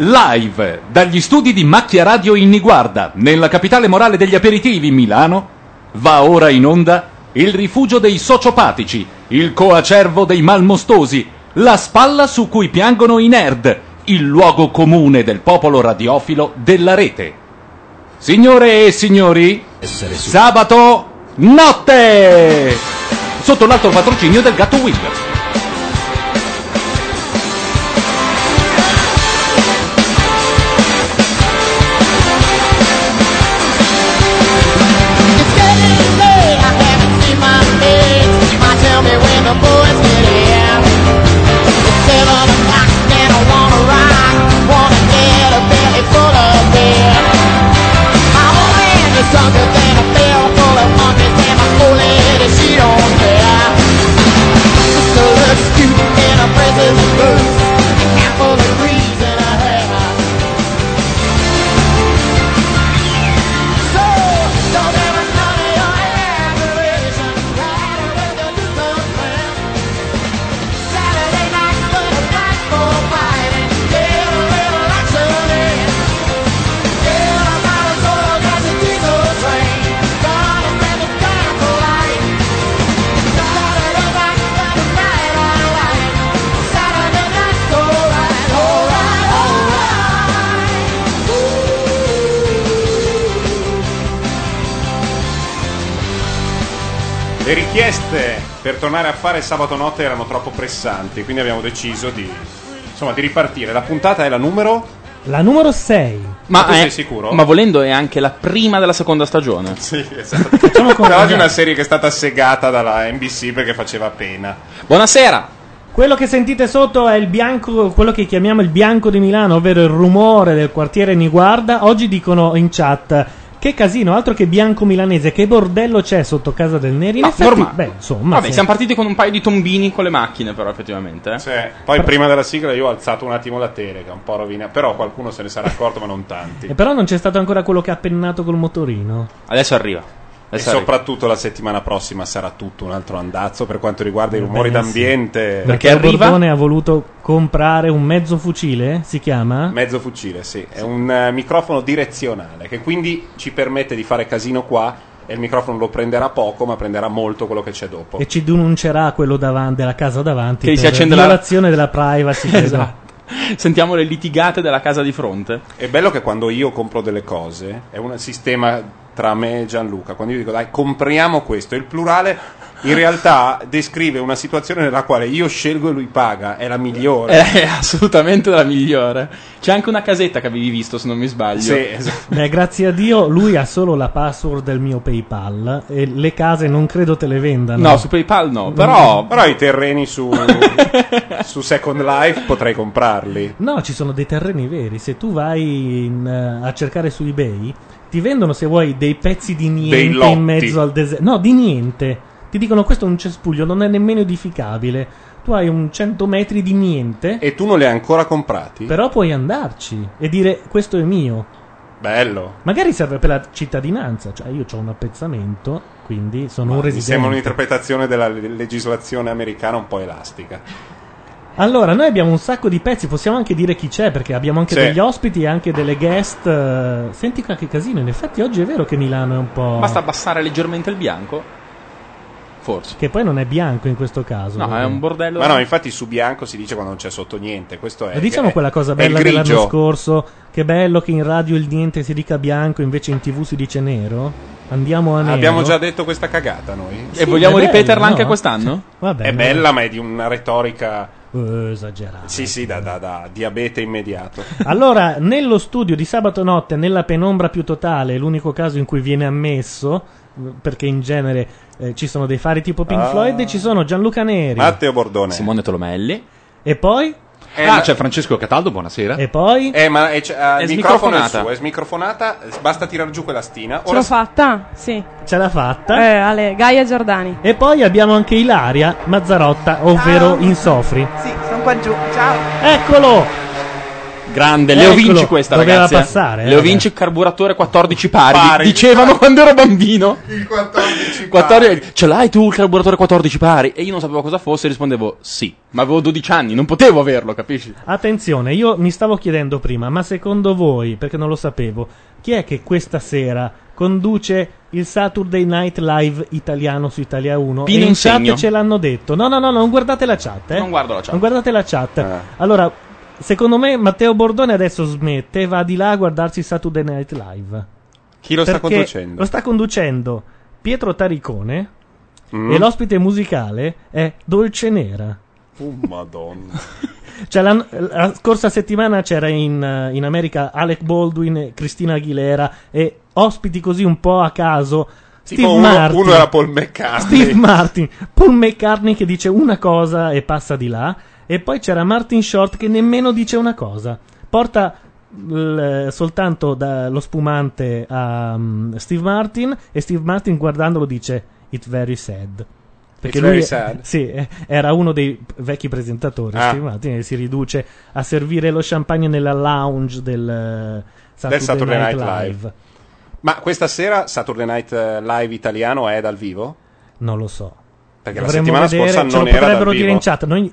Live dagli studi di Macchia Radio in Niguarda, nella capitale morale degli aperitivi, Milano, va ora in onda il rifugio dei sociopatici, il coacervo dei malmostosi, la spalla su cui piangono i nerd, il luogo comune del popolo radiofilo della rete. Signore e signori, sabato notte! Sotto l'alto patrocinio del Gatto Whisper. Le richieste per tornare a fare sabato notte erano troppo pressanti, quindi abbiamo deciso di ripartire. La puntata è la numero 6. Ma tu sei sicuro? Ma volendo è anche la prima della seconda stagione. Sì, esatto. Facciamo di una serie che è stata segata dalla NBC perché faceva pena. Buonasera. Quello che sentite sotto è il bianco, quello che chiamiamo il bianco di Milano, ovvero il rumore del quartiere Niguarda. Oggi dicono in chat: che casino, altro che bianco milanese, che bordello c'è sotto casa del Neri? No, in effetti, beh, insomma. Vabbè, siamo partiti con un paio di tombini con le macchine, però, effettivamente. Sì. Poi, prima della sigla, io ho alzato un attimo la tele, che è un po' rovina. Però qualcuno se ne sarà accorto, ma non tanti. E però non c'è stato ancora quello che ha pennato col motorino. Adesso arriva. E soprattutto la settimana prossima sarà tutto un altro andazzo per quanto riguarda i rumori d'ambiente. Sì. Perché Bordone ha voluto comprare un mezzo fucile, si chiama? Mezzo fucile, sì. È un microfono direzionale che quindi ci permette di fare casino qua, e il microfono lo prenderà poco, ma prenderà molto quello che c'è dopo. E ci denuncerà quello della casa davanti, che si accende violazione della privacy. Esatto. Sentiamo le litigate della casa di fronte. È bello che quando io compro delle cose è un sistema tra me e Gianluca. Quando io dico dai, compriamo questo, il plurale in realtà descrive una situazione nella quale io scelgo e lui paga. È la migliore. È assolutamente la migliore. C'è anche una casetta che avevi visto, se non mi sbaglio. Sì, esatto. Beh, grazie a Dio lui ha solo la password del mio PayPal, e le case non credo te le vendano. No, su PayPal no. Però i terreni su Second Life potrei comprarli. No, ci sono dei terreni veri. Se tu vai a cercare su eBay, ti vendono, se vuoi, dei pezzi di niente in mezzo al deserto. No, di niente. Ti dicono questo è un cespuglio, non è nemmeno edificabile. Tu hai un 100 metri di niente. E tu non li hai ancora comprati. Però puoi andarci e dire questo è mio. Bello. Magari serve per la cittadinanza. Cioè io ho un appezzamento, quindi sono un residente. Mi sembra un'interpretazione della legislazione americana un po' elastica. Allora, noi abbiamo un sacco di pezzi, possiamo anche dire chi c'è, perché abbiamo anche degli ospiti e anche delle guest. Senti qua che casino, in effetti oggi è vero che Milano è un po'... Basta abbassare leggermente il bianco. Forse. Che poi non è bianco in questo caso. No, è un bordello. Ma no, infatti su bianco si dice quando non c'è sotto niente. Questo è. Diciamo quella cosa bella dell'anno scorso. Che bello che in radio il niente si dica bianco, invece in TV si dice nero. Andiamo a nero. Abbiamo già detto questa cagata noi. Sì, e vogliamo ripeterla anche quest'anno? Vabbè, è bella, ma è di una retorica esagerata. Sì, da diabete immediato. Allora, nello studio di sabato notte, nella penombra più totale, l'unico caso in cui viene ammesso, perché in genere ci sono dei fari tipo Pink Floyd, e ci sono Gianluca Neri, Matteo Bordone, Simone Tolomelli, e poi c'è Francesco Cataldo, buonasera. E poi il microfono è smicrofonata, basta tirar giù quella stina. Ora... Ce l'ha fatta. Ale, Gaia Giordani. E poi abbiamo anche Ilaria Mazzarotta, ovvero Insofri. Sì, sono qua giù. Ciao. Eccolo. Grande, Leo vinci questa, ragazzi. Passare, Leo vinci il carburatore 14 pari. Dicevano quando ero bambino. Il 14 pari. Ce l'hai tu il carburatore 14 pari? E io non sapevo cosa fosse, rispondevo sì. Ma avevo 12 anni, non potevo averlo, capisci? Attenzione, io mi stavo chiedendo prima, ma secondo voi, perché non lo sapevo, chi è che questa sera conduce il Saturday Night Live italiano su Italia 1? Pino e in chat ce l'hanno detto. No, non guardate la chat, eh. Non guardo la chat. Non guardate la chat. Allora, secondo me Matteo Bordone adesso smette e va di là a guardarsi Saturday Night Live. Chi lo sta conducendo? Lo sta conducendo Pietro Taricone e l'ospite musicale è Dolcenera. Oh, madonna. Cioè, la scorsa settimana c'era in America Alec Baldwin, Christina Aguilera e ospiti così un po' a caso. Steve Martin. Uno era Paul McCartney. Steve Martin. Paul McCartney che dice una cosa e passa di là. E poi c'era Martin Short che nemmeno dice una cosa. Porta soltanto lo spumante a Steve Martin e Steve Martin guardandolo dice "It's very sad". Perché lui era uno dei vecchi presentatori, Steve Martin, e si riduce a servire lo champagne nella lounge del Saturday Night Live. Ma questa sera Saturday Night Live italiano è dal vivo? Non lo so. Perché la settimana scorsa non era dal vivo. Ce lo potrebbero dire in chat. Noi,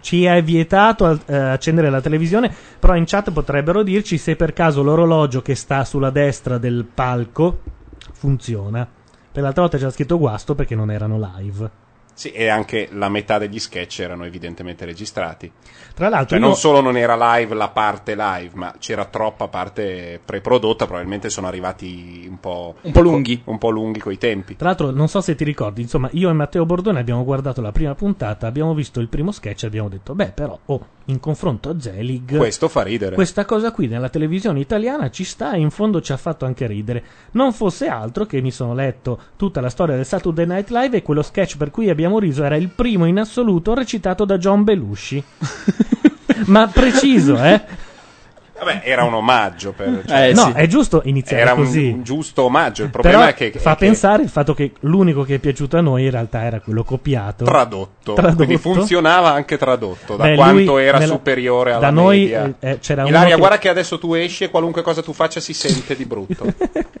ci è vietato accendere la televisione, però in chat potrebbero dirci se per caso l'orologio che sta sulla destra del palco funziona. Per l'altra volta c'era scritto guasto perché non erano live. Sì, e anche la metà degli sketch erano evidentemente registrati. Tra l'altro, cioè, non solo non era live la parte live, ma c'era troppa parte preprodotta. Probabilmente sono arrivati un po' lunghi coi tempi. Tra l'altro, non so se ti ricordi, insomma, io e Matteo Bordone abbiamo guardato la prima puntata, abbiamo visto il primo sketch e abbiamo detto, beh, però, in confronto a Zelig, questo fa ridere. Questa cosa qui nella televisione italiana ci sta e in fondo ci ha fatto anche ridere. Non fosse altro che mi sono letto tutta la storia del Saturday Night Live e quello sketch per cui abbiamo riso era il primo in assoluto recitato da John Belushi. Ma preciso, Vabbè, era un omaggio. È giusto iniziare così. Era un giusto omaggio. Il problema però è che pensare il fatto che l'unico che è piaciuto a noi in realtà era quello copiato. Tradotto. Quindi funzionava anche tradotto. Da quanto era superiore alla media. Da noi c'era Ilaria, guarda che adesso tu esci e qualunque cosa tu faccia si sente di brutto.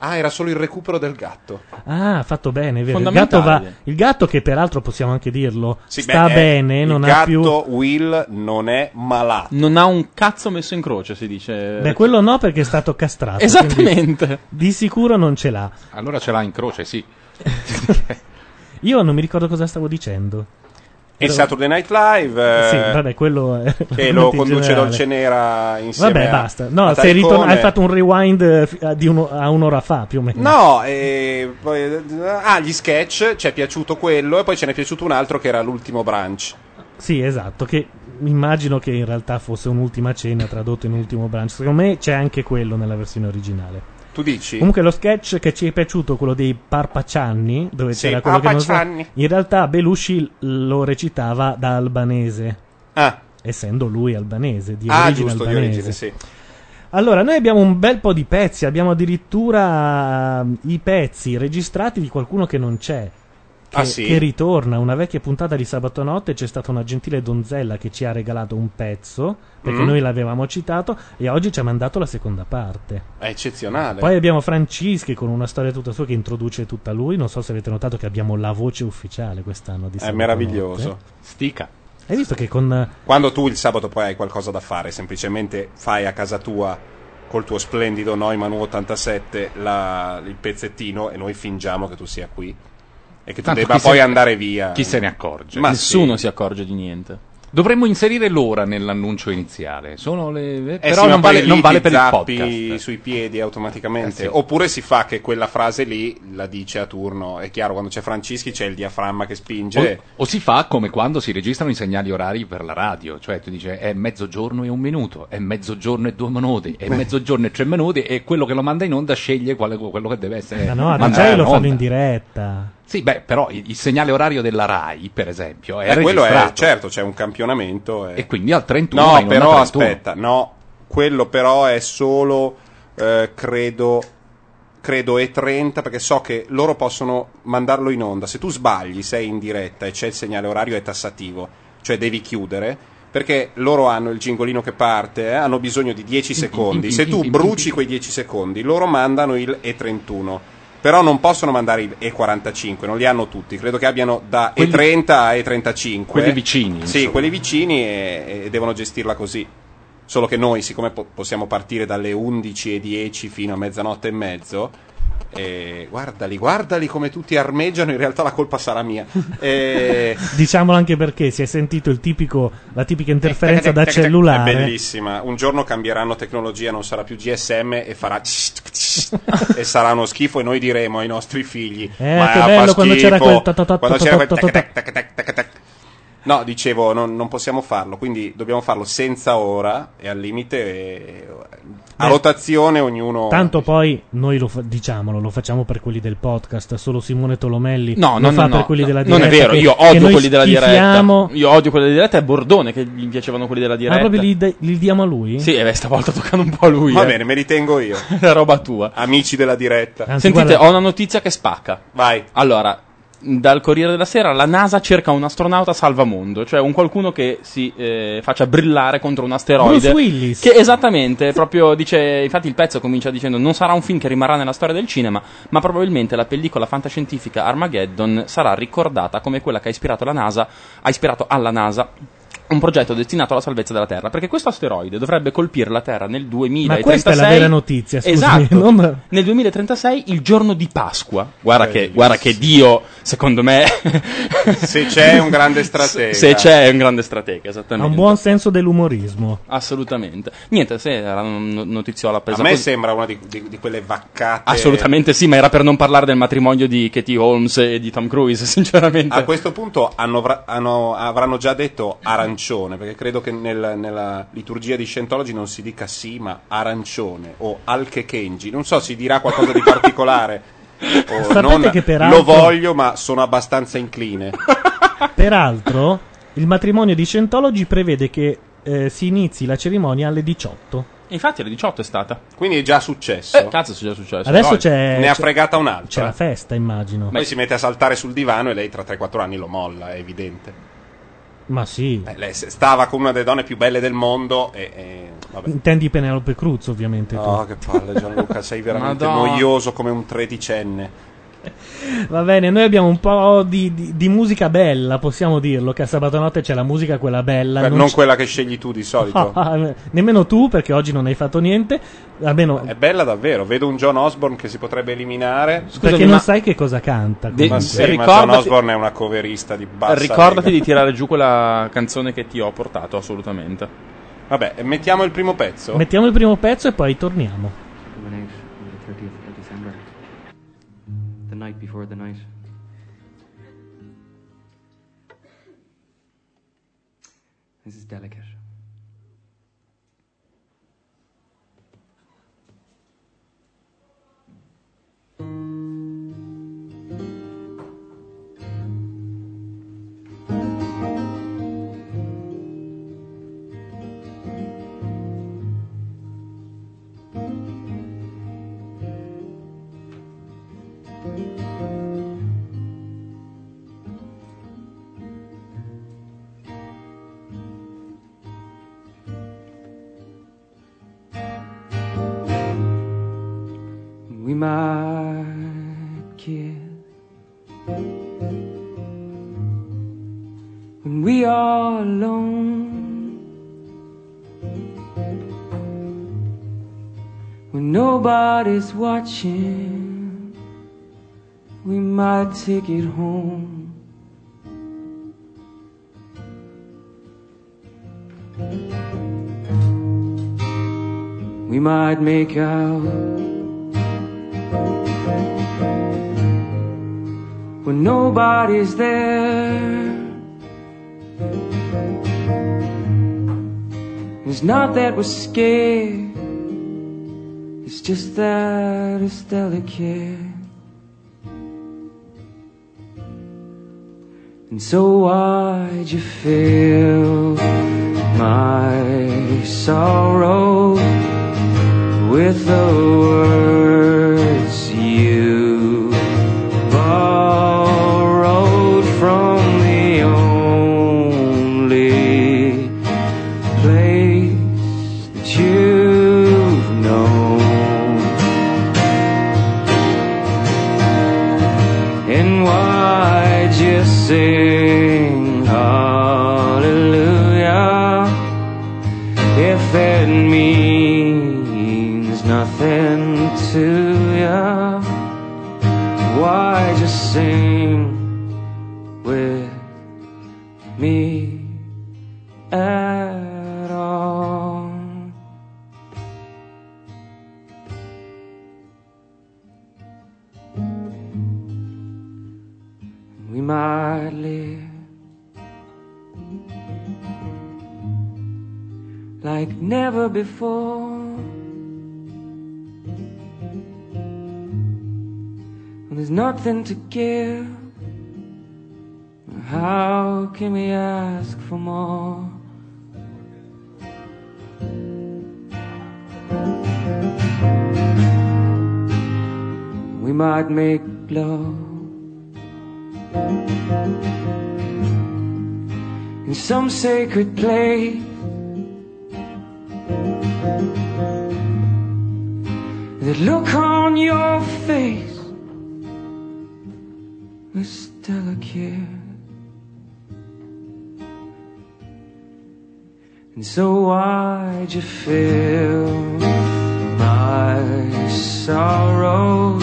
Era solo il recupero del gatto. Ah, fatto bene, vero. Il gatto che peraltro possiamo anche dirlo, sta bene, non ha più. Il gatto Will non è malato. Non ha un cazzo messo in croce, si dice. Beh, quello no, perché è stato castrato. Esattamente. Di sicuro non ce l'ha. Allora ce l'ha in croce, sì. Io non mi ricordo cosa stavo dicendo. E Saturday Night Live. Sì, vabbè, quello è. E lo conduce Dolcenera insieme. Vabbè, basta. No, hai fatto un rewind a un'ora fa, più o meno. No, gli sketch, ci è piaciuto quello, e poi ce n'è piaciuto un altro che era l'ultimo brunch. Sì, esatto, che immagino che in realtà fosse un'ultima cena tradotto in ultimo brunch. Secondo me c'è anche quello nella versione originale. Tu dici? Comunque lo sketch che ci è piaciuto, quello dei Parpaccianni, dove c'era quello che non so, in realtà Belushi lo recitava da albanese, essendo lui albanese, di origine albanese. Di origine, sì. Allora, noi abbiamo un bel po' di pezzi, abbiamo addirittura i pezzi registrati di qualcuno che non c'è. Che ritorna una vecchia puntata di sabato notte. C'è stata una gentile donzella che ci ha regalato un pezzo perché noi l'avevamo citato e oggi ci ha mandato la seconda parte. È eccezionale. Poi abbiamo Francischi con una storia tutta sua che introduce tutta lui. Non so se avete notato che abbiamo la voce ufficiale quest'anno di sabato. È meraviglioso. Notte. Stica. Hai visto che quando tu il sabato poi hai qualcosa da fare, semplicemente fai a casa tua col tuo splendido Neumann 87 il pezzettino e noi fingiamo che tu sia qui. E che tu debba poi andare via. Chi se ne accorge? Ma nessuno si accorge di niente. Dovremmo inserire l'ora nell'annuncio iniziale. Però non vale per il podcast. Sui piedi automaticamente. Oppure si fa che quella frase lì la dice a turno. È chiaro, quando c'è Francischi c'è il diaframma che spinge. O si fa come quando si registrano i segnali orari per la radio. Cioè tu dici è 12:01, è 12:02, è 12:03 e quello che lo manda in onda sceglie quello che deve essere. Ma no, già lo fanno in diretta. Sì, beh, però il segnale orario della Rai, per esempio, è registrato. Quello è, certo, c'è un campionamento. E quindi al 31. No, però 31. Aspetta, no, quello però è solo, credo è 30, perché so che loro possono mandarlo in onda. Se tu sbagli, sei in diretta e c'è il segnale orario, è tassativo, cioè devi chiudere. perché loro hanno il cingolino che parte, hanno bisogno di 10 secondi. Se tu bruci quei 10 secondi, loro mandano il E31, però non possono mandare il E45, non li hanno tutti, credo che abbiano da quelli, E30 a E35. Quelli vicini. Sì, insomma, quelli vicini, e devono gestirla così. Solo che noi, siccome possiamo partire dalle 11:10 fino a mezzanotte e mezzo, guardali come tutti armeggiano, in realtà la colpa sarà mia. Diciamolo anche perché si è sentito la tipica interferenza da cellulare. È bellissima. Un giorno cambieranno tecnologia, non sarà più GSM e farà e sarà uno schifo, e noi diremo ai nostri figli: ma che bello quando c'era quel No, dicevo, non possiamo farlo, quindi dobbiamo farlo senza ora e al limite a rotazione ognuno. Tanto poi noi lo facciamo per quelli del podcast, solo Simone Tolomelli per quelli della diretta. Non è vero, io odio quelli della diretta. Io odio quelli della diretta, è Bordone che gli piacevano quelli della diretta. Ma proprio li diamo a lui? Sì, stavolta toccano un po' a lui. Va bene, me li tengo io. La roba tua. Amici della diretta. Anzi, sentite, ho una notizia che spacca. Vai. Allora, dal Corriere della Sera: la NASA cerca un astronauta salvamondo, cioè un qualcuno che si faccia brillare contro un asteroide. Bruce Willis. Che esattamente, proprio dice, infatti il pezzo comincia dicendo: non sarà un film che rimarrà nella storia del cinema, ma probabilmente la pellicola fantascientifica Armageddon sarà ricordata come quella che ha ispirato alla NASA un progetto destinato alla salvezza della Terra, perché questo asteroide dovrebbe colpire la Terra nel 2036. Ma questa è la vera notizia, scusami. Esatto, nel 2036, il giorno di Pasqua. Guarda che Dio, secondo me, se c'è un grande stratega. Se c'è un grande stratega, esattamente. Ha un buon senso dell'umorismo. Assolutamente. Niente, se era una notiziola pesante. A me sembra una di quelle vaccate. Assolutamente sì, ma era per non parlare del matrimonio di Katie Holmes e di Tom Cruise, sinceramente. A questo punto avranno già detto arancione, perché credo che nella liturgia di Scientology non si dica sì, ma arancione o alkekenji, non so, si dirà qualcosa di particolare. O non che peraltro, lo voglio, ma sono abbastanza incline. Peraltro, il matrimonio di Scientology prevede che si inizi la cerimonia alle 18. Infatti alle 18 è stata. Quindi è già successo. Cazzo, è già successo. Adesso ne ha fregata un'altra. C'è la festa, immagino. Poi si mette a saltare sul divano e lei tra 3-4 anni lo molla, è evidente. Ma sì. Lei stava come una delle donne più belle del mondo e vabbè. Intendi Penelope Cruz, ovviamente. Oh, che palle, Gianluca, sei veramente noioso come un tredicenne. Va bene, noi abbiamo un po' di musica bella, possiamo dirlo, che a sabato notte c'è la musica quella bella. Non quella che scegli tu di solito. Nemmeno tu, perché oggi non hai fatto niente. Almeno è bella davvero, vedo un John Osborne che si potrebbe eliminare. Scusami, perché non sai che cosa canta. Ma John Osborne è una coverista di bassa. Ricordati di tirare giù quella canzone che ti ho portato, assolutamente. Vabbè, mettiamo il primo pezzo. E poi torniamo. Night before the night. This is delicate. We might kiss when we are alone, when nobody's watching. We might take it home. We might make out when nobody's there. It's not that we're scared, it's just that it's delicate. And so why'd you fill my sorrow with the words you borrowed from the only cui ero. We might live like never before when there's nothing to give. How can we ask for more? We might make love in some sacred place, the look on your face is still a kiss. And so why'd you fill my sorrow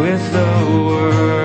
with the words?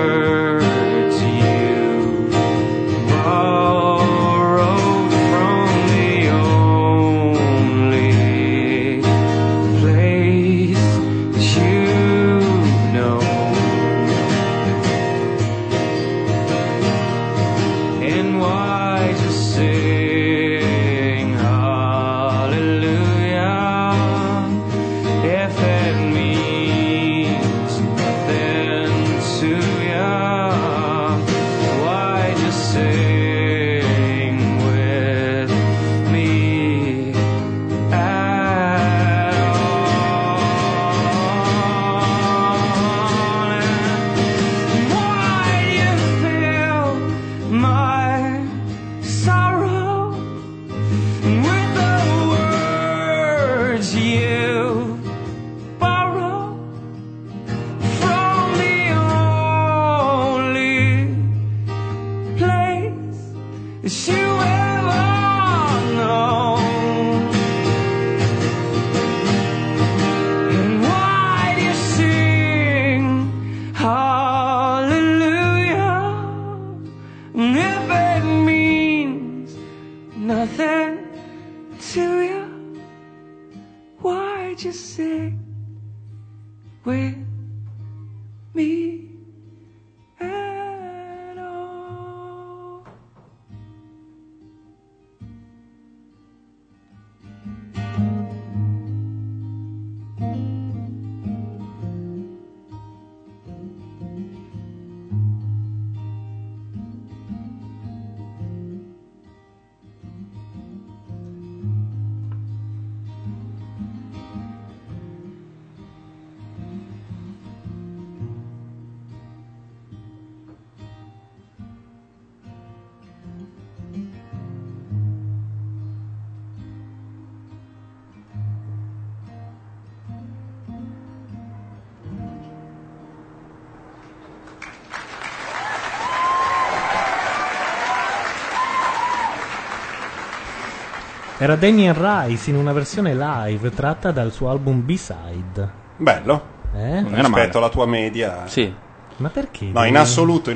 Era Damien Rice in una versione live tratta dal suo album B-Side. Bello. Non era rispetto alla tua media. Sì. Ma perché? No, in assoluto.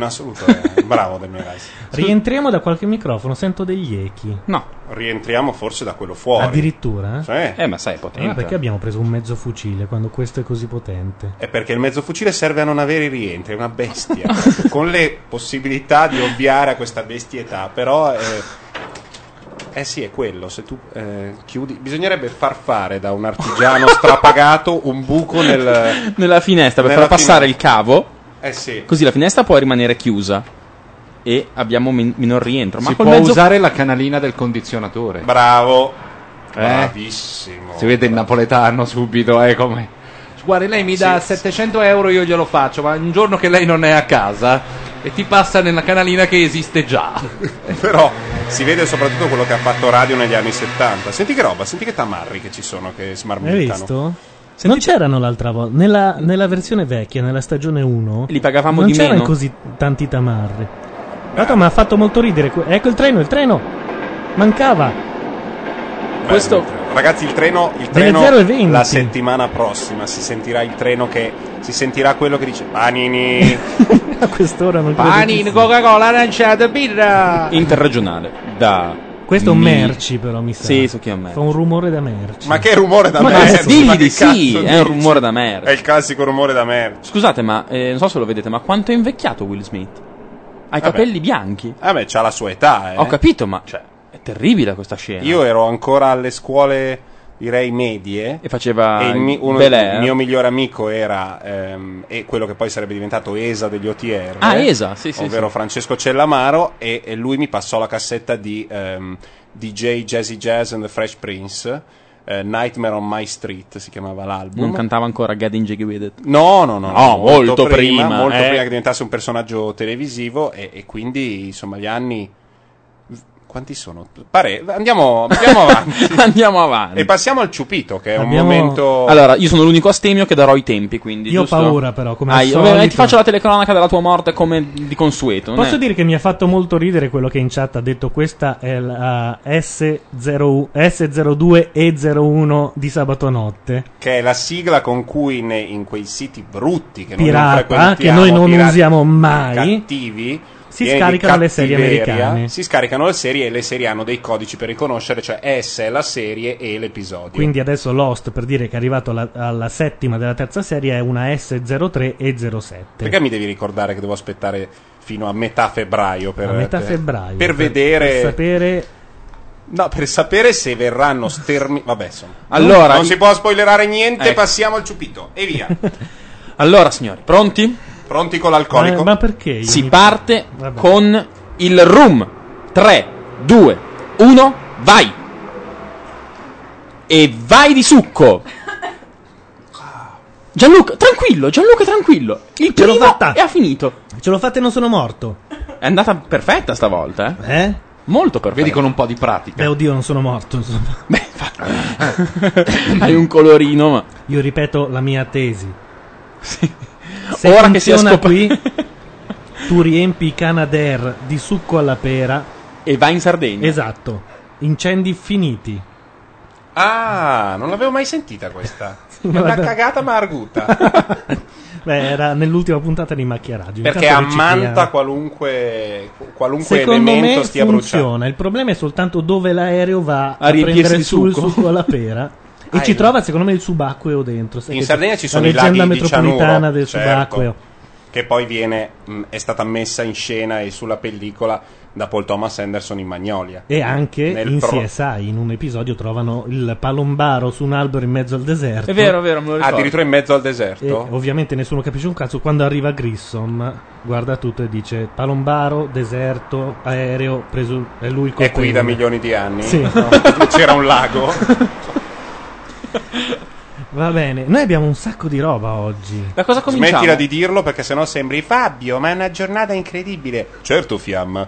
Bravo Damien Rice. Rientriamo da qualche microfono, sento degli echi. No, rientriamo forse da quello fuori. Addirittura? Sì. Ma sai, è potente. Ma perché abbiamo preso un mezzo fucile quando questo è così potente? È perché il mezzo fucile serve a non avere i rientri, è una bestia. Con le possibilità di ovviare a questa bestietà, però... Eh sì, è quello, se tu chiudi... Bisognerebbe far fare da un artigiano strapagato un buco nella finestra per far passare il cavo, sì. Così la finestra può rimanere chiusa e abbiamo minor rientro. Ma si può usare la canalina del condizionatore. Bravo, bravissimo. Si vede il napoletano subito, come... Guarda, lei mi dà 700 euro, io glielo faccio, ma un giorno che lei non è a casa... E ti passa nella canalina che esiste già. Però si vede soprattutto quello che ha fatto radio negli anni 70. Senti che roba, senti che tamarri che ci sono, che smarmellano. Hai visto? Senti, non c'erano l'altra volta, nella versione vecchia, nella stagione 1. Li pagavamo di meno. Non c'erano così tanti tamarri. Tanto mi ha fatto molto ridere. Ecco il treno, mancava. Questo... Ragazzi, il treno la settimana prossima si sentirà il treno che si sentirà quello che dice panini a quest'ora non panini, Coca-Cola, aranciata, birra interregionale da questo è un merci, però mi sa. Sì, so che è un merci. Fa un rumore da merci. Ma che rumore da merci? Digli, sì, è un rumore da merci. È il classico rumore da merci. Scusate, ma non so se lo vedete, ma quanto è invecchiato Will Smith? Ha i capelli bianchi. Vabbè, c'ha la sua età, eh. Ho capito, ma cioè, è terribile questa scena. Io ero ancora alle scuole, direi medie, e faceva il mio migliore amico era e quello che poi sarebbe diventato Esa degli OTR, Esa, sì, ovvero sì, Francesco Cellamaro, e lui mi passò la cassetta di DJ Jazzy Jazz and the Fresh Prince, Nightmare on My Street si chiamava l'album. Non cantava ancora Get In Jiggy With It? No, molto prima che diventasse un personaggio televisivo, e quindi insomma gli anni quanti sono? Andiamo avanti. Andiamo avanti. E passiamo al ciupito, che è un momento. Allora, io sono l'unico astemio che darò i tempi, quindi. Io ho paura, però, come al solito. Ti faccio la telecronaca della tua morte come di consueto. Posso dire che mi ha fatto molto ridere quello che in chat ha detto: questa è la S02E01 di sabato notte, che è la sigla con cui in quei siti brutti che noi non usiamo mai, cattivi, si scaricano le serie americane. Si scaricano le serie, e le serie hanno dei codici per riconoscere, cioè S è la serie e l'episodio. Quindi adesso Lost, per dire che è arrivato alla settima della terza serie, è una S03 e 07. Perché mi devi ricordare che devo aspettare fino a metà febbraio per sapere? No, per sapere se verranno vabbè, insomma. Allora, non si può spoilerare niente, passiamo al ciupito e via. Allora, signori, pronti con l'alcolico? Ma perché? Parte con il rum. 3, 2, 1, vai! E vai di succo! Gianluca, tranquillo. Il primo e ha finito. Ce l'ho fatta e non sono morto. È andata perfetta stavolta, eh? Molto perfetta. Vedi, con un po' di pratica. Beh, oddio, non sono morto, insomma. Beh, hai un colorino, ma... Io ripeto la mia tesi. Sì. Se ora che si è qui, tu riempi Canadair di succo alla pera e vai in Sardegna. Esatto. Incendi finiti. Ah, non l'avevo mai sentita questa. È una cagata ma arguta. Beh, era nell'ultima puntata di Macchia Radio. Perché ammanta qualunque elemento stia bruciando. Secondo me funziona. Il problema è soltanto dove l'aereo va a riempirsi di succo alla pera. E ci trova, secondo me, il subacqueo dentro. In Sardegna ci sono i laghi di Cianuro, del subacqueo, che poi è stata messa in scena e sulla pellicola da Paul Thomas Anderson in Magnolia. E anche in CSI, in un episodio, trovano il palombaro su un albero in mezzo al deserto. È vero, me lo ricordo. Addirittura in mezzo al deserto? E ovviamente nessuno capisce un cazzo. Quando arriva Grissom, guarda tutto e dice: palombaro, deserto, aereo, preso... È lui il colpevole. È qui da milioni di anni? Sì. No? C'era un lago... Va bene, noi abbiamo un sacco di roba oggi. Da cosa cominciamo? Smettila di dirlo, perché sennò sembri Fabio, ma è una giornata incredibile. Certo, Fiamma.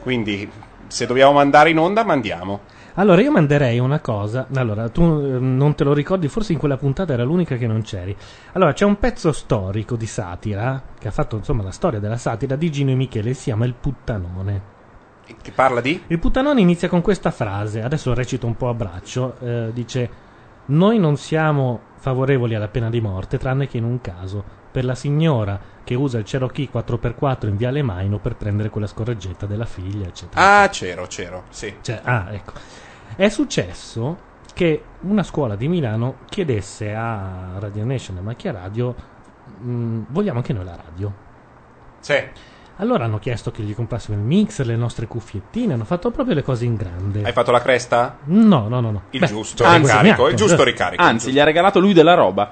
Quindi, se dobbiamo mandare in onda, mandiamo. Allora, io manderei una cosa. Allora, tu non te lo ricordi, forse in quella puntata era l'unica che non c'eri. Allora, c'è un pezzo storico di satira che ha fatto, insomma, la storia della satira di Gino e Michele, si chiama Il Puttanone. Che parla di? Il Puttanone inizia con questa frase, adesso recito un po' a braccio, dice: noi non siamo favorevoli alla pena di morte, tranne che in un caso, per la signora che usa il Cherokee 4x4 in Viale Maino per prendere quella scorreggetta della figlia, eccetera. Ah, c'ero, sì. Ecco. È successo che una scuola di Milano chiedesse a Radio Nation e Macchia Radio: vogliamo anche noi la radio? Sì. Allora hanno chiesto che gli comprassimo il mixer, le nostre cuffiettine, hanno fatto proprio le cose in grande. Hai fatto la cresta? No. Il giusto ricarico. Anzi, gli ha regalato lui della roba.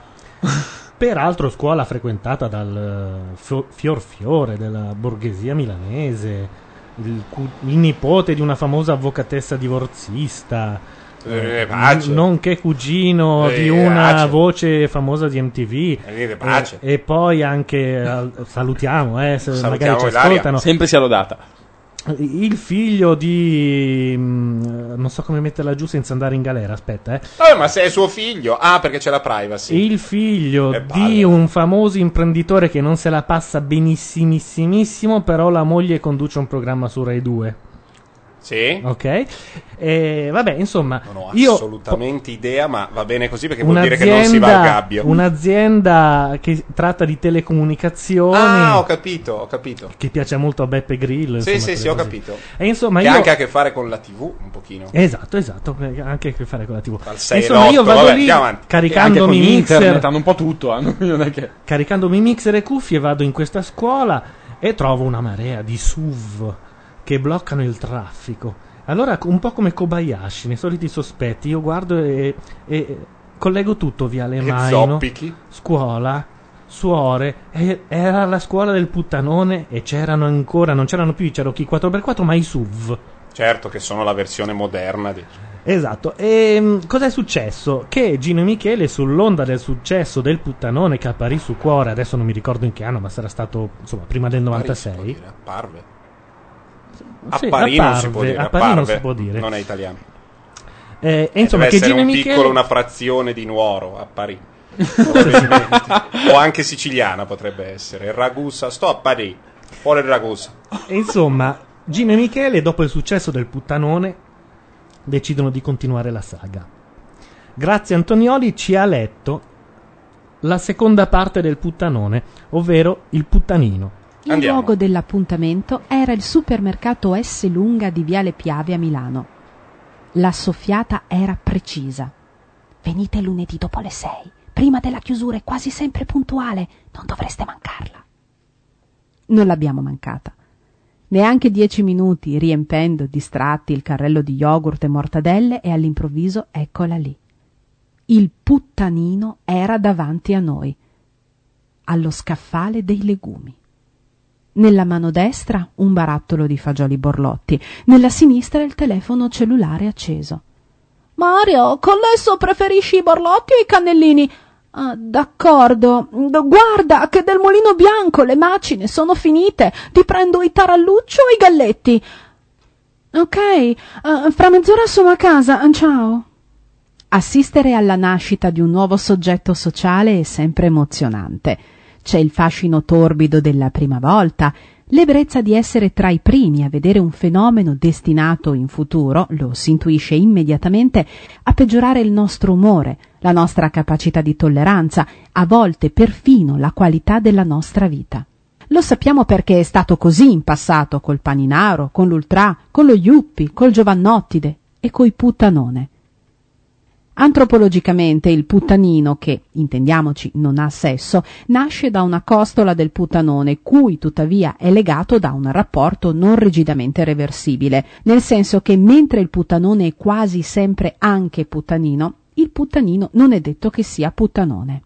Peraltro scuola frequentata dal fiorfiore della borghesia milanese, il nipote di una famosa avvocatessa divorzista, nonché cugino di una voce famosa di MTV, e poi anche salutiamo, se magari ci ascoltano, sempre sia lodata, il figlio di non so come metterla giù senza andare in galera, aspetta, ma se è suo figlio, perché c'è la privacy, il figlio di un famoso imprenditore che non se la passa benissimissimo, però la moglie conduce un programma su Rai 2. Sì. Ok. Vabbè, insomma, non ho assolutamente idea, ma va bene così perché vuol dire che non si va al gabbio. Un'azienda che tratta di telecomunicazioni. Ah, ho capito. Che piace molto a Beppe Grillo. Insomma, sì, ho capito. E insomma, che anche a che fare con la TV un pochino. Esatto, anche a che fare con la TV. Insomma, io vado lì caricandomi mixer, internet, hanno un po' tutto, non è che... Caricandomi mixer e cuffie vado in questa scuola e trovo una marea di SUV che bloccano il traffico. Allora, un po' come Kobayashi, nei soliti sospetti, io guardo e collego tutto: Viale Maino, scuola, suore. Era la scuola del puttanone e c'erano ancora, non c'erano più i Cherokee 4x4, ma i SUV. Certo, che sono la versione moderna di... Esatto. E cos'è successo? Che Gino e Michele, sull'onda del successo del puttanone che apparì su Cuore, adesso non mi ricordo in che anno, ma sarà stato insomma prima del 96. Apparve. Sì, apparì non si può dire. Non è italiano. Insomma, deve che essere Gino un piccolo, una frazione di Nuoro, apparì. O anche siciliana potrebbe essere. Ragusa, sto a Parì, fuori il Ragusa. Insomma, Gino e Michele, dopo il successo del puttanone, decidono di continuare la saga. Grazie Antonioli ci ha letto la seconda parte del puttanone, ovvero il puttanino. Il luogo dell'appuntamento era il supermercato S. Lunga di Viale Piave a Milano. La soffiata era precisa. Venite lunedì dopo le 6, prima della chiusura è quasi sempre puntuale, non dovreste mancarla. Non l'abbiamo mancata. Neanche 10 minuti, riempendo distratti il carrello di yogurt e mortadelle, e all'improvviso eccola lì. Il puttanino era davanti a noi, allo scaffale dei legumi. Nella mano destra un barattolo di fagioli borlotti, nella sinistra il telefono cellulare acceso. «Mario, con esso preferisci i borlotti o i cannellini?» «Ah, d'accordo. Guarda che del Mulino Bianco le macine sono finite. Ti prendo i tarallucci o i galletti?» «Ok, fra mezz'ora sono a casa. Ciao!» Assistere alla nascita di un nuovo soggetto sociale è sempre emozionante. C'è il fascino torbido della prima volta, l'ebbrezza di essere tra i primi a vedere un fenomeno destinato in futuro, lo si intuisce immediatamente, a peggiorare il nostro umore, la nostra capacità di tolleranza, a volte perfino la qualità della nostra vita. Lo sappiamo perché è stato così in passato col Paninaro, con l'Ultrà, con lo Yuppie, col Giovannottide e coi Puttanone. Antropologicamente il puttanino, che, intendiamoci, non ha sesso, nasce da una costola del puttanone, cui tuttavia è legato da un rapporto non rigidamente reversibile, nel senso che mentre il puttanone è quasi sempre anche puttanino, il puttanino non è detto che sia puttanone.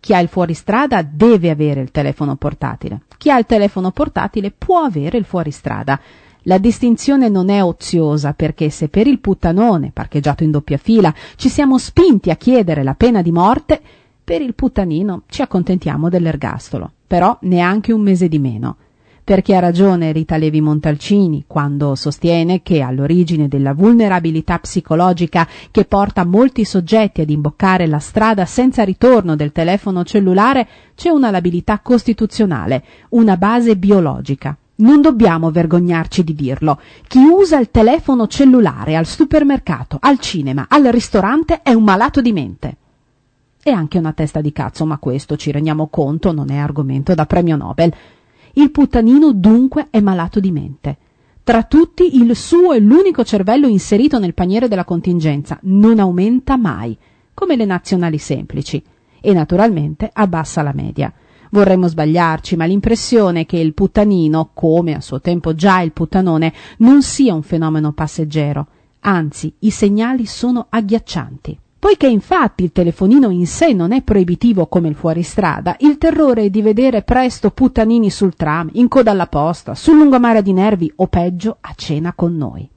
Chi ha il fuoristrada deve avere il telefono portatile, chi ha il telefono portatile può avere il fuoristrada. La distinzione non è oziosa, perché se per il puttanone, parcheggiato in doppia fila, ci siamo spinti a chiedere la pena di morte, per il puttanino ci accontentiamo dell'ergastolo, però neanche un mese di meno. Perché ha ragione Rita Levi Montalcini quando sostiene che all'origine della vulnerabilità psicologica che porta molti soggetti ad imboccare la strada senza ritorno del telefono cellulare c'è una labilità costituzionale, una base biologica. Non dobbiamo vergognarci di dirlo. Chi usa il telefono cellulare al supermercato, al cinema, al ristorante è un malato di mente. E anche una testa di cazzo, ma questo, ci rendiamo conto, non è argomento da premio Nobel. Il puttanino dunque è malato di mente. Tra tutti il suo è l'unico cervello inserito nel paniere della contingenza. Non aumenta mai, come le nazionali semplici. E naturalmente abbassa la media. Vorremmo sbagliarci, ma l'impressione che il puttanino, come a suo tempo già il puttanone, non sia un fenomeno passeggero. Anzi, i segnali sono agghiaccianti. Poiché infatti il telefonino in sé non è proibitivo come il fuoristrada, il terrore di vedere presto puttanini sul tram, in coda alla posta, sul lungomare di Nervi o peggio a cena con noi.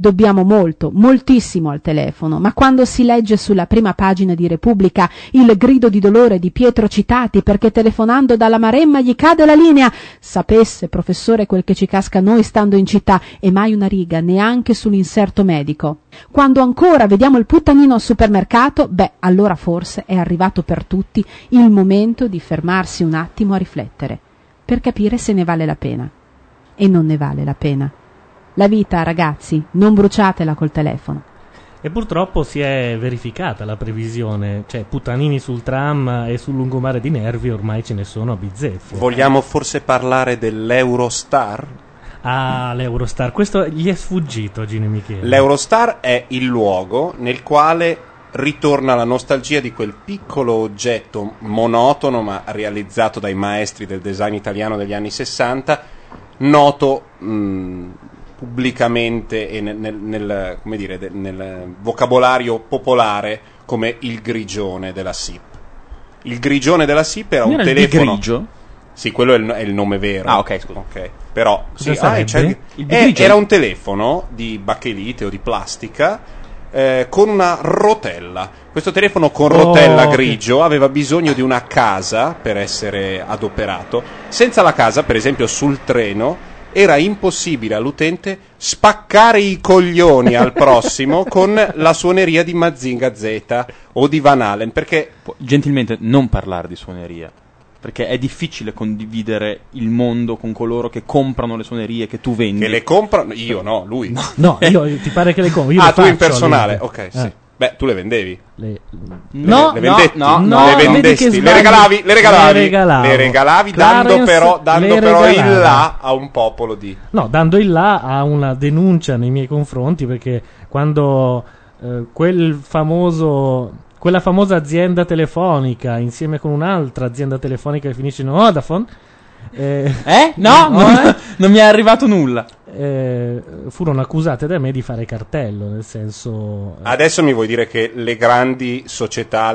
Dobbiamo molto, moltissimo al telefono, ma quando si legge sulla prima pagina di Repubblica il grido di dolore di Pietro Citati perché telefonando dalla Maremma gli cade la linea, sapesse, professore, quel che ci casca a noi stando in città, e mai una riga neanche sull'inserto medico. Quando ancora vediamo il puttanino al supermercato, beh, allora forse è arrivato per tutti il momento di fermarsi un attimo a riflettere, per capire se ne vale la pena. E non ne vale la pena. La vita, ragazzi, non bruciatela col telefono. E purtroppo si è verificata la previsione, cioè puttanini sul tram e sul lungomare di Nervi ormai ce ne sono a bizzeffe. Vogliamo forse parlare dell'Eurostar? Ah, l'Eurostar, questo gli è sfuggito a Gino Michele. L'Eurostar è il luogo nel quale ritorna la nostalgia di quel piccolo oggetto monotono ma realizzato dai maestri del design italiano degli anni 60, noto pubblicamente e nel vocabolario popolare come il grigione della SIP. Il grigione della SIP era un telefono. Grigio? Sì, quello è il nome vero. Ah, ok, scusa. Okay. Però sì, era un telefono di bacchelite o di plastica con una rotella. Questo telefono con rotella grigio aveva bisogno di una casa per essere adoperato. Senza la casa, per esempio, sul treno era impossibile all'utente spaccare i coglioni al prossimo con la suoneria di Mazinga Z o di Van Halen, perché gentilmente non parlare di suoneria, perché è difficile condividere il mondo con coloro che comprano le suonerie che tu vendi. Che le comprano? Io no, lui. No, io ti pare che le compri? Ah, tu in personale, ok, sì. Beh, tu le vendevi? Le vendetti. Le regalavi dando però il là a un popolo di... No, dando il là a una denuncia nei miei confronti, perché quando quella famosa azienda telefonica insieme con un'altra azienda telefonica che finisce in Vodafone... Non mi è arrivato nulla. Furono accusate da me di fare cartello, nel senso... Adesso mi vuoi dire che le grandi società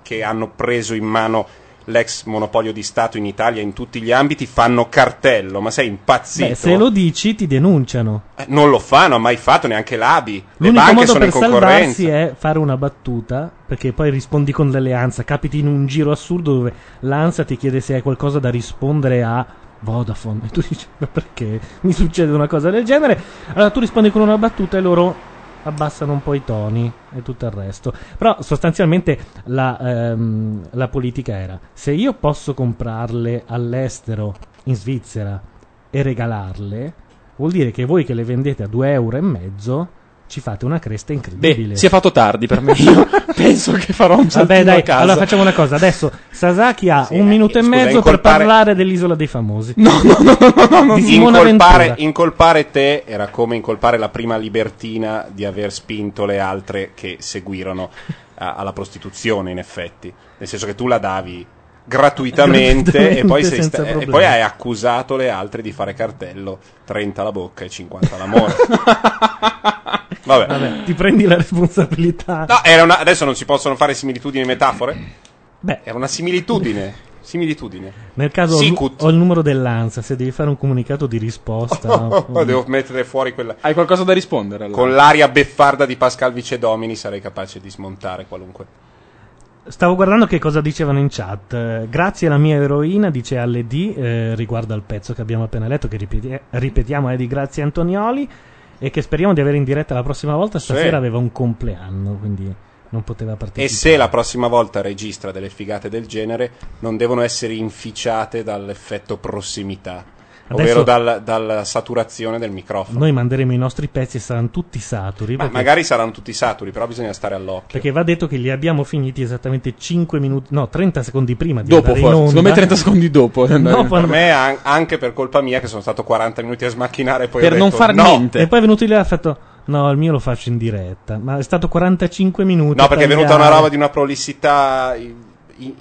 che hanno preso in mano l'ex monopolio di Stato in Italia in tutti gli ambiti fanno cartello? Ma sei impazzito? Beh, se lo dici ti denunciano. Non lo fanno, ha mai fatto neanche l'ABI. L'unico modo sono per salvarsi è fare una battuta, perché poi rispondi con l'alleanza, capiti in un giro assurdo dove l'ANSA ti chiede se hai qualcosa da rispondere a Vodafone e tu dici ma perché mi succede una cosa del genere? Allora tu rispondi con una battuta e loro abbassano un po' i toni e tutto il resto. Però sostanzialmente la politica era: se io posso comprarle all'estero in Svizzera e regalarle, vuol dire che voi che le vendete a 2,5 euro ci fate una cresta incredibile. Beh, si è fatto tardi per me. Io penso che farò un saltino a casa. Allora facciamo una cosa. Adesso Sasaki ha un minuto e mezzo per parlare dell'Isola dei Famosi. No. Incolpare te era come incolpare la prima libertina di aver spinto le altre che seguirono alla prostituzione, in effetti. Nel senso che tu la davi gratuitamente e poi hai accusato le altre di fare cartello, 30 alla bocca e 50 all'amore. Vabbè, ti prendi la responsabilità. No, adesso non si possono fare similitudini e metafore? Beh, era una similitudine. Nel caso ho il numero dell'ANSA, se devi fare un comunicato di risposta. Devo mettere fuori quella. Hai qualcosa da rispondere allora? Con l'aria beffarda di Pascal Vicedomini sarei capace di smontare qualunque. Stavo guardando che cosa dicevano in chat. Grazie alla mia eroina, dice LED, riguardo al pezzo che abbiamo appena letto, che ripetiamo è di Grazie Antonioli e che speriamo di avere in diretta la prossima volta. Stasera aveva un compleanno, quindi non poteva partecipare. E se la prossima volta registra delle figate del genere, non devono essere inficiate dall'effetto prossimità, ovvero dalla saturazione del microfono. Noi manderemo i nostri pezzi e saranno tutti saturi. Magari saranno tutti saturi, però bisogna stare all'occhio. Perché va detto che li abbiamo finiti esattamente 30 secondi prima di andare in onda. Secondo me 30 secondi dopo. Per me anche per colpa mia che sono stato 40 minuti a smacchiare e poi per non far niente. E poi è venuto lì e ha fatto no, il mio lo faccio in diretta, ma è stato 45 minuti. No, perché è venuta una roba di una prolissità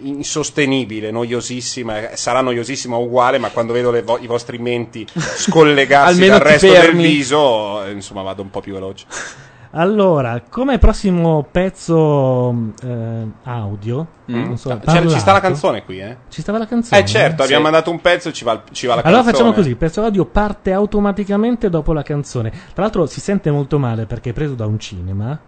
insostenibile, noiosissima. Sarà noiosissima uguale, ma quando vedo i vostri menti scollegarsi dal resto del viso, insomma, vado un po' più veloce. Allora, come prossimo pezzo audio, non so, ci sta la canzone qui, eh? Ci stava la canzone. Certo, abbiamo mandato un pezzo, ci va la canzone. Allora facciamo così, il pezzo audio parte automaticamente dopo la canzone. Tra l'altro si sente molto male perché è preso da un cinema.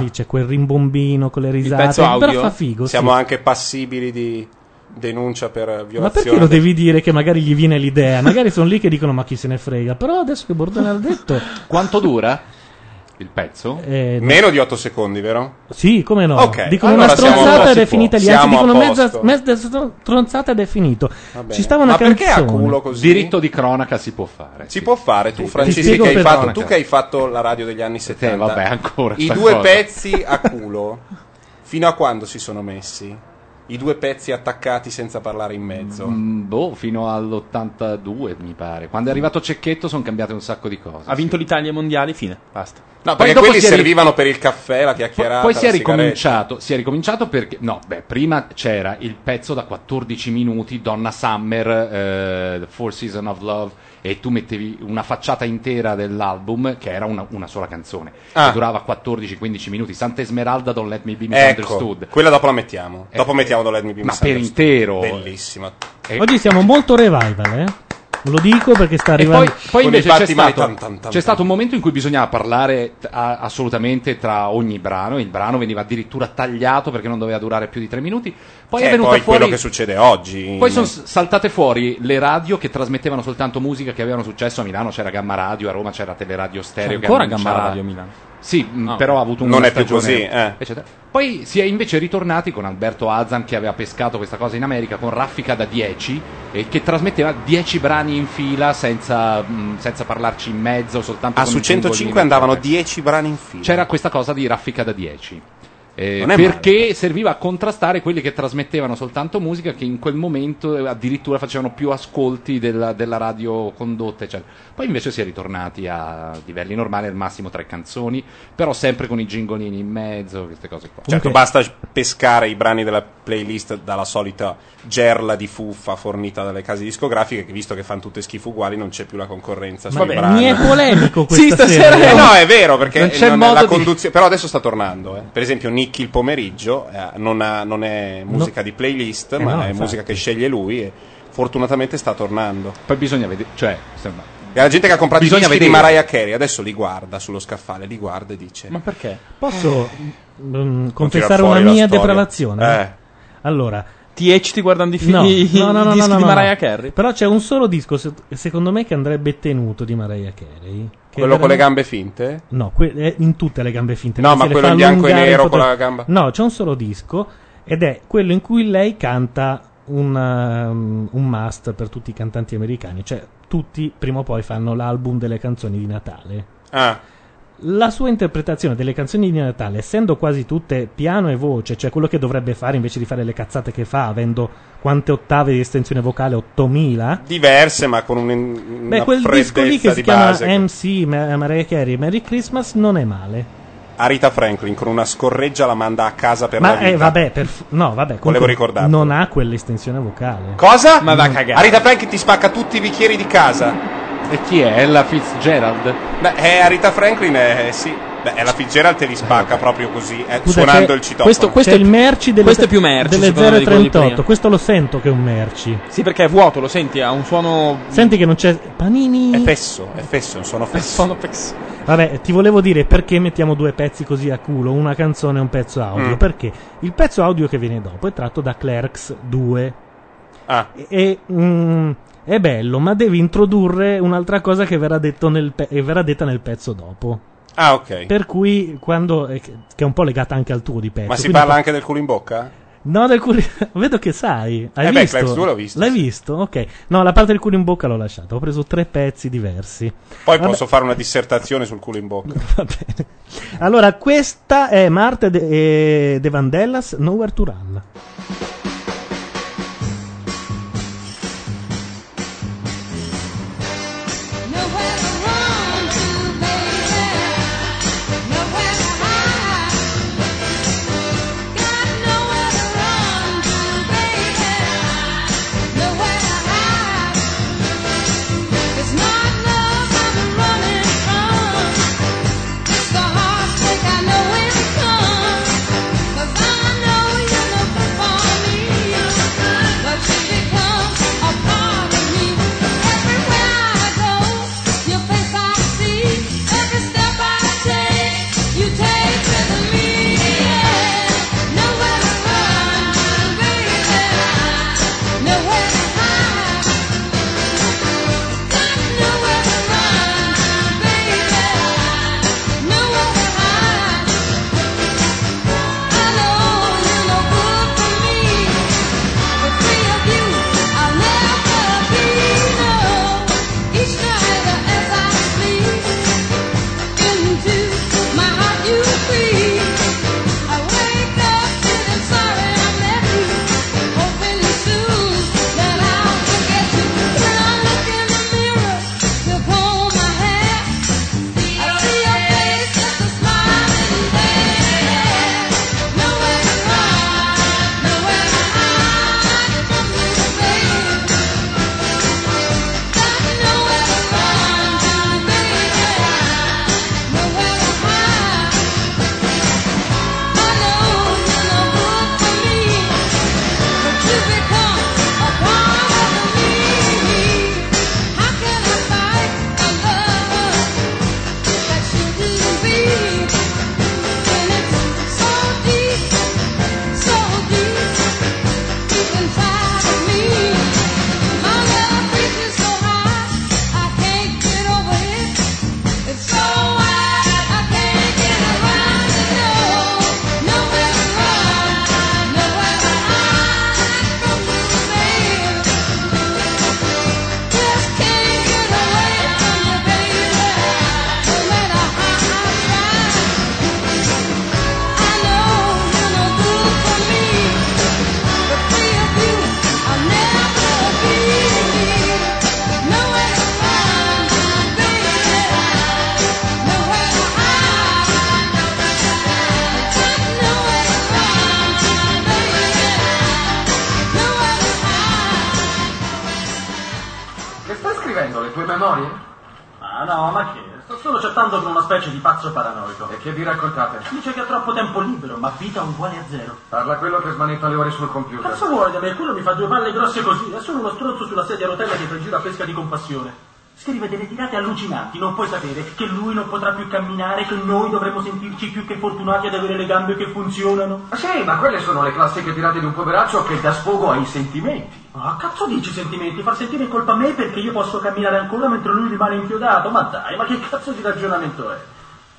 Lì c'è quel rimbombino con le risate, il pezzo audio, però fa figo. Siamo anche passibili di denuncia per violazione. Ma perché lo devi dire che magari gli viene l'idea? Magari sono lì che dicono ma chi se ne frega. Però adesso che Bordone ha detto, quanto dura? Il pezzo? Meno di 8 secondi, vero? Sì, come no? Okay. Dicono allora una stronzata ed è finita lì. Anzi, dicono mezza stronzata ed è finito. Ci stava una canzone. Ma perché a culo così? Diritto di cronaca si può fare. Si può fare. Tu, Francesco, tu che hai fatto la radio degli anni 70. Vabbè, ancora i due pezzi a culo. Fino a quando si sono messi? I due pezzi attaccati senza parlare in mezzo. Fino all'82 mi pare. Quando è arrivato Cecchetto sono cambiate un sacco di cose. Ha vinto l'Italia ai mondiali, fine, basta. No, perché quelli servivano per il caffè, la chiacchierata. Poi si è ricominciato. Si è ricominciato perché prima c'era il pezzo da 14 minuti, Donna Summer, The Four Seasons of Love, e tu mettevi una facciata intera dell'album che era una sola canzone che durava 14-15 minuti. Santa Esmeralda, Don't Let Me Be Misunderstood, quella dopo la mettiamo, dopo mettiamo Don't Let Me Be Misunderstood, ma per intero, bellissima. Oggi siamo molto revival, lo dico perché sta arrivando. E poi invece c'è stato un momento in cui bisognava parlare assolutamente tra ogni brano. Il brano veniva addirittura tagliato perché non doveva durare più di 3 minuti. Poi è venuto fuori quello che succede oggi. Poi sono saltate fuori le radio che trasmettevano soltanto musica che avevano successo. A Milano c'era Gamma Radio, a Roma c'era Teleradio Stereo. C'è ancora Gamma Radio a Milano? Sì, però ha avuto un non è più così, eccetera. Poi si è invece ritornati con Alberto Azzan, che aveva pescato questa cosa in America, con Raffica da 10, che trasmetteva 10 brani in fila senza parlarci in mezzo, soltanto su 105 andavano 10 brani in fila. C'era questa cosa di Raffica da 10. Perché serviva a contrastare quelli che trasmettevano soltanto musica, che in quel momento addirittura facevano più ascolti della radio condotta, eccetera. Poi invece si è ritornati a livelli normali, al massimo 3 canzoni, però sempre con i gingolini in mezzo, queste cose qua. Certo, basta pescare i brani della playlist dalla solita gerla di fuffa fornita dalle case discografiche, che visto che fanno tutte schifo uguali non c'è più la concorrenza. Ma vabbè, mi è polemico questa stasera. No, è vero, perché non c'è modo la conduzione, però adesso sta tornando, per esempio Nicky il pomeriggio non è musica di playlist, ma è musica che sceglie lui, e fortunatamente sta tornando. Poi bisogna vedere, la gente che ha comprato i dischi di Mariah Carey adesso li guarda sullo scaffale, li guarda e dice: ma perché? Posso confessare una mia depravazione? Allora, ti guardano i dischi di Mariah Carey. Però c'è un solo disco secondo me che andrebbe tenuto di Mariah Carey. Quello con le gambe finte? No, in tutte le gambe finte. No, ma quello in bianco e nero con la gamba. No, c'è un solo disco ed è quello in cui lei canta un must per tutti i cantanti americani. Cioè, tutti prima o poi fanno l'album delle canzoni di Natale. La sua interpretazione delle canzoni di Natale, essendo quasi tutte piano e voce, cioè quello che dovrebbe fare invece di fare le cazzate che fa, avendo quante ottave di estensione vocale? 8000? Diverse, ma con una quel disco lì che si chiama MC, Mariah Carey, Merry Christmas, non è male. A Rita Franklin con una scorreggia la manda a casa per la vita. Volevo ricordarlo. Non ha quell'estensione vocale. Cosa? Ma va a cagare. A Rita Franklin ti spacca tutti i bicchieri di casa. E chi è? Ella Fitzgerald? Beh, Rita Franklin Ella Fitzgerald te li spacca proprio così, suonando il citofono. Questo è il merci questo è più merci delle 038. Questo lo sento che è un merci. Sì, perché è vuoto, lo senti, ha un suono. Senti che non c'è panini. È fesso, un suono fesso. Vabbè, ti volevo dire perché mettiamo 2 pezzi così a culo, una canzone e un pezzo audio, perché il pezzo audio che viene dopo è tratto da Clerks 2. È bello, ma devi introdurre un'altra cosa che verrà detta nel pezzo dopo. Ok. Per cui che è un po' legata anche al tuo di pezzo. Ma si parla anche del culo in bocca? No, del culo. Vedo che sai. Hai visto? Beh, Clerks 2 l'ho visto. L'hai visto? Ok. No, la parte del culo in bocca l'ho lasciata. Ho preso 3 pezzi diversi. Poi posso fare una dissertazione sul culo in bocca. Va bene. Allora, questa è Marthe de Vandellas, Nowhere to Run. trattando con una specie di pazzo paranoico. E che vi raccontate? Dice che ha troppo tempo libero, ma vita uguale a zero. Parla quello che smanetta le ore sul computer. Cazzo vuole da me? Quello mi fa due palle grosse così. È solo uno stronzo sulla sedia a rotella che pregira a pesca di compassione. Scrive delle tirate allucinanti, non puoi sapere che lui non potrà più camminare, che noi dovremo sentirci più che fortunati ad avere le gambe che funzionano. Ah sì, ma quelle sono le classiche tirate di un poveraccio che dà sfogo ai sentimenti. Ma cazzo dici sentimenti? Far sentire colpa a me perché io posso camminare ancora mentre lui rimane inchiodato? Ma dai, ma che cazzo di ragionamento è?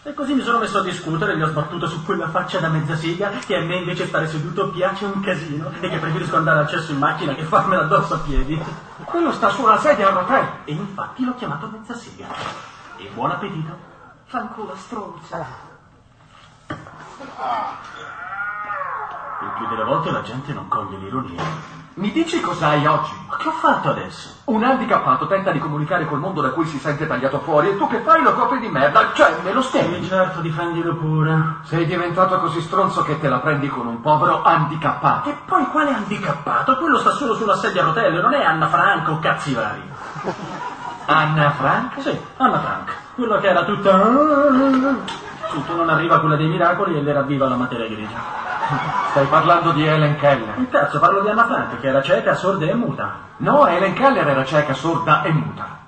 E così mi sono messo a discutere e gli ho sbattuto su quella faccia da mezza sega che a me invece stare seduto piace un casino e che preferisco andare al cesso in macchina che farmela addosso a piedi. Quello sta sulla sedia a rotelle. E infatti l'ho chiamato mezza sega. E buon appetito. Fanculo stronza. Il più delle volte la gente non coglie l'ironia. Mi dici cos'hai oggi? Ma che ho fatto adesso? Un handicappato tenta di comunicare col mondo da cui si sente tagliato fuori e tu che fai lo copri di merda, cioè me lo stendi. Sì, certo, difendilo pure. Sei diventato così stronzo che te la prendi con un povero handicappato. E poi quale handicappato? Quello sta solo sulla sedia a rotelle, non è Anna Frank o cazzi vari. Anna Frank? Sì, Anna Frank. Quello che era tutta... Tutto non arriva quella dei miracoli e l'era viva la materia grigia. Stai parlando di Helen Keller. Il terzo parlo di Anna Frank, che era cieca, sorda e muta. No, Helen Keller era cieca, sorda e muta.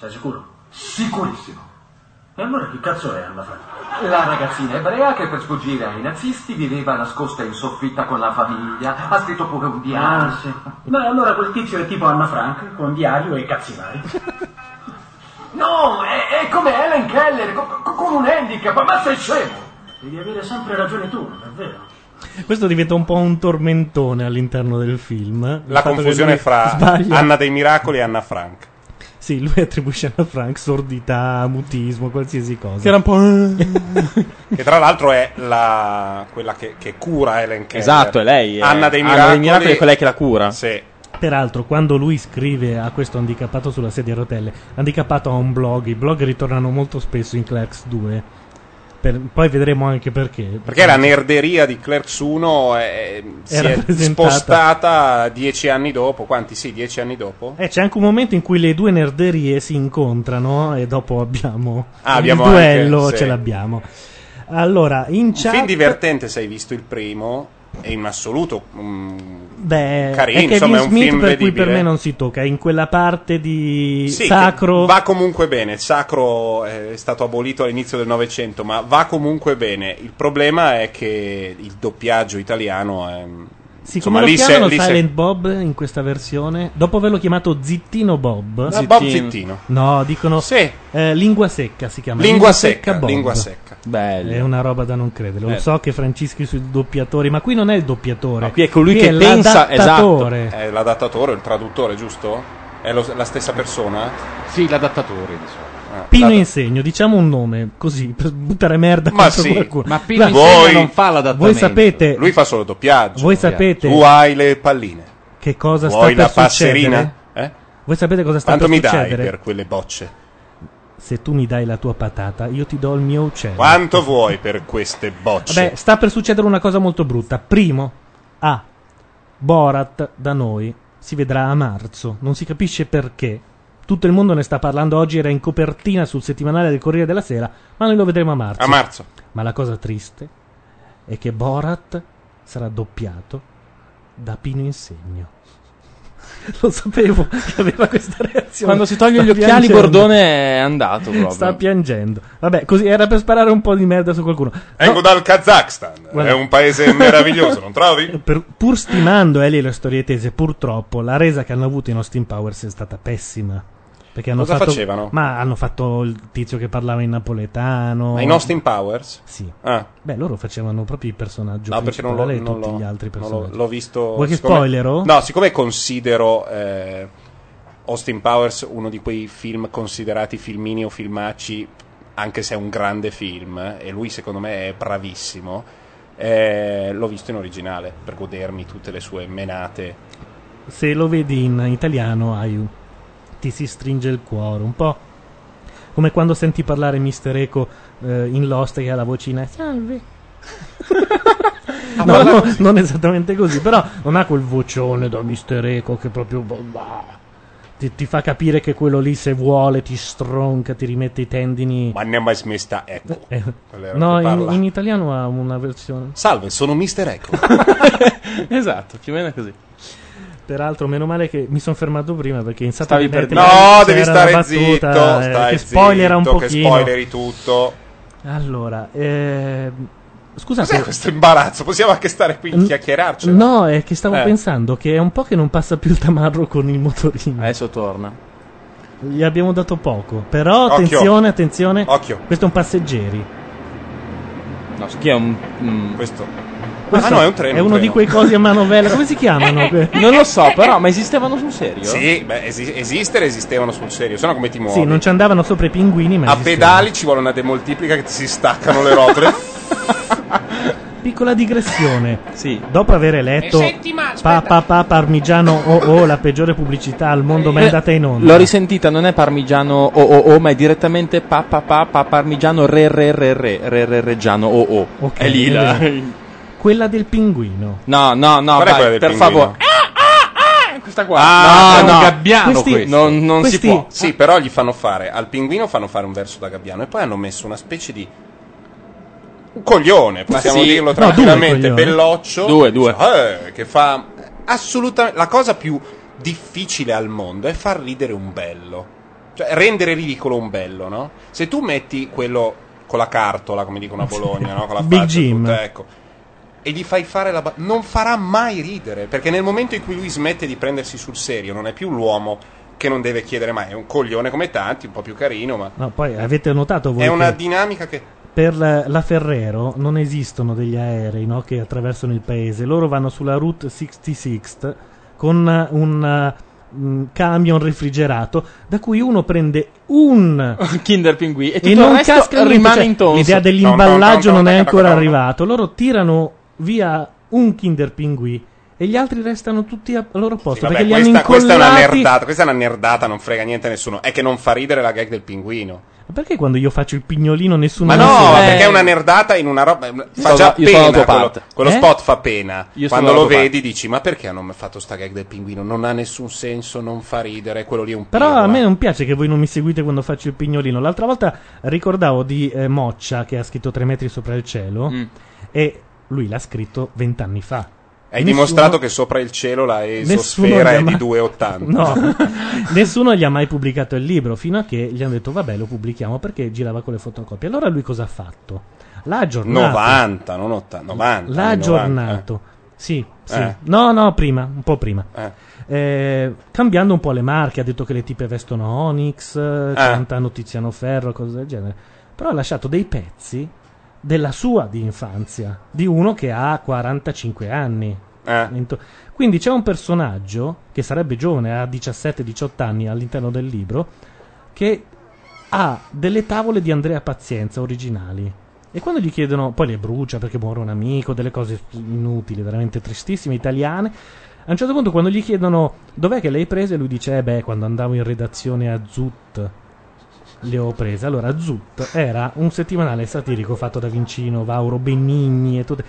Sei sicuro? Sicurissimo. E allora che cazzo è Anna Frank? La ragazzina ebrea che per sfuggire ai nazisti viveva nascosta in soffitta con la famiglia. Ha scritto pure un diario. Ah, sì. No, e allora quel tizio è tipo Anna Frank, con diario e cazzi vari. No, è come Helen Keller, con un handicap, ma sei scemo. Devi avere sempre ragione tu, non è vero? Questo diventa un po' un tormentone all'interno del film. La confusione fra sbaglia. Anna dei Miracoli e Anna Frank. Sì, lui attribuisce a Anna Frank sordità, mutismo, qualsiasi cosa. Che era un po'... Che tra l'altro è quella che cura Helen Keller. Esatto, è lei. Anna dei Miracoli è quella che la cura. Sì. Peraltro, quando lui scrive a questo handicappato sulla sedia a rotelle, handicappato ha un blog, i blog ritornano molto spesso in Clerks 2. Poi vedremo anche perché. Perché la nerderia di Clerks 1 si è spostata 10 anni dopo. Quanti? Sì, 10 anni dopo. C'è anche un momento in cui le due nerderie si incontrano e dopo abbiamo il duello, anche, sì. Ce l'abbiamo. Allora, in chat... Un film divertente se hai visto il primo. È in assoluto carino, è insomma, è un Smith film per vedibile. Cui per me non si tocca in quella parte di sì, sacro va comunque bene. Il sacro è stato abolito all'inizio del Novecento, ma va comunque bene. Il problema è che il doppiaggio italiano è... Sì, insomma, come lo chiamano Silent Bob in questa versione? Dopo averlo chiamato Zittino Bob. No, Zittino. Bob Zittino. No, dicono sì. Lingua secca si chiama. Lingua secca Bob. Lingua secca. Bello. È una roba da non credere. Lo so che Francischi sui doppiatori, ma qui non è il doppiatore. Ma qui è colui qui che è pensa... L'adattatore. Esatto. È l'adattatore, il traduttore, giusto? È la stessa persona? Sì, l'adattatore, diciamo. Pino Insegno, diciamo un nome così per buttare merda contro qualcuno. Ma Pino Insegno non fa l'adattamento. Voi sapete, lui fa solo doppiaggio. Voi sapete, tu hai le palline. Che cosa vuoi sta per succedere? Vuoi la passerina? Voi sapete cosa sta quanto per succedere? Quanto mi dai per quelle bocce? Se tu mi dai la tua patata, io ti do il mio uccello. Quanto vuoi per queste bocce? Vabbè, sta per succedere una cosa molto brutta. Primo, Borat da noi si vedrà a marzo. Non si capisce perché. Tutto il mondo ne sta parlando oggi, era in copertina sul settimanale del Corriere della Sera, ma noi lo vedremo a marzo. A marzo. Ma la cosa triste è che Borat sarà doppiato da Pino Insegno. Lo sapevo che aveva questa reazione. Quando si toglie gli occhiali Gordone è andato proprio. Sta piangendo. Vabbè, così era per sparare un po' di merda su qualcuno. Vengo dal Kazakhstan, guarda. È un paese meraviglioso, non trovi? Pur stimando Ellie e le storietese, purtroppo la resa che hanno avuto i nostri Austin Powers è stata pessima. Perché hanno cosa fatto, facevano? Ma hanno fatto il tizio che parlava in napoletano. Ma i Austin Powers? Sì. Beh, loro facevano proprio il personaggio principale perché non tutti gli altri personaggi. L'ho visto... Vuoi che spoilero? No, siccome considero Austin Powers uno di quei film considerati filmini o filmacci, anche se è un grande film, e lui secondo me è bravissimo, l'ho visto in originale per godermi tutte le sue menate. Se lo vedi in italiano ti si stringe il cuore, un po' come quando senti parlare Mister Eco in Lost, che ha la vocina salve. No, non esattamente così, però non ha quel vocione da Mister Eco che proprio ti fa capire che quello lì, se vuole, ti stronca, ti rimette i tendini. Ma ne ha mai smessa Ecco. No, in italiano ha una versione. Salve, sono Mister Ecco. Esatto, più o meno così. Peraltro, meno male che mi sono fermato prima, perché in Saturday Night Live devi stare battuta, zitto, che spoilera un pochino. Che spoileri tutto. Allora, scusate. Cos'è questo imbarazzo? Possiamo anche stare qui a chiacchierarci. No, è che stavo pensando che è un po' che non passa più il tamarro con il motorino. Adesso torna. Gli abbiamo dato poco, però attenzione, attenzione. Occhio. Questo è un passeggeri. No, chi è un... questo... Questo no, è un treno. È uno di quei cosi a manovella. Come si chiamano? Non lo so, però, ma esistevano sul serio? Sì, beh, esistevano sul serio. Sennò come ti muovi? Sì, non ci andavano sopra i pinguini, ma a esistevano. Pedali ci vuole una demoltiplica che ti si staccano le rotole. Piccola digressione. Sì. Dopo aver letto Parmigiano la peggiore pubblicità al mondo mai andata in onda. L'ho risentita, non è Parmigiano ma è direttamente Parmigiano Reggiano Okay, è lì la... Quella del pinguino. No, vai, per favore. Questa qua. No. Gabbiano questo. Non si può. Sì, però gli fanno fare, al pinguino fanno fare un verso da Gabbiano e poi hanno messo una specie di un coglione, possiamo dirlo tranquillamente, belloccio. Due. Che fa assolutamente la cosa più difficile al mondo è far ridere un bello. Cioè rendere ridicolo un bello, no? Se tu metti quello con la cartola, come dicono a Bologna, no? Con la Big faccia Jim. Tutta, ecco. E gli fai fare la non farà mai ridere, perché nel momento in cui lui smette di prendersi sul serio non è più l'uomo che non deve chiedere mai, è un coglione come tanti, un po' più carino, ma no, poi avete notato voi è una dinamica che per la Ferrero non esistono degli aerei, no, che attraversano il paese. Loro vanno sulla Route 66 con un camion refrigerato da cui uno prende un Kinder Pinguì e tutto il resto rimane in tonso. L'idea dell'imballaggio non è ancora arrivato. Loro tirano via un Kinder Pinguì e gli altri restano tutti al loro posto, perché li hanno incollati. Questa è una nerdata, non frega niente a nessuno. È che non fa ridere la gag del pinguino. Ma perché quando io faccio il pignolino nessuno... Ma no, perché è una nerdata in una roba... Fa già pena, quello spot fa pena. Quando lo vedi dici, ma perché hanno fatto sta gag del pinguino? Non ha nessun senso, non fa ridere, quello lì è un pirla. Però a me non piace che voi non mi seguite quando faccio il pignolino. L'altra volta ricordavo di Moccia, che ha scritto 3 metri sopra il cielo, e lui l'ha scritto 20 anni fa. Hai dimostrato che sopra il cielo la esosfera è di 2,80. No, nessuno gli ha mai pubblicato il libro, fino a che gli hanno detto vabbè, lo pubblichiamo, perché girava con le fotocopie. Allora lui cosa ha fatto? L'ha aggiornato. 90, non 80, 90. L'ha aggiornato. 90. Sì. No, prima, un po' prima. Cambiando un po' le marche, ha detto che le tipe vestono Onyx, cantano Tiziano Ferro, cose del genere. Però ha lasciato dei pezzi della sua di infanzia, di uno che ha 45 anni. Quindi c'è un personaggio che sarebbe giovane, ha 17-18 anni all'interno del libro, che ha delle tavole di Andrea Pazienza originali. E quando gli chiedono, poi le brucia perché muore un amico, delle cose inutili, veramente tristissime, italiane. A un certo punto, quando gli chiedono dov'è che le hai prese, lui dice quando andavo in redazione a Zut le ho prese. Allora, Zut era un settimanale satirico fatto da Vincino, Vauro, Benigni e tutto.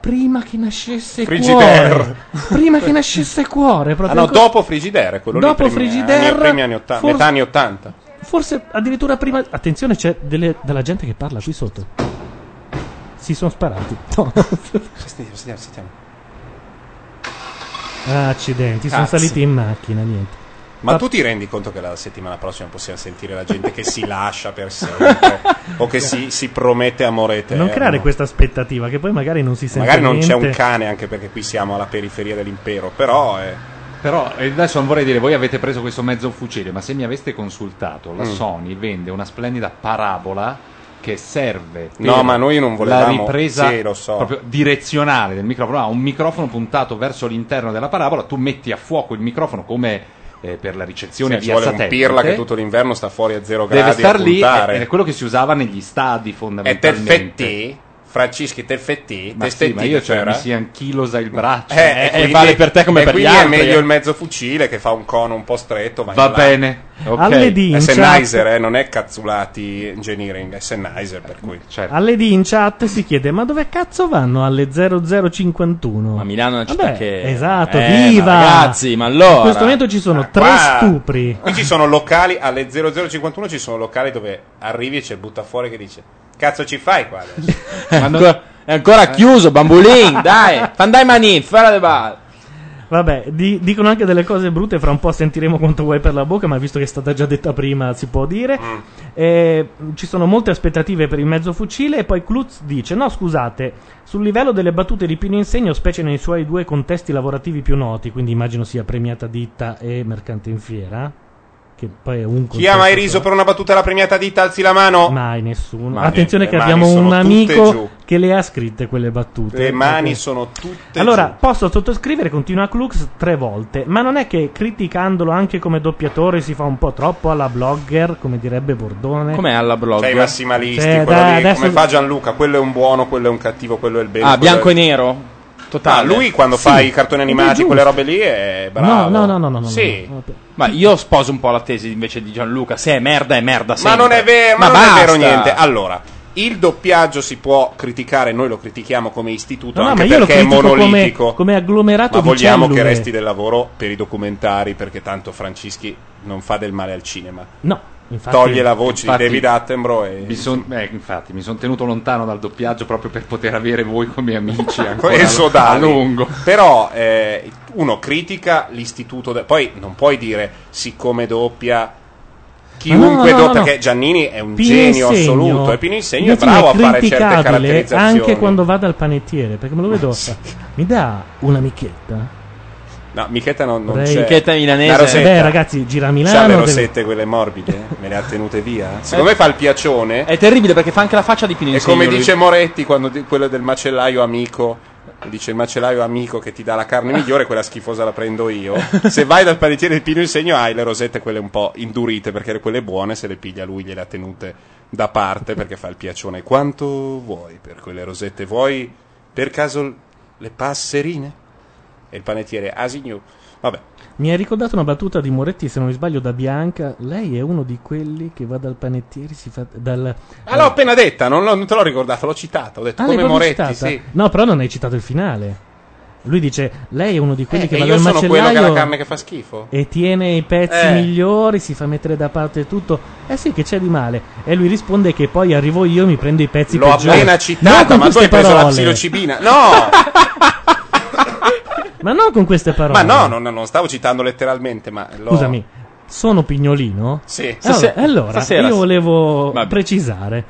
Prima che nascesse Frigidaire. Cuore. Prima che nascesse Cuore. Proprio dopo Frigidaire, quello lì. Dopo Frigidaire. Primi anni 80, metà anni 80. Forse addirittura prima. Attenzione, c'è della gente che parla qui sotto. Si sono sparati. No. Sentiamo. Accidenti, sono saliti in macchina, niente. Ma tu ti rendi conto che la settimana prossima possiamo sentire la gente che si lascia per sempre o che si promette amore eterno? Non creare questa aspettativa che poi magari non si sente. Magari non c'è un cane, anche perché qui siamo alla periferia dell'impero, però adesso non vorrei dire, voi avete preso questo mezzo fucile, ma se mi aveste consultato, la Sony vende una splendida parabola che serve per ma noi non volevamo, la ripresa proprio direzionale del microfono. Ha un microfono puntato verso l'interno della parabola, tu metti a fuoco il microfono come... per la ricezione via satellite. Ci vuole un pirla che tutto l'inverno sta fuori a 0 gradi, deve star lì, è quello che si usava negli stadi fondamentalmente. È perfetti Francischi Teffetti, sì, ma io cioè, mi si anchilosa il braccio quindi, vale per te come per gli altri. E quindi è meglio il mezzo fucile che fa un cono un po' stretto. Va bene, okay. È Sennheiser, non è Cazzulati Engineering, è Sennheiser, per cui certo. Alle D in chat si chiede: ma dove cazzo vanno alle 0051? Ma Milano è una città che esatto, viva! Ma ragazzi, ma allora in questo momento ci sono tre stupri. Qui ci sono locali alle 0051, ci sono locali dove arrivi e c'è il buttafuori che dice: cazzo ci fai qua adesso? È ancora chiuso, Bambulin, dai, fandai manin, fara le balle. Vabbè, dicono anche delle cose brutte, fra un po' sentiremo quanto vuoi per la bocca, ma visto che è stata già detta prima si può dire. Ci sono molte aspettative per il mezzo fucile e poi Klutz dice: no scusate, sul livello delle battute di Pino Insegno, specie nei suoi due contesti lavorativi più noti, quindi immagino sia Premiata Ditta e Mercante in Fiera. Che poi è un chi ha mai riso per una battuta alla Premiata Ditta? Alzi la mano. Mai nessuno. Attenzione che abbiamo un amico che le ha scritte quelle battute. Le mani sono tutte giù. Posso sottoscrivere, continua Klux, 3 volte. Ma non è che criticandolo anche come doppiatore si fa un po' troppo alla blogger, come direbbe Bordone? Come alla blogger? Sei massimalisti, adesso... Come fa Gianluca, quello è un buono, quello è un cattivo, quello è il bene. Ah, bianco e nero? Totale. Ma lui quando fa i cartoni animati, quelle robe lì, è bravo. No. Sì. Ma io sposo un po' la tesi invece di Gianluca. Se è merda sempre. Ma non è vero, non è vero niente. Allora, il doppiaggio si può criticare, noi lo critichiamo come istituto, anche perché è monolitico. Come agglomerato di cellule. Ma vogliamo che resti del lavoro per i documentari, perché tanto Francischi non fa del male al cinema. No. Infatti, toglie la voce di David Attenborough e... infatti mi sono tenuto lontano dal doppiaggio proprio per poter avere voi come amici e a lungo. Però uno critica l'istituto poi non puoi dire siccome doppia chiunque perché Giannini è un genio assoluto e Pino Insegno è bravo a fare certe caratterizzazioni anche quando va dal panettiere, perché me lo vedo mi dà una micchetta. No, Michetta non c'è. Michetta milanese. Beh, ragazzi, gira a Milano. C'ha le rosette quelle morbide? Me le ha tenute via? Secondo me fa il piacione. È terribile perché fa anche la faccia di Pino Insegno. E come dice Moretti, quando quello del macellaio amico, dice il macellaio amico che ti dà la carne migliore, quella schifosa la prendo io. Se vai dal panettiere di Pino Insegno hai le rosette quelle un po' indurite, perché quelle buone se le piglia lui, gliele ha tenute da parte perché fa il piacione. Quanto vuoi per quelle rosette? Vuoi per caso le passerine? E il panettiere Asigno. Vabbè. Mi hai ricordato una battuta di Moretti, se non mi sbaglio, da Bianca. Lei è uno di quelli che va dal panettiere, si fa dal... l'ho appena detta, non te l'ho ricordata, l'ho citata. Ho detto come Moretti, sì. No, però non hai citato il finale. Lui dice: lei è uno di quelli che va dal macellaio. Io sono quello che ha la carne che fa schifo e tiene i pezzi migliori, si fa mettere da parte tutto. Sì, che c'è di male? E lui risponde che poi arrivo io e mi prendo i pezzi peggiori. L'ho appena citata, ma tu hai preso la psilocibina. No! Ma non con queste parole. Ma non stavo citando letteralmente, ma scusami, sono Pignolino? Sì. Allora io volevo precisare.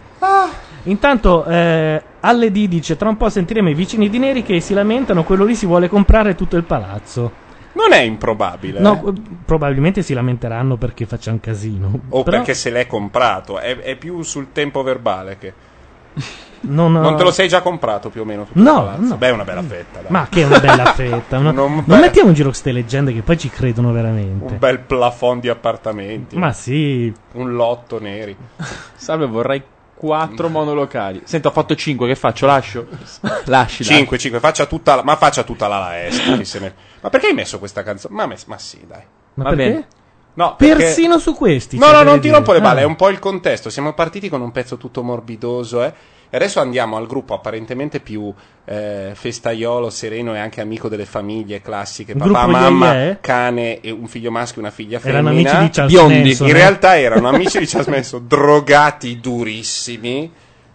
Intanto Alle D dice: tra un po' sentiremo i vicini di Neri che si lamentano, quello lì si vuole comprare tutto il palazzo. Non è improbabile. No, probabilmente si lamenteranno perché faccia un casino. O perché se l'è comprato. È più sul tempo verbale che... Non te lo sei già comprato più o meno? No. Beh, è una bella fetta. Dai. Ma che è una bella fetta? Non mettiamo in giro queste leggende che poi ci credono veramente. Un bel plafond di appartamenti. Ma sì. Un lotto neri. Salve, vorrei 4 monolocali. Sento, ho fatto 5, che faccio? Lascio? Lasci. 5, faccia tutta la esca. Ma perché hai messo questa canzone? Ma sì, dai. Ma va bene. No, persino su questi. No, non ti rompo le balle, è un po' il contesto. Siamo partiti con un pezzo tutto morbidoso, E adesso andiamo al gruppo apparentemente più festaiolo, sereno e anche amico delle famiglie classiche. Papà, mamma, cane e un figlio maschio e una figlia femmina. Erano amici di Charles Biondi. Manson. In realtà erano amici di Charles Manson, drogati durissimi.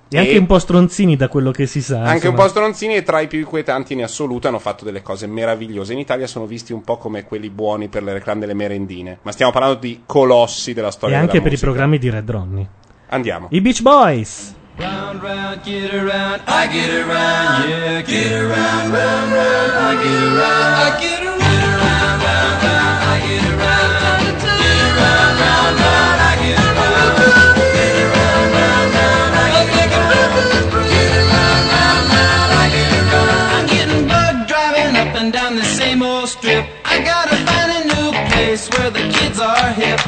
E anche un po' stronzini, da quello che si sa. Anche un po' stronzini, e tra i più inquietanti in assoluto. Hanno fatto delle cose meravigliose. In Italia sono visti un po' come quelli buoni per le reclame delle merendine. Ma stiamo parlando di colossi della storia della musica. E anche per i programmi di Red Ronnie. Andiamo. I Beach Boys. Round, get around, I get around, yeah, get around, round, round, I get around, I get around, round, round, I get around, get around, round, round, I get around, get around, round, round, I get around, get around, round, round, I get around. I'm getting bugged driving up and down the same old strip. I gotta find a new place where the kids are hip.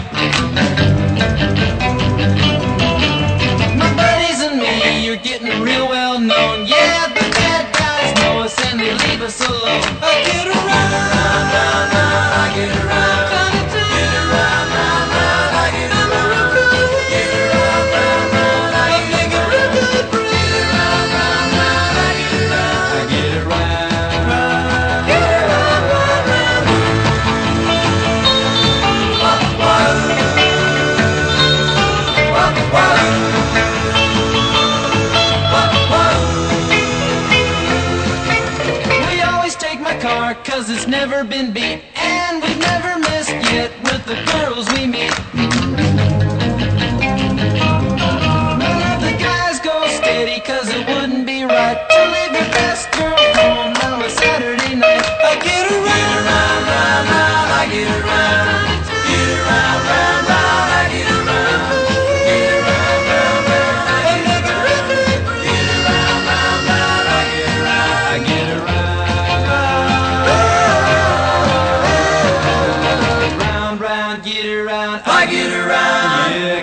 Getting real well. well known. Yeah, the bad guys know us and they leave us alone. I get around, I get around. Cause it's never been beat, and we've never missed yet with the girls we meet. None of the guys go steady, cause it wouldn't be right to leave your best girl home on a Saturday night. I get around, round, round, I get around.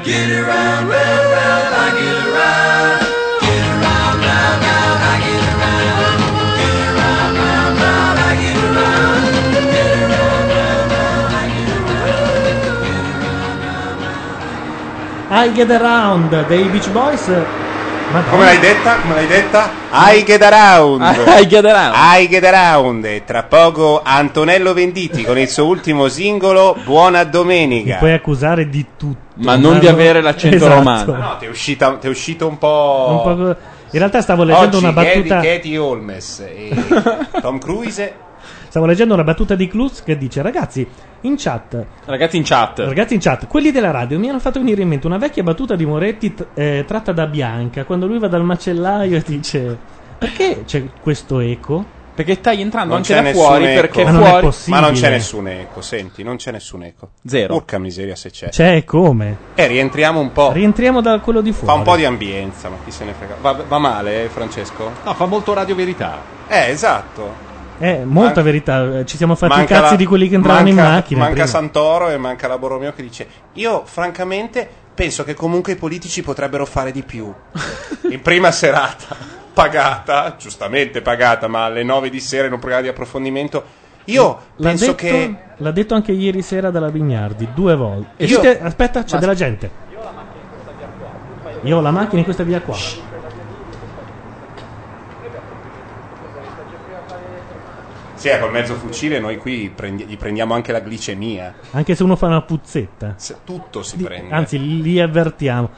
Get around, round, round, I get around. I Get Around dei Beach Boys. Madonna. Come l'hai detta? Come l'hai detta? I Get Around. I Get Around. I Get Around. E tra poco Antonello Venditti con il suo ultimo singolo Buona Domenica. Mi puoi accusare di tutto, ma non di avere l'accento romano. Ma no, ti è uscito un po'. In realtà stavo leggendo oggi una battuta di Katie Holmes e Tom Cruise. Stavo leggendo una battuta di Cluz che dice: Ragazzi in chat, quelli della radio mi hanno fatto venire in mente una vecchia battuta di Moretti tratta da Bianca, quando lui va dal macellaio e dice: perché c'è questo eco? Perché stai entrando non anche da fuori eco. Perché ma fuori ma non c'è nessun eco, senti, non c'è nessun eco. Zero. Porca miseria se c'è. C'è come? Rientriamo un po'. Rientriamo da quello di fuori. Fa un po' di ambienza, ma chi se ne frega. Va male, Francesco? No, fa molto Radio Verità. Esatto. Molta verità, ci siamo fatti i cazzi di quelli che entravano in macchina. Manca prima. Santoro e manca la Boromeo che dice: io francamente penso che comunque i politici potrebbero fare di più. In prima serata pagata, giustamente pagata, ma alle 9 di sera in un programma di approfondimento. Io penso che l'ha detto anche ieri sera dalla Bignardi 2 volte. Aspetta, c'è della gente. Io ho la macchina in questa via qua. Sì, col mezzo fucile noi qui gli prendiamo anche la glicemia. Anche se uno fa una puzzetta. Tutto si prende. Anzi, li avvertiamo.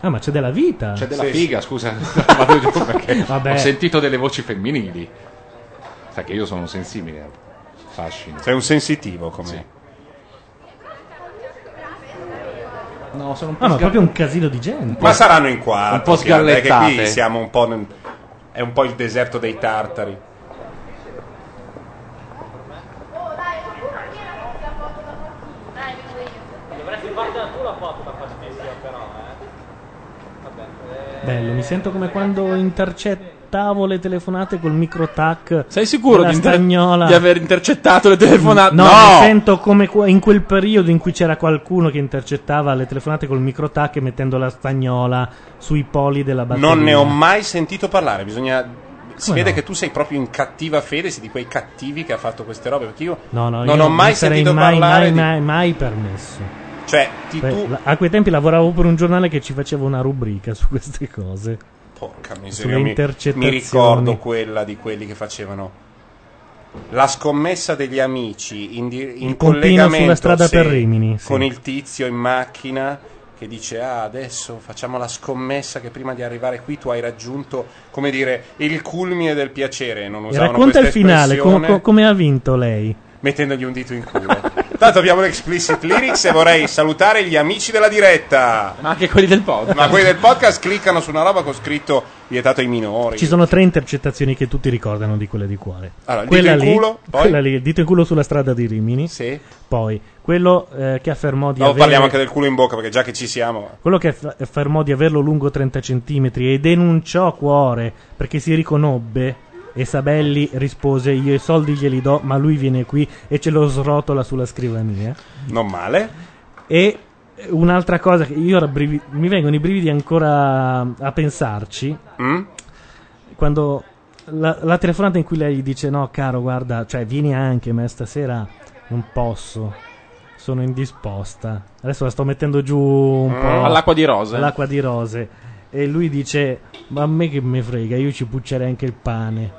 Ah, ma c'è della vita. C'è della figa, scusa. Vado giù perché ho sentito delle voci femminili. Sai che io sono sensibile al fascino. Sei un sensitivo come me. Sì. No, sono un po'. No, proprio un casino di gente. Ma saranno in quattro. Un po' sgallettate. Perché qui siamo un po'... È un po' il deserto dei tartari. Dovresti guardare tu la foto da farci però, eh. Bello, mi sento come quando intercettavo le telefonate col microtac. Sei sicuro di aver intercettato le telefonate? No! Mi sento come in quel periodo in cui c'era qualcuno che intercettava le telefonate col microtac e mettendo la stagnola sui poli della batteria. Non ne ho mai sentito parlare, si vede che tu sei proprio in cattiva fede, sei di quei cattivi che ha fatto queste robe, perché io non ho mai sentito parlare. Mai permesso. Cioè, a quei tempi lavoravo per un giornale che ci faceva una rubrica su queste cose. Porca miseria, mi ricordo quella di quelli che facevano la scommessa degli amici in collegamento sulla strada per Rimini, con il tizio in macchina che dice: adesso facciamo la scommessa che prima di arrivare qui tu hai raggiunto, come dire, il culmine del piacere. Non usavano questa espressione. Racconta il finale, come ha vinto lei? Mettendogli un dito in culo. Tanto abbiamo l'Explicit Lyrics e vorrei salutare gli amici della diretta. Ma anche quelli del podcast. Ma quelli del podcast cliccano su una roba con scritto vietato ai minori. Ci sono 3 intercettazioni che tutti ricordano di quelle di cuore. Allora, il dito in culo sulla strada di Rimini. Sì. Poi quello che affermò di parliamo anche del culo in bocca, perché già che ci siamo. Quello che affermò di averlo lungo 30 centimetri e denunciò Cuore perché si riconobbe. E Sabelli rispose: io i soldi glieli do, ma lui viene qui e ce lo srotola sulla scrivania. Non male. E Un'altra cosa che io mi vengono i brividi ancora a pensarci, quando la telefonata in cui lei dice: no caro, guarda, cioè vieni anche, ma stasera non posso, sono indisposta, adesso la sto mettendo giù un po' all'acqua di rose, e lui dice: ma a me che me frega, io ci puccerei anche il pane.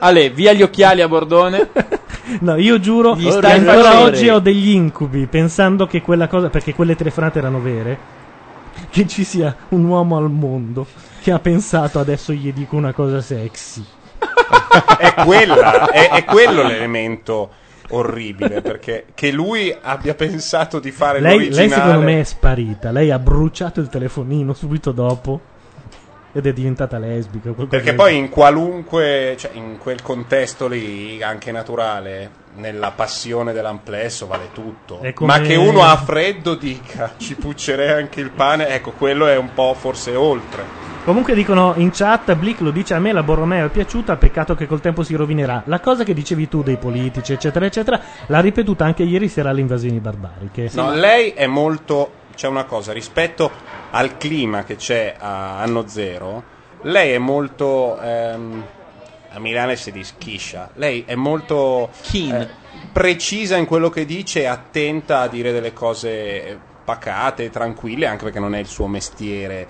Ale, via gli occhiali a Bordone. No, io giuro che ancora oggi ho degli incubi pensando che quella cosa, perché quelle telefonate erano vere, che ci sia un uomo al mondo che ha pensato: adesso gli dico una cosa sexy. È quello l'elemento orribile, perché che lui abbia pensato di fare l'originale. Lei secondo me è sparita, lei ha bruciato il telefonino subito dopo ed è diventata lesbica, perché poi in qualunque, cioè in quel contesto lì, anche naturale, nella passione dell'amplesso vale tutto, come... ma che uno a freddo dica ci puccerei anche il pane, ecco, quello è un po' forse oltre. Comunque dicono in chat, Blick lo dice: a me la Borromeo è piaciuta, peccato che col tempo si rovinerà. La cosa che dicevi tu dei politici eccetera eccetera l'ha ripetuta anche ieri sera alle Invasioni Barbariche. No, lei è molto... c'è una cosa rispetto al clima che c'è a Anno Zero, lei è molto a Milano si dice schiscia, lei è molto precisa in quello che dice, attenta a dire delle cose pacate, tranquille, anche perché non è il suo mestiere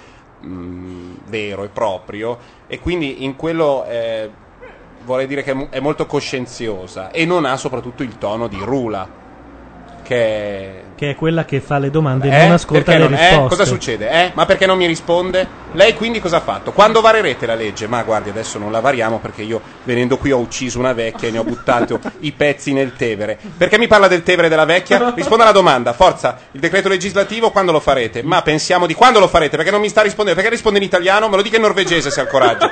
vero e proprio, e quindi in quello vorrei dire che è molto coscienziosa, e non ha soprattutto il tono di Rula, che è quella che fa le domande e non ascolta le risposte. Cosa succede? Ma perché non mi risponde? Lei quindi cosa ha fatto? Quando varerete la legge? Ma guardi, adesso non la variamo perché io venendo qui ho ucciso una vecchia e ne ho buttato i pezzi nel Tevere. Perché mi parla del Tevere della vecchia? Risponda alla domanda, forza. Il decreto legislativo quando lo farete? Ma pensiamo di quando lo farete, perché non mi sta rispondendo. Perché risponde in italiano? Me lo dica in norvegese se ha il coraggio.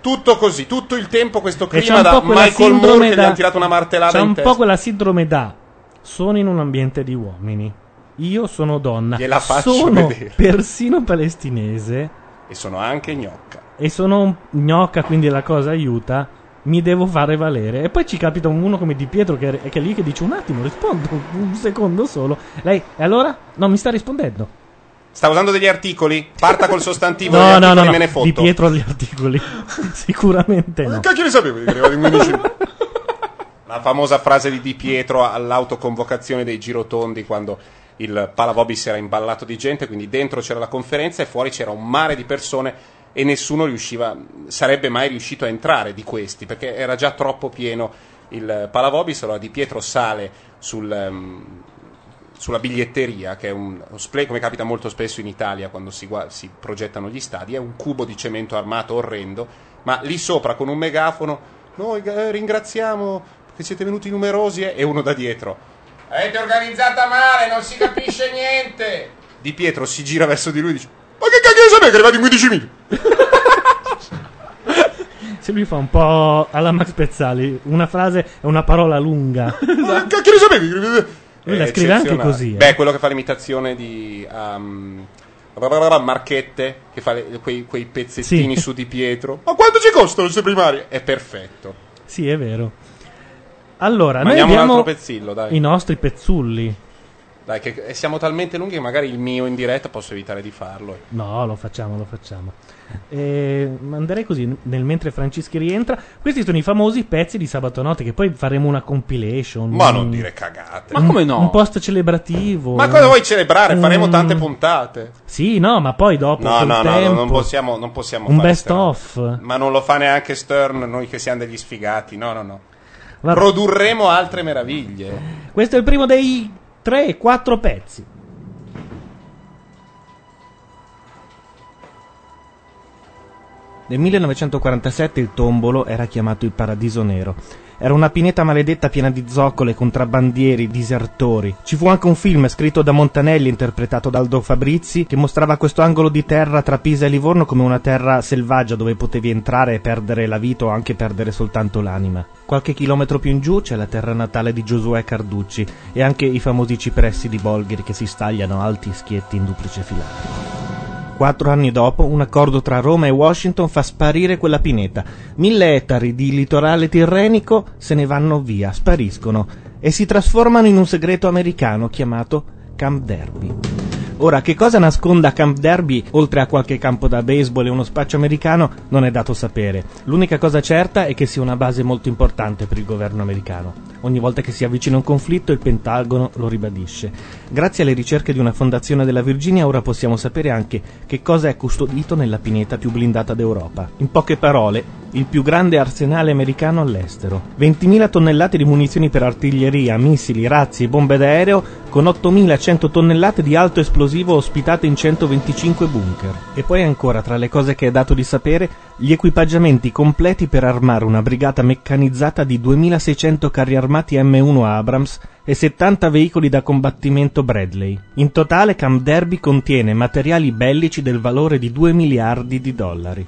Tutto così, tutto il tempo questo clima da Michael Moore che gli hanno tirato una martellata in testa. C'è un po' quella sindrome da: sono in un ambiente di uomini, io sono donna, gliela faccio sono vedere, persino palestinese, e sono anche gnocca, e sono gnocca, quindi la cosa aiuta, mi devo fare valere. E poi ci capita uno come Di Pietro che è lì che dice: un attimo, rispondo un secondo solo. Lei: e allora? Non mi sta rispondendo. Sta usando degli articoli? Parta col sostantivo. No, me ne fotto. Di Pietro agli articoli sicuramente no. Cacchio, li sapevo di arrivare in 15. La famosa frase di Di Pietro all'autoconvocazione dei girotondi, quando il Palavobis era imballato di gente, quindi dentro c'era la conferenza e fuori c'era un mare di persone e nessuno sarebbe mai riuscito a entrare di questi, perché era già troppo pieno il Palavobis. Allora Di Pietro sale sulla biglietteria, che è uno splay come capita molto spesso in Italia quando si progettano gli stadi, è un cubo di cemento armato orrendo, ma lì sopra con un megafono: noi ringraziamo che siete venuti numerosi, e uno da dietro: avete organizzata male, non si capisce niente. Di Pietro si gira verso di lui e dice: ma che cacchio sapete che arrivate in 15.000? Se lui fa un po' alla Max Pezzali, una frase è una parola lunga. Ma che cacchio sapete? Lui la scrive anche così. Beh, quello che fa l'imitazione di Marchette, che fa quei pezzettini su Di Pietro: ma quanto ci costano queste primarie? È perfetto. Sì, è vero. Allora, noi abbiamo un altro pezzillo, dai. I nostri pezzulli. Dai, che siamo talmente lunghi che magari il mio in diretta posso evitare di farlo. No, lo facciamo. Manderei così, nel mentre Francischi rientra. Questi sono i famosi pezzi di Sabato Notte, che poi faremo una compilation. Ma non dire cagate. Ma come no? Un post celebrativo. Ma cosa vuoi celebrare? Faremo tante puntate. Sì, no, ma poi dopo tempo, non possiamo un fare best Stern. Off. Ma non lo fa neanche Stern, noi che siamo degli sfigati. No. Vabbè. Produrremo altre meraviglie. Questo è il primo dei 3-4 pezzi. Nel 1947 il tombolo era chiamato il Paradiso Nero. Era una pineta maledetta piena di zoccole, contrabbandieri, disertori. Ci fu anche un film scritto da Montanelli, interpretato da Aldo Fabrizi, che mostrava questo angolo di terra tra Pisa e Livorno come una terra selvaggia dove potevi entrare e perdere la vita o anche perdere soltanto l'anima. Qualche chilometro più in giù c'è la terra natale di Giosuè Carducci e anche i famosi cipressi di Bolgheri che si stagliano alti e schietti in duplice filata. 4 anni dopo, un accordo tra Roma e Washington fa sparire quella pineta. 1000 ettari di litorale tirrenico se ne vanno via, spariscono. e si trasformano in un segreto americano chiamato Camp Derby. Ora, che cosa nasconda Camp Derby, oltre a qualche campo da baseball e uno spaccio americano, non è dato sapere. L'unica cosa certa è che sia una base molto importante per il governo americano. Ogni volta che si avvicina un conflitto, il Pentagono lo ribadisce. Grazie alle ricerche di una fondazione della Virginia, ora possiamo sapere anche che cosa è custodito nella pineta più blindata d'Europa. In poche parole, il più grande arsenale americano all'estero. 20.000 tonnellate di munizioni per artiglieria, missili, razzi e bombe d'aereo, con 8.100 tonnellate di alto esplosivo ospitate in 125 bunker. E poi ancora, tra le cose che è dato di sapere, gli equipaggiamenti completi per armare una brigata meccanizzata di 2.600 carri armati M1 Abrams e 70 veicoli da combattimento Bradley. In totale, Camp Derby contiene materiali bellici del valore di $2 miliardi.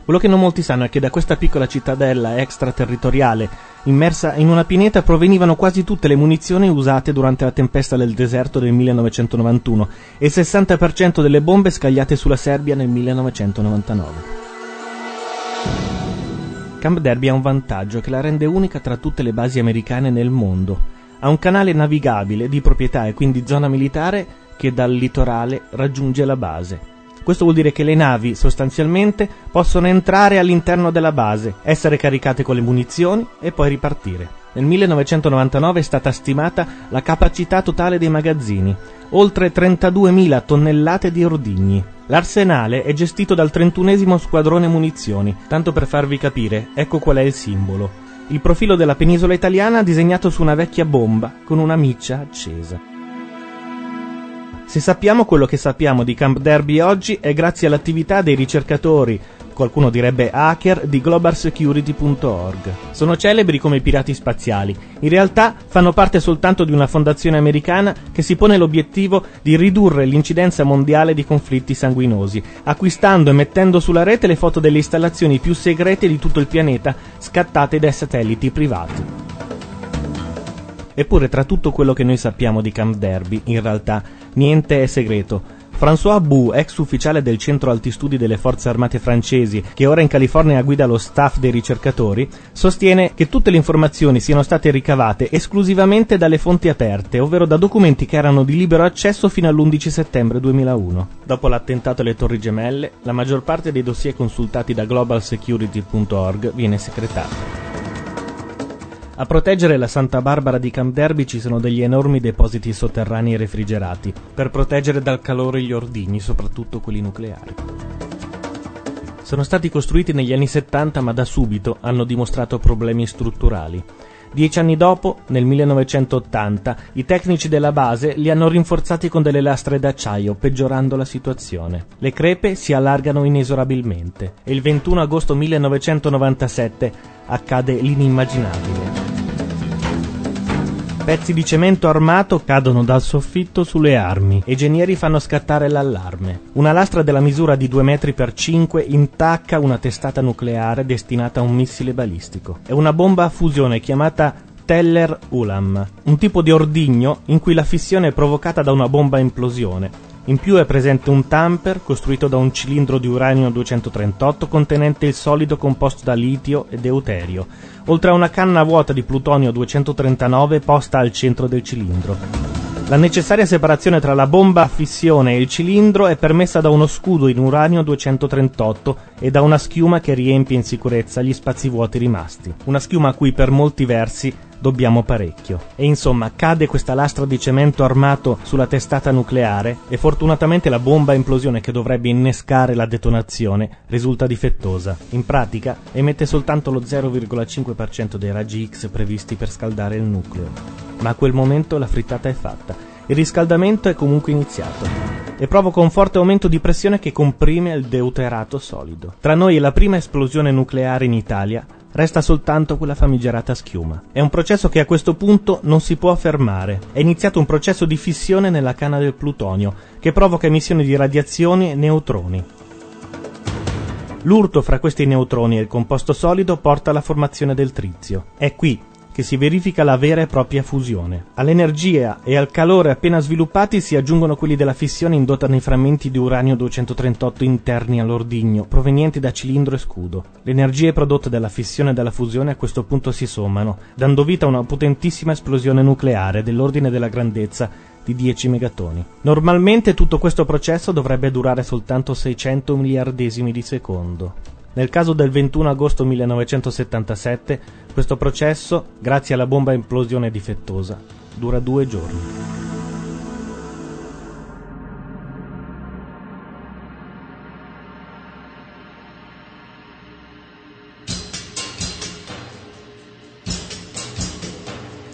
Quello che non molti sanno è che da questa piccola cittadella extraterritoriale immersa in una pineta provenivano quasi tutte le munizioni usate durante la tempesta del deserto del 1991 e il 60% delle bombe scagliate sulla Serbia nel 1999. Camp Derby ha un vantaggio che la rende unica tra tutte le basi americane nel mondo. Ha un canale navigabile di proprietà e quindi zona militare che dal litorale raggiunge la base. Questo vuol dire che le navi, sostanzialmente, possono entrare all'interno della base, essere caricate con le munizioni e poi ripartire. Nel 1999 è stata stimata la capacità totale dei magazzini, oltre 32.000 tonnellate di ordigni. L'arsenale è gestito dal 31° squadrone munizioni, tanto per farvi capire, ecco qual è il simbolo. Il profilo della penisola italiana disegnato su una vecchia bomba con una miccia accesa. Se sappiamo quello che sappiamo di Camp Derby oggi è grazie all'attività dei ricercatori, qualcuno direbbe hacker, di globalsecurity.org. Sono celebri come pirati spaziali. In realtà fanno parte soltanto di una fondazione americana che si pone l'obiettivo di ridurre l'incidenza mondiale di conflitti sanguinosi, acquistando e mettendo sulla rete le foto delle installazioni più segrete di tutto il pianeta scattate dai satelliti privati. Eppure, tra tutto quello che noi sappiamo di Camp Derby, in realtà niente è segreto. François Bou, ex ufficiale del Centro Alti Studi delle Forze Armate francesi, che ora in California guida lo staff dei ricercatori, sostiene che tutte le informazioni siano state ricavate esclusivamente dalle fonti aperte, ovvero da documenti che erano di libero accesso fino all'11 settembre 2001. Dopo l'attentato alle Torri Gemelle, la maggior parte dei dossier consultati da globalsecurity.org viene secretata. A proteggere la Santa Barbara di Camp Derby ci sono degli enormi depositi sotterranei refrigerati, per proteggere dal calore gli ordigni, soprattutto quelli nucleari. Sono stati costruiti negli anni 70, ma da subito hanno dimostrato problemi strutturali. 10 anni dopo, nel 1980, i tecnici della base li hanno rinforzati con delle lastre d'acciaio, peggiorando la situazione. Le crepe si allargano inesorabilmente e il 21 agosto 1997 accade l'inimmaginabile. Pezzi di cemento armato cadono dal soffitto sulle armi e i ingegneri fanno scattare l'allarme. Una lastra della misura di 2 metri per 5 intacca una testata nucleare destinata a un missile balistico. È una bomba a fusione chiamata Teller Ulam, un tipo di ordigno in cui la fissione è provocata da una bomba a implosione. In più è presente un tamper costruito da un cilindro di uranio 238 contenente il solido composto da litio e deuterio, oltre a una canna vuota di plutonio 239 posta al centro del cilindro. La necessaria separazione tra la bomba a fissione e il cilindro è permessa da uno scudo in uranio 238 e da una schiuma che riempie in sicurezza gli spazi vuoti rimasti. Una schiuma a cui per molti versi dobbiamo parecchio. E insomma, cade questa lastra di cemento armato sulla testata nucleare e fortunatamente la bomba a implosione che dovrebbe innescare la detonazione risulta difettosa. In pratica emette soltanto lo 0,5% dei raggi X previsti per scaldare il nucleo. Ma a quel momento la frittata è fatta. Il riscaldamento è comunque iniziato e provoca un forte aumento di pressione che comprime il deuterato solido. Tra noi e la prima esplosione nucleare in Italia resta soltanto quella famigerata schiuma. È un processo che a questo punto non si può fermare. È iniziato un processo di fissione nella canna del plutonio, che provoca emissioni di radiazioni e neutroni. L'urto fra questi neutroni e il composto solido porta alla formazione del trizio. È qui che si verifica la vera e propria fusione. All'energia e al calore appena sviluppati si aggiungono quelli della fissione indotta nei frammenti di uranio-238 interni all'ordigno, provenienti da cilindro e scudo. Le energie prodotte dalla fissione e dalla fusione a questo punto si sommano, dando vita a una potentissima esplosione nucleare dell'ordine della grandezza di 10 megatoni. Normalmente tutto questo processo dovrebbe durare soltanto 600 miliardesimi di secondo. Nel caso del 21 agosto 1977, questo processo, grazie alla bomba a implosione difettosa, dura 2 giorni.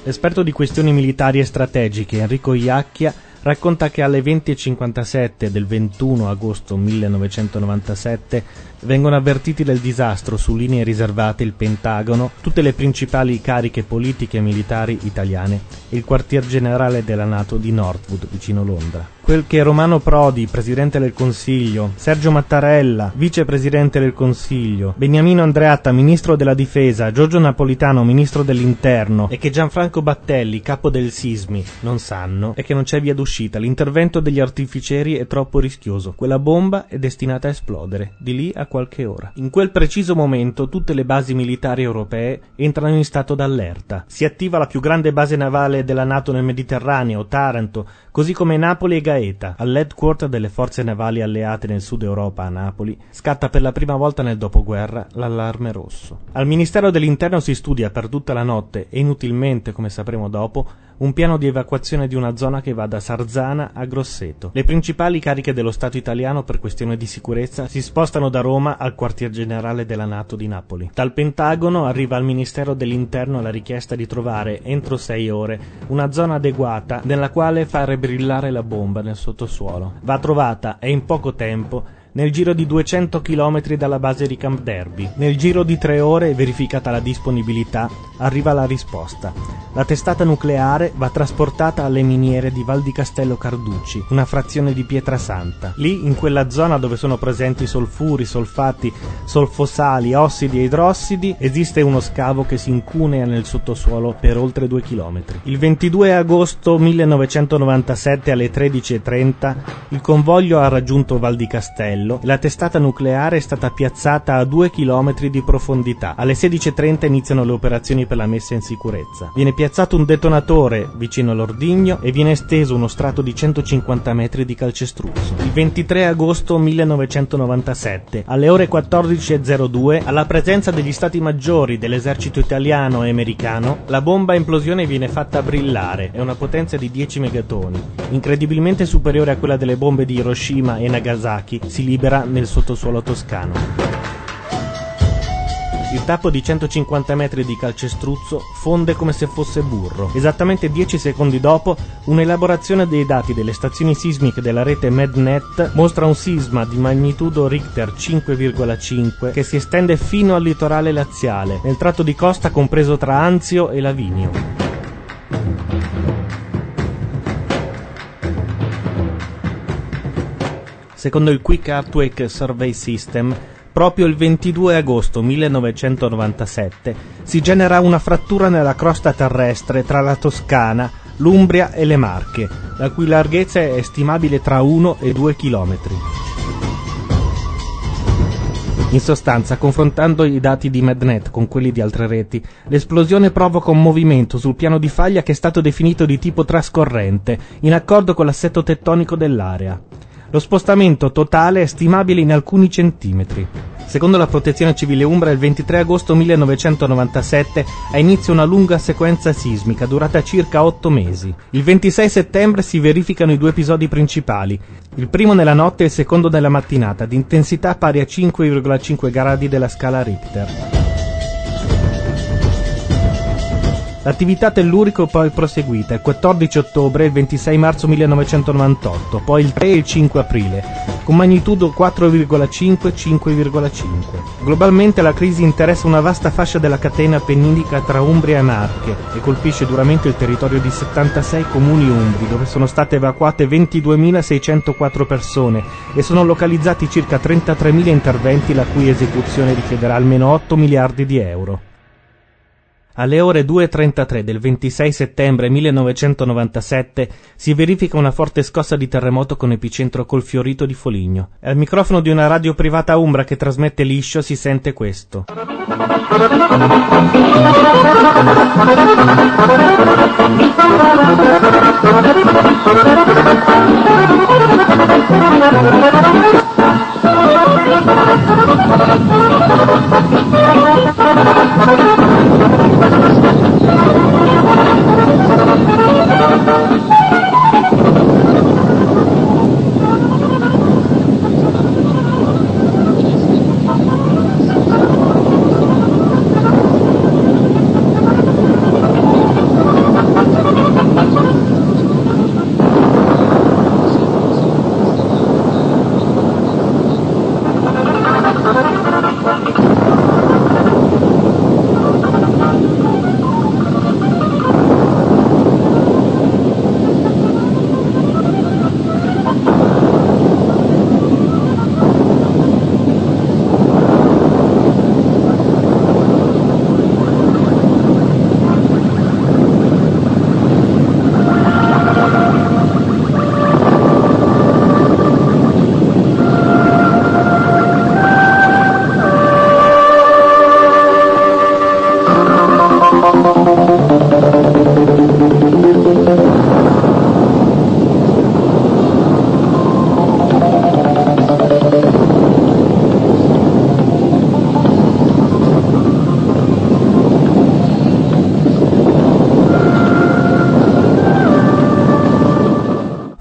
L'esperto di questioni militari e strategiche Enrico Iacchia racconta che alle 20:57 del 21 agosto 1997 vengono avvertiti del disastro su linee riservate il Pentagono, tutte le principali cariche politiche e militari italiane e il quartier generale della NATO di Northwood, vicino Londra. Quel che Romano Prodi, presidente del Consiglio, Sergio Mattarella, vicepresidente del Consiglio, Beniamino Andreatta, ministro della Difesa, Giorgio Napolitano, ministro dell'Interno, e che Gianfranco Battelli, capo del Sismi, non sanno, è che non c'è via d'uscita. L'intervento degli artificieri è troppo rischioso. Quella bomba è destinata a esplodere, di lì a qualche ora. In quel preciso momento tutte le basi militari europee entrano in stato d'allerta. Si attiva la più grande base navale della NATO nel Mediterraneo, Taranto, così come Napoli e Gaeta. All'headquarter delle forze navali alleate nel sud Europa, a Napoli, scatta per la prima volta nel dopoguerra l'allarme rosso. Al Ministero dell'Interno si studia per tutta la notte, e inutilmente, come sapremo dopo, un piano di evacuazione di una zona che va da Sarzana a Grosseto. Le principali cariche dello Stato italiano per questioni di sicurezza si spostano da Roma al quartier generale della NATO di Napoli. Dal Pentagono arriva al Ministero dell'Interno la richiesta di trovare, entro 6 ore, una zona adeguata nella quale fare brillare la bomba nel sottosuolo. Va trovata e in poco tempo, nel giro di 200 km dalla base di Camp Derby. Nel giro di 3 ore, verificata la disponibilità, arriva la risposta. La testata nucleare va trasportata alle miniere di Val di Castello Carducci, una frazione di Pietrasanta. Lì, in quella zona dove sono presenti solfuri, solfati, solfosali, ossidi e idrossidi, esiste uno scavo che si incunea nel sottosuolo per oltre 2 km. Il 22 agosto 1997 alle 13:30 il convoglio ha raggiunto Val di Castello. La testata nucleare è stata piazzata a 2 km di profondità. Alle 16:30 iniziano le operazioni per la messa in sicurezza. Viene piazzato un detonatore vicino all'ordigno e viene esteso uno strato di 150 metri di calcestruzzo. Il 23 agosto 1997, alle ore 14:02, alla presenza degli stati maggiori dell'esercito italiano e americano, la bomba a implosione viene fatta brillare. È una potenza di 10 megatoni, incredibilmente superiore a quella delle bombe di Hiroshima e Nagasaki. Si libera nel sottosuolo toscano. Il tappo di 150 metri di calcestruzzo fonde come se fosse burro. Esattamente 10 secondi dopo, un'elaborazione dei dati delle stazioni sismiche della rete MedNet mostra un sisma di magnitudo Richter 5,5 che si estende fino al litorale laziale, nel tratto di costa compreso tra Anzio e Lavinio. Secondo il Quick Earthquake Survey System, proprio il 22 agosto 1997 si genera una frattura nella crosta terrestre tra la Toscana, l'Umbria e le Marche, la cui larghezza è stimabile tra 1 e 2 chilometri. In sostanza, confrontando i dati di MedNet con quelli di altre reti, l'esplosione provoca un movimento sul piano di faglia che è stato definito di tipo trascorrente, in accordo con l'assetto tettonico dell'area. Lo spostamento totale è stimabile in alcuni centimetri. Secondo la Protezione Civile Umbra, il 23 agosto 1997 ha inizio una lunga sequenza sismica durata circa 8 mesi. Il 26 settembre si verificano i 2 episodi principali, il primo nella notte e il secondo nella mattinata, di intensità pari a 5,5 gradi della scala Richter. L'attività tellurica è poi proseguita il 14 ottobre e il 26 marzo 1998, poi il 3 e il 5 aprile, con magnitudo 4,5 e 5,5. Globalmente la crisi interessa una vasta fascia della catena appenninica tra Umbria e Marche e colpisce duramente il territorio di 76 comuni umbri, dove sono state evacuate 22.604 persone e sono localizzati circa 33.000 interventi la cui esecuzione richiederà almeno 8 miliardi di euro. Alle ore 2:33 del 26 settembre 1997 si verifica una forte scossa di terremoto con epicentro Colfiorito di Foligno. Al microfono di una radio privata umbra che trasmette Liscio si sente questo.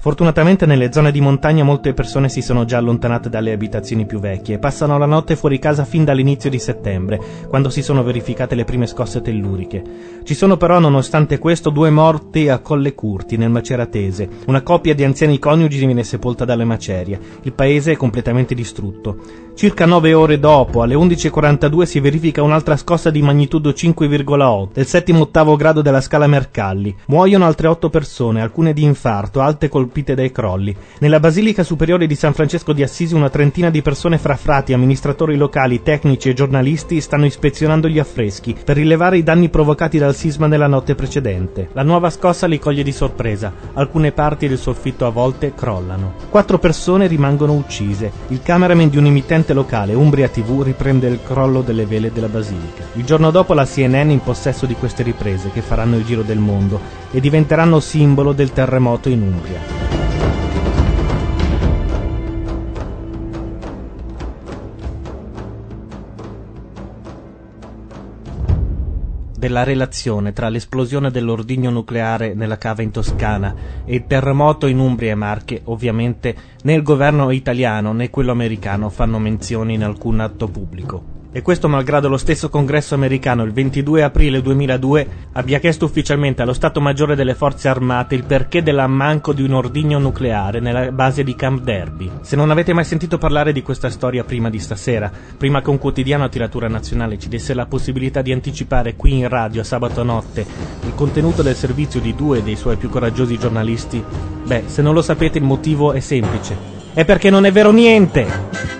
Fortunatamente nelle zone di montagna molte persone si sono già allontanate dalle abitazioni più vecchie e passano la notte fuori casa fin dall'inizio di settembre, quando si sono verificate le prime scosse telluriche. Ci sono però, nonostante questo, 2 morti a Colle Curti, nel Maceratese. Una coppia di anziani coniugi viene sepolta dalle macerie. Il paese è completamente distrutto. Circa 9 ore dopo, alle 11:42, si verifica un'altra scossa di magnitudo 5,8 del 7º/8º grado della scala Mercalli. Muoiono altre 8 persone, alcune di infarto, altre colpite dai crolli. Nella Basilica Superiore di San Francesco di Assisi una trentina di persone fra frati, amministratori locali, tecnici e giornalisti stanno ispezionando gli affreschi per rilevare i danni provocati dal sisma nella notte precedente. La nuova scossa li coglie di sorpresa. Alcune parti del soffitto a volte crollano. 4 persone rimangono uccise. Il cameraman di un emittente locale, Umbria TV, riprende il crollo delle vele della Basilica. Il giorno dopo la CNN è in possesso di queste riprese che faranno il giro del mondo e diventeranno simbolo del terremoto in Umbria. Della relazione tra l'esplosione dell'ordigno nucleare nella cava in Toscana e il terremoto in Umbria e Marche, ovviamente né il governo italiano né quello americano fanno menzione in alcun atto pubblico. E questo malgrado lo stesso Congresso americano il 22 aprile 2002 abbia chiesto ufficialmente allo Stato Maggiore delle Forze Armate il perché dell'ammanco di un ordigno nucleare nella base di Camp Darby. Se non avete mai sentito parlare di questa storia prima di stasera, prima che un quotidiano a tiratura nazionale ci desse la possibilità di anticipare qui in radio a sabato notte il contenuto del servizio di 2 dei suoi più coraggiosi giornalisti, beh, se non lo sapete il motivo è semplice. È perché non è vero niente!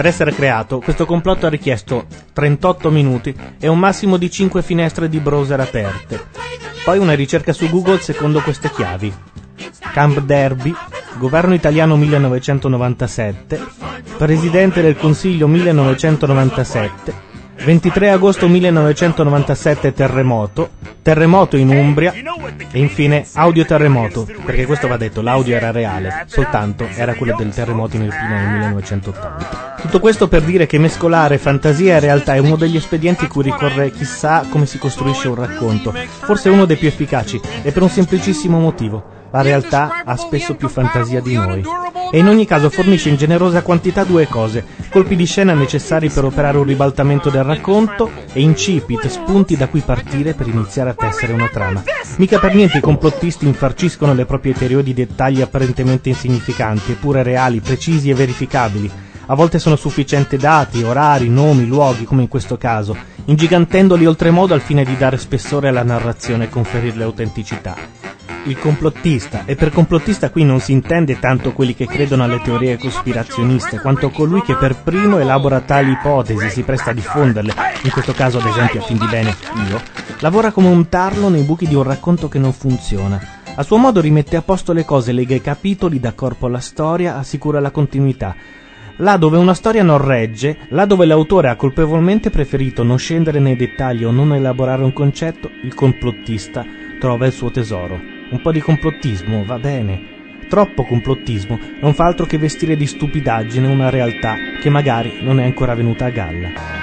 Per essere creato, questo complotto ha richiesto 38 minuti e un massimo di 5 finestre di browser aperte. Poi una ricerca su Google secondo queste chiavi: Camp Darby, governo italiano 1997, presidente del Consiglio 1997, 23 agosto 1997 terremoto in Umbria e infine audio terremoto, perché questo va detto, l'audio era reale, soltanto era quello del terremoto in Irpina nel 1980. Tutto questo per dire che mescolare fantasia e realtà è uno degli espedienti cui ricorre chissà come si costruisce un racconto, forse uno dei più efficaci, e per un semplicissimo motivo: la realtà ha spesso più fantasia di noi. E in ogni caso fornisce in generosa quantità 2 cose: colpi di scena necessari per operare un ribaltamento del racconto e incipit, spunti da cui partire per iniziare a tessere una trama. Mica per niente i complottisti infarciscono le proprie teorie di dettagli apparentemente insignificanti, eppure reali, precisi e verificabili. A volte sono sufficienti dati, orari, nomi, luoghi, come in questo caso, ingigantendoli oltremodo al fine di dare spessore alla narrazione e conferirle autenticità. il complottista, e per complottista qui non si intende tanto quelli che credono alle teorie cospirazioniste, quanto colui che per primo elabora tali ipotesi, si presta a diffonderle, in questo caso ad esempio a Findibene, io, lavora come un tarlo nei buchi di un racconto che non funziona. A suo modo rimette a posto le cose, lega i capitoli, dà corpo alla storia, assicura la continuità. Là dove una storia non regge, là dove l'autore ha colpevolmente preferito non scendere nei dettagli o non elaborare un concetto, il complottista trova il suo tesoro. Un po' di complottismo, va bene. Troppo complottismo non fa altro che vestire di stupidaggine una realtà che magari non è ancora venuta a galla.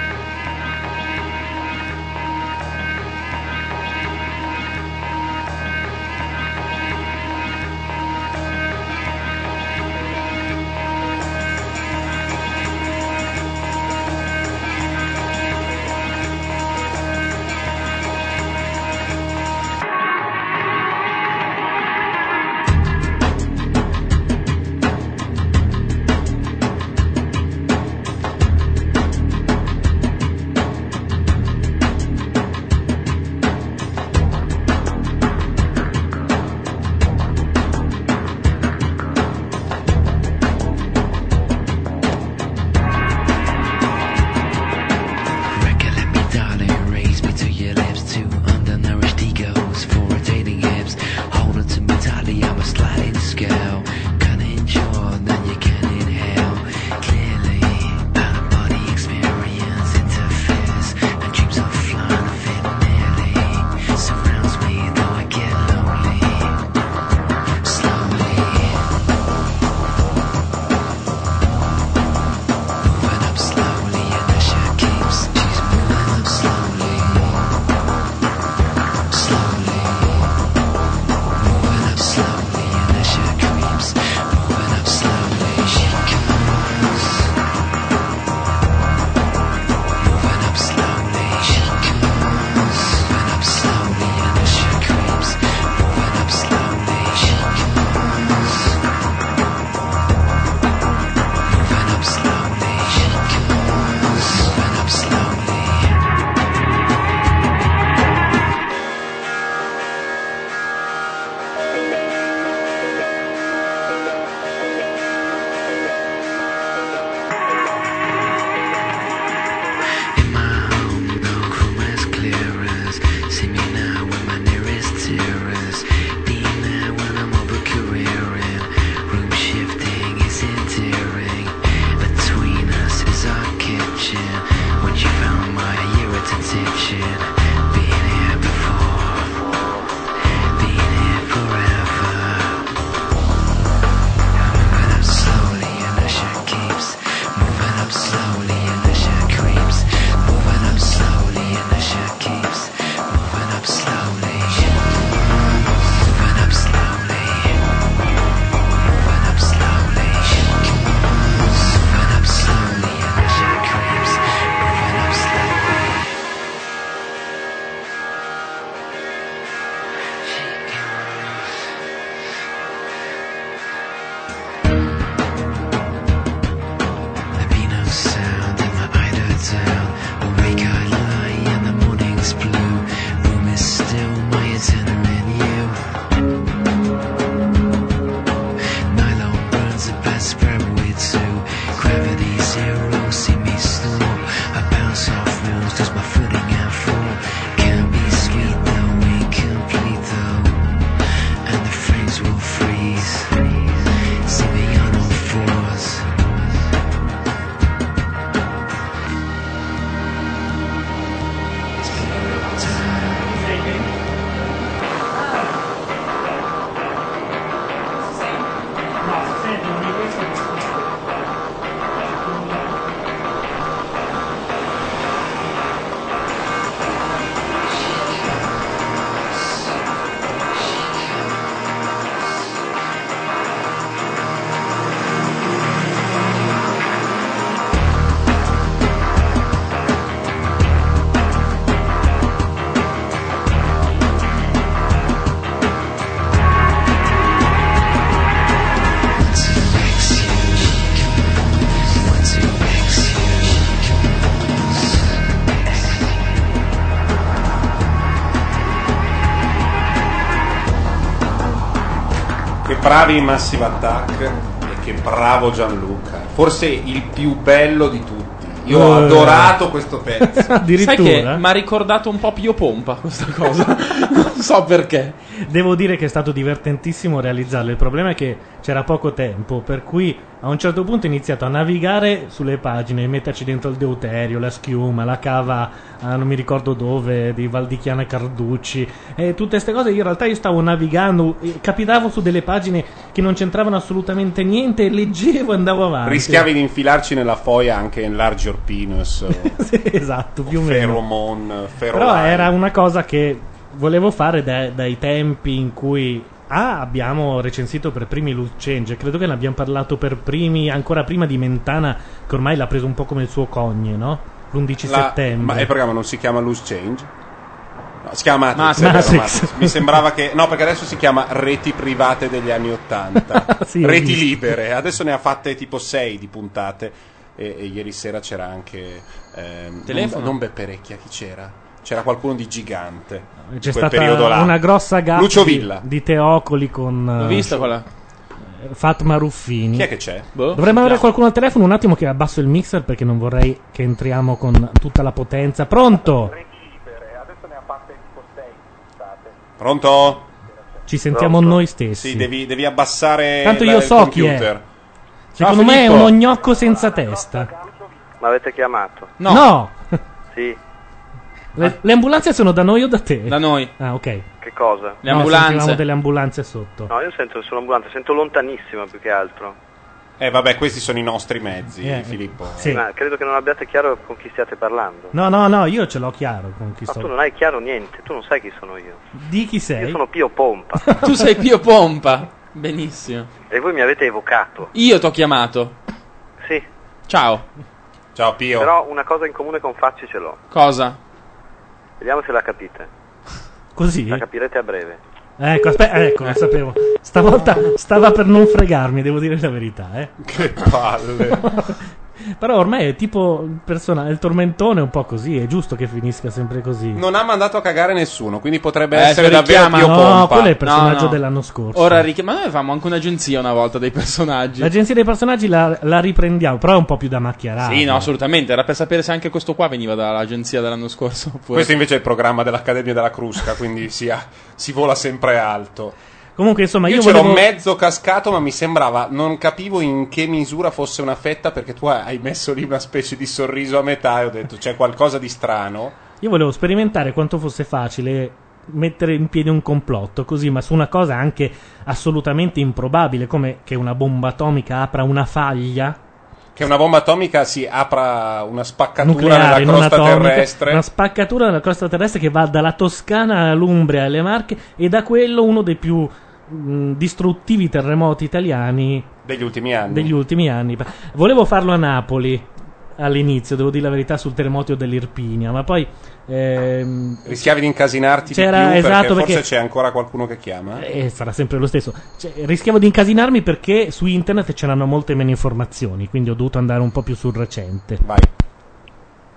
bravi Massive Attack e che bravo Gianluca, forse il più bello di tutti. Io ho adorato questo pezzo. Sai che mi ha ricordato un po' Pio Pompa questa cosa. Non so perché. Devo dire che è stato divertentissimo realizzarlo. Il problema è che c'era poco tempo, per cui a un certo punto ho iniziato a navigare sulle pagine e metterci dentro il deuterio, la schiuma, la cava, non mi ricordo dove, di Valdichiana Carducci e tutte queste cose. In realtà io stavo navigando, capitavo su delle pagine che non c'entravano assolutamente niente e leggevo e andavo avanti. Rischiavi di infilarci nella foia anche in Larger Pinus. Sì, esatto, più o meno. Feromon, Feromon. Però era una cosa che volevo fare dai tempi in cui abbiamo recensito per primi Loose Change. Credo che ne abbiamo parlato per primi, ancora prima di Mentana, che ormai l'ha preso un po' come il suo cognome, no? L'11 settembre. Ma il programma non si chiama Loose Change? No, si chiama Matrix. Mi sembrava che... No, perché adesso si chiama Reti Private degli anni '80. Sì, Reti Libere. Adesso ne ha fatte tipo 6 di puntate. E ieri sera c'era anche... Telefono? Non Beperecchia, chi c'era? C'era qualcuno di gigante. C'è stata una grossa gara di Teocoli con... L'ho vista quella. Fatma Ruffini. Chi è che c'è? Boh, dovremmo avere qualcuno al telefono. Un attimo che abbasso il mixer perché non vorrei che entriamo con tutta la potenza. Pronto? Pronto? Ci sentiamo noi stessi. Sì, devi abbassare. Tanto io so computer. Chi è. Secondo me Filippo è uno gnocco senza testa. Ma avete chiamato? No. Sì. Le ambulanze sono da noi o da te? Da noi. Ah, ok. Che cosa? Le ambulanze. Sentivamo delle ambulanze sotto. No, io sento solo ambulanze, sento lontanissima più che altro. Vabbè, questi sono i nostri mezzi, Filippo. Sì. Ma credo che non abbiate chiaro con chi stiate parlando. No, io ce l'ho chiaro con chi sto. Ma tu non hai chiaro niente, tu non sai chi sono io. Di chi sei? Io sono Pio Pompa. Tu sei Pio Pompa. Benissimo. E voi mi avete evocato. Io t'ho chiamato. Sì. Ciao Pio. Però una cosa in comune con Facci ce l'ho. Cosa? Vediamo se la capite. Così? La capirete a breve. Ecco, lo sapevo. Stavolta stava per non fregarmi, devo dire la verità. Che palle. Però ormai è tipo il tormentone è un po' così, è giusto che finisca sempre così. Non ha mandato a cagare nessuno, quindi potrebbe essere davvero Pio Pompa. No, quello è il personaggio dell'anno scorso. Ora ma noi avevamo anche un'agenzia una volta dei personaggi. L'agenzia dei personaggi la riprendiamo, però è un po' più da macchiarare. Sì, no, assolutamente, era per sapere se anche questo qua veniva dall'agenzia dell'anno scorso oppure... Questo invece è il programma dell'Accademia della Crusca, quindi si vola sempre alto. Comunque, insomma, io c'ero mezzo cascato, ma mi sembrava, non capivo in che misura fosse una fetta, perché tu hai messo lì una specie di sorriso a metà e ho detto c'è qualcosa di strano. Io volevo sperimentare quanto fosse facile mettere in piedi un complotto così, ma su una cosa anche assolutamente improbabile, come che una bomba atomica apra una faglia. Che una bomba atomica si apra una spaccatura nucleare, nella crosta terrestre. Una spaccatura nella crosta terrestre che va dalla Toscana all'Umbria, alle Marche, e da quello uno dei più distruttivi terremoti italiani degli ultimi anni. Volevo farlo a Napoli all'inizio, devo dire la verità, sul terremoto dell'Irpinia, ma poi rischiavi di incasinarti di più, perché c'è ancora qualcuno che chiama sarà sempre lo stesso, rischiavo di incasinarmi perché su internet c'erano molte meno informazioni, quindi ho dovuto andare un po' più sul recente. Vai.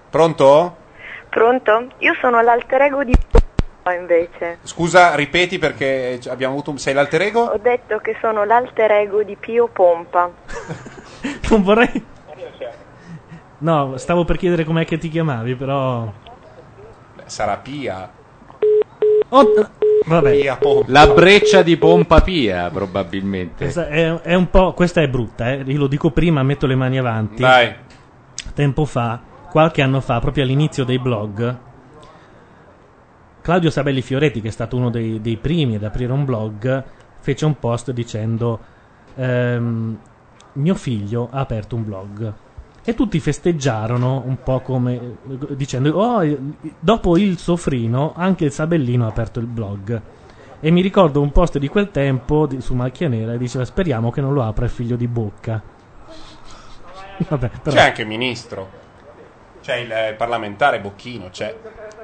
Pronto? Io sono l'alter ego di... invece. Scusa, ripeti perché abbiamo avuto sei l'alter ego? Ho detto che sono l'alter ego di Pio Pompa. Non vorrei. No, stavo per chiedere com'è che ti chiamavi, però. Sarà Pia. Vabbè. Pia Pompa. La breccia di Pompa Pia, probabilmente. È un po'. Questa è brutta, io lo dico prima, metto le mani avanti. Dai. Tempo fa, qualche anno fa, proprio all'inizio dei blog, Claudio Sabelli Fioretti, che è stato uno dei primi ad aprire un blog, fece un post dicendo mio figlio ha aperto un blog, e tutti festeggiarono un po' come dicendo dopo il Sofrino anche il Sabellino ha aperto il blog. E mi ricordo un post di quel tempo su Macchia Nera e diceva speriamo che non lo apra il figlio di Bocca. Vabbè, però... C'è anche il ministro, c'è il parlamentare Bocchino, c'è.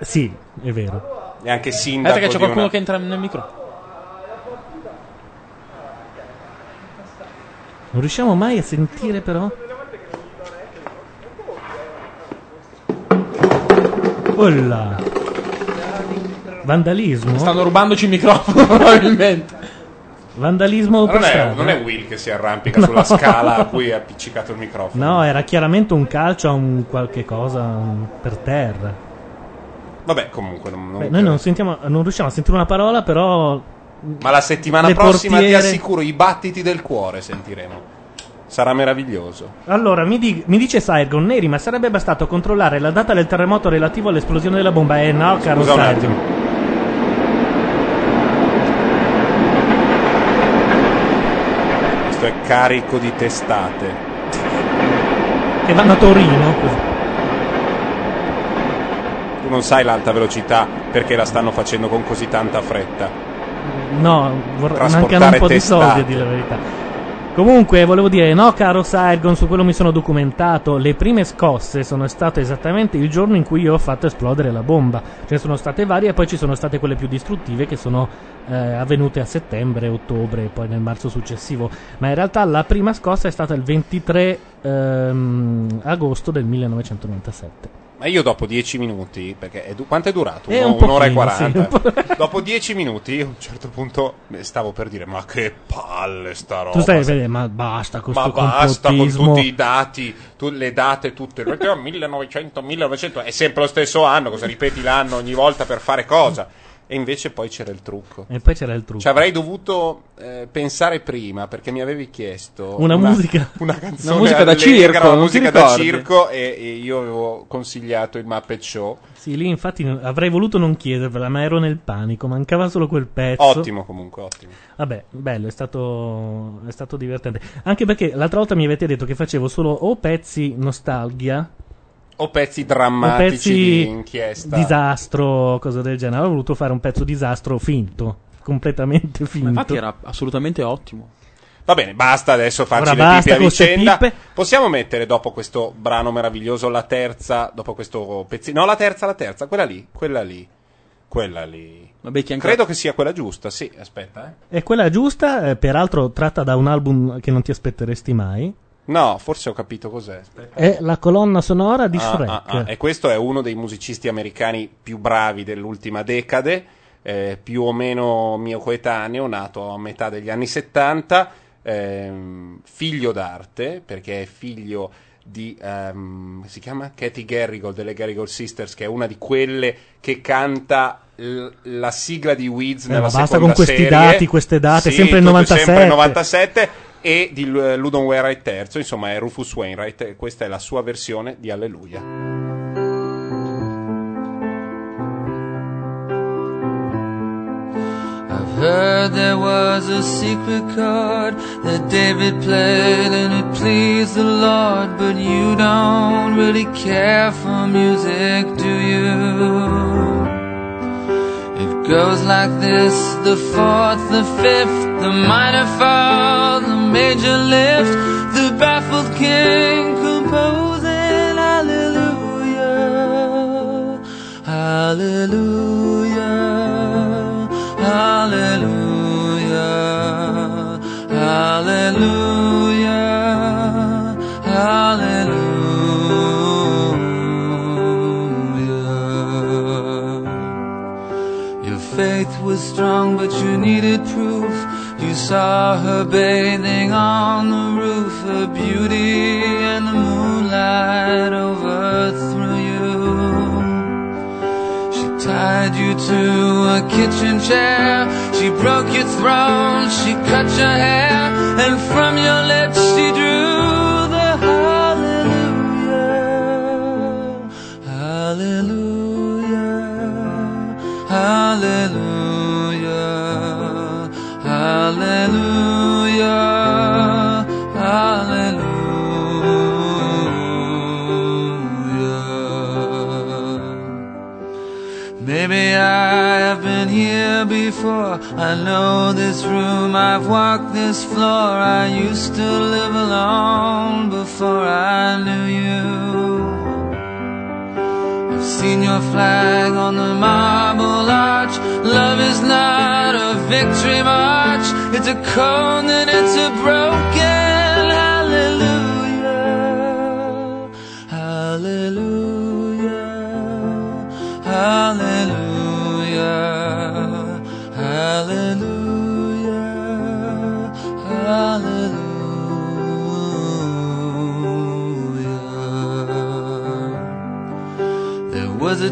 Sì, è vero. E anche sindaco. Aspetta che c'è qualcuno che entra nel micro. Non riusciamo mai a sentire, però. Olla. Vandalismo. Stanno rubandoci il microfono probabilmente. Vandalismo per strada. Non è Will che si arrampica sulla scala a cui è appiccicato il microfono. No, era chiaramente un calcio a un qualche cosa per terra. Vabbè, comunque beh, noi non riusciamo a sentire una parola, però. Ma la settimana prossima portiere... ti assicuro i battiti del cuore sentiremo. Sarà meraviglioso. Allora, mi dice Saigon Neri, ma sarebbe bastato controllare la data del terremoto relativo all'esplosione della bomba. No, scusa, caro Saigon. Questo è carico di testate che vanno a Torino. Tu non sai l'alta velocità perché la stanno facendo con così tanta fretta. No, mancano un po' testate. Di soldi, a dire la verità. Comunque, volevo dire, no, caro Sargon, su quello mi sono documentato. Le prime scosse sono state esattamente il giorno in cui io ho fatto esplodere la bomba. Ce ne sono state varie e poi ci sono state quelle più distruttive che sono avvenute a settembre, ottobre e poi nel marzo successivo. Ma in realtà la prima scossa è stata il 23 agosto del 1997. Ma io dopo 10 minuti, perché quanto è durato? Un'ora e 40. Sì. Dopo 10 minuti, a un certo punto stavo per dire: ma che palle sta roba! Tu stai a vedere, ma basta con questo complottismo. Ma basta con tutti i dati, le date tutte. Perché 1900 è sempre lo stesso anno, cosa ripeti l'anno ogni volta per fare cosa? E invece poi c'era il trucco. Cioè, avrei dovuto pensare prima, perché mi avevi chiesto una canzone, una musica da circo, una musica da circo, e io avevo consigliato il Muppet Show. Sì, lì infatti avrei voluto non chiedervela, ma ero nel panico, mancava solo quel pezzo. Ottimo, comunque, ottimo. Vabbè, bello, è stato divertente. Anche perché l'altra volta mi avete detto che facevo solo o pezzi nostalgia o pezzi drammatici, o pezzi di inchiesta, disastro, cose del genere. Avevo voluto fare un pezzo disastro finto, completamente finto. Ma infatti era assolutamente ottimo. Va bene, basta adesso farci le pippe a vicenda. Possiamo mettere dopo questo brano meraviglioso la terza, dopo questo pezzino. No, la terza, quella lì. Vabbè, credo che sia quella giusta, sì, aspetta. È quella giusta, peraltro tratta da un album che non ti aspetteresti mai. No, forse ho capito cos'è. È la colonna sonora di Shrek. E questo è uno dei musicisti americani più bravi dell'ultima decade, più o meno mio coetaneo, nato a metà degli anni 70, figlio d'arte, perché è figlio di, si chiama Katie Garrigle, delle Garrigle Sisters, che è una di quelle che canta la sigla di Weeds nella seconda serie. Basta con questi dati, queste date, sì, sempre il 97. Sempre il 97. E di Ludon Wainwright III, insomma è Rufus Wainwright, e questa è la sua versione di Alleluia. I've heard there was a secret chord that David played and it pleased the Lord, but you don't really care for music, do you? It goes like this, the fourth, the fifth, the minor fall, the major lift, the baffled king composing hallelujah, hallelujah, hallelujah, hallelujah, hallelujah. Faith was strong, but you needed proof. You saw her bathing on the roof, her beauty and the moonlight overthrew you. She tied you to a kitchen chair, she broke your throne, she cut your hair, and from your lips she drew the hallelujah, hallelujah. Hallelujah, hallelujah, hallelujah. Maybe I have been here before. I know this room, I've walked this floor. I used to live alone before I knew you. Seen your flag on the marble arch. Love is not a victory march. It's a cold and it's a broken hallelujah, hallelujah, hallelujah, hallelujah, was the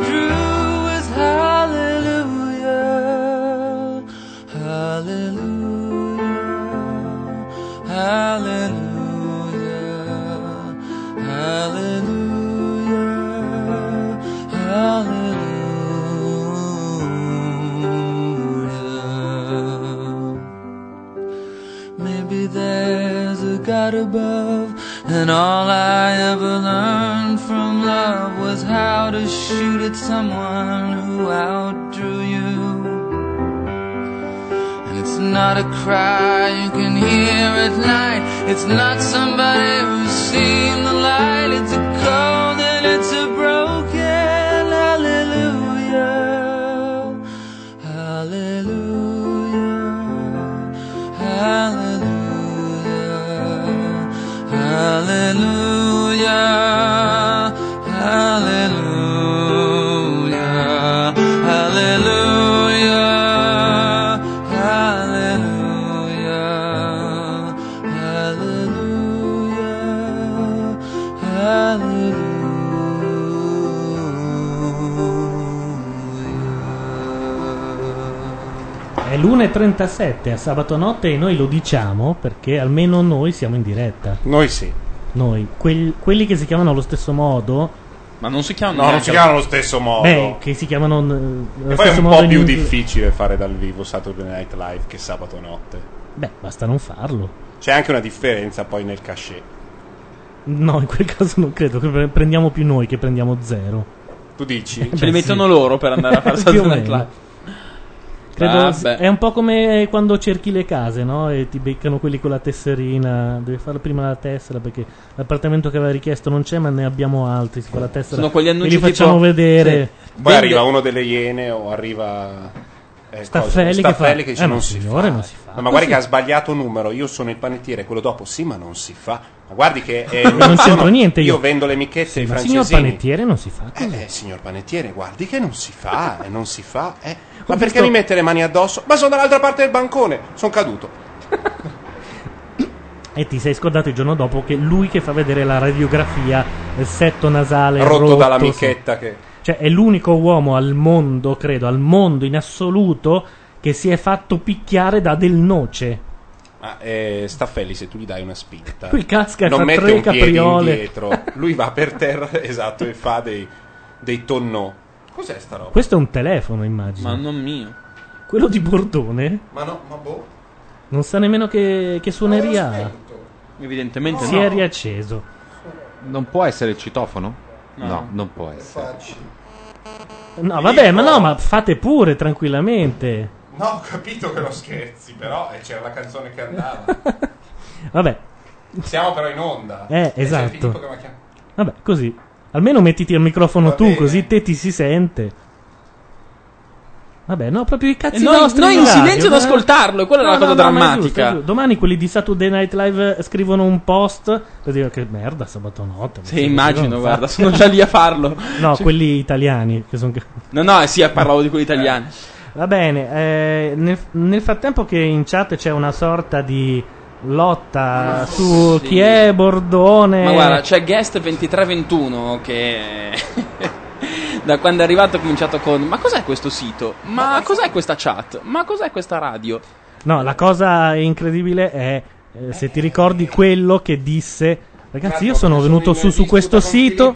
drew was hallelujah, hallelujah, hallelujah, hallelujah, hallelujah. There's a God above, and all I ever learned from love was how to shoot at someone who outdrew you. And it's not a cry you can hear at night, it's not somebody who's seen the light, it's a cold and it's a broken hallelujah, hallelujah, hallelujah. Hallelujah, hallelujah, hallelujah, hallelujah, hallelujah, hallelujah. È l'1:37 a sabato notte e noi lo diciamo perché almeno noi siamo in diretta. Noi sì. Noi, quelli che si chiamano allo stesso modo, ma non si chiamano, no, non si chiamano allo stesso modo. Beh, che si chiamano e poi è un po' più difficile fare dal vivo Saturday Night Live che sabato notte. Beh, basta non farlo. C'è anche una differenza poi nel cachet. No, in quel caso non credo che prendiamo più noi che prendiamo zero. Tu dici? Ce li mettono loro per andare a fare Saturday Night Live. Credo è un po' come quando cerchi le case, no? E ti beccano quelli con la tesserina. Devi fare prima la tessera perché l'appartamento che aveva richiesto non c'è, ma ne abbiamo altri. Si fa la tessera. Sono quegli annunci e li facciamo tipo vedere. Sì. Poi arriva uno delle Iene o arriva Staffelli che dice non si fa. Non si fa. No, ma guardi che ha sbagliato un numero. Io sono il panettiere, quello dopo sì, ma non si fa. Ma guardi che non c'entro niente. Io vendo le micchette ai francesini. Signor panettiere non si fa. Signor panettiere, guardi che non si fa, non si fa. Ma perché mi mette le mani addosso? Ma sono dall'altra parte del bancone, sono caduto. E ti sei scordato il giorno dopo che lui che fa vedere la radiografia del setto nasale rotto dalla micchetta, sì. Cioè è l'unico uomo al mondo, credo, al mondo in assoluto, che si è fatto picchiare da del noce. Ma Staffelli, se tu gli dai una spinta, lui casca, non mette un piede indietro, lui va per terra, esatto, e fa dei tonnò. Cos'è sta roba? Questo è un telefono, immagino. Ma non mio. Quello di Bordone? Ma no, ma boh. Non sa nemmeno che suoneria ha. Evidentemente no. Si è riacceso. Non può essere il citofono? No, non può essere. No, vabbè, ma fate pure tranquillamente. No, ho capito che lo scherzi, però c'era la canzone che andava. Vabbè. Siamo però in onda. Esatto. C'è Filippo che mi ha chiamato. Vabbè, così. Almeno mettiti al microfono tu, così te ti si sente. Vabbè, no, proprio i cazzi nostri. Noi in silenzio ad ascoltarlo, quella è una cosa drammatica. Giusto. Domani quelli di Saturday Night Live scrivono un post per dire che merda, sabato notte. Sì, immagino, guarda, sono già lì a farlo. No, quelli italiani che sono... No, sì, parlavo di quelli italiani. Va bene, nel frattempo che in chat c'è una sorta di lotta su chi è Bordone. Ma guarda, c'è Guest 2321 che da quando è arrivato ha cominciato con ma cos'è questo sito? Ma cos'è questa chat? Ma cos'è questa radio? No, la cosa incredibile è se ti ricordi quello che disse: ragazzi, io sono venuto su questo sito.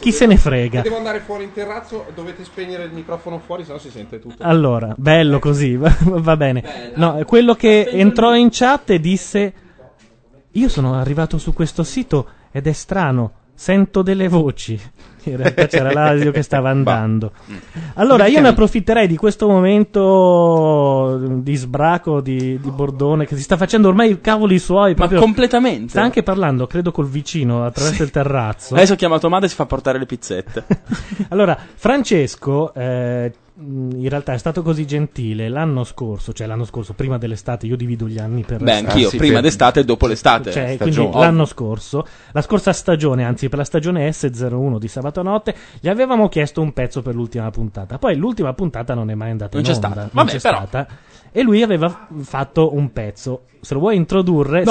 Chi se ne frega? Se devo andare fuori in terrazzo, dovete spegnere il microfono fuori, sennò si sente tutto. Allora, bello così, va bene. No, quello che entrò in chat e disse: io sono arrivato su questo sito ed è strano, sento delle voci. In realtà c'era l'asio che stava andando. Allora io ne approfitterei di questo momento di sbraco di Bordone, che si sta facendo ormai i cavoli suoi proprio. Ma completamente. Sta anche parlando, credo, col vicino attraverso il terrazzo. Adesso ha chiamato madre e si fa portare le pizzette. Allora Francesco in realtà è stato così gentile l'anno scorso, prima dell'estate, io divido gli anni per... Beh, anch'io, prima d'estate e dopo l'estate. Cioè, quindi l'anno scorso, la scorsa stagione, anzi per la stagione S01 di Sabato Notte, gli avevamo chiesto un pezzo per l'ultima puntata. Poi l'ultima puntata non è mai andata in onda. Non c'è stata. E lui aveva fatto un pezzo. Se lo vuoi introdurre,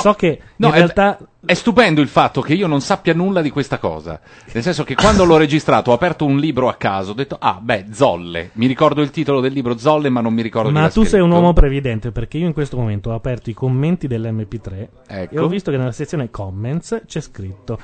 realtà... È stupendo il fatto che io non sappia nulla di questa cosa. Nel senso che quando l'ho registrato ho aperto un libro a caso, ho detto, Zolle. Mi ricordo il titolo del libro Zolle, ma non mi ricordo... Ma tu sei un uomo previdente, perché io in questo momento ho aperto i commenti dell'MP3 e ho visto che nella sezione comments c'è scritto...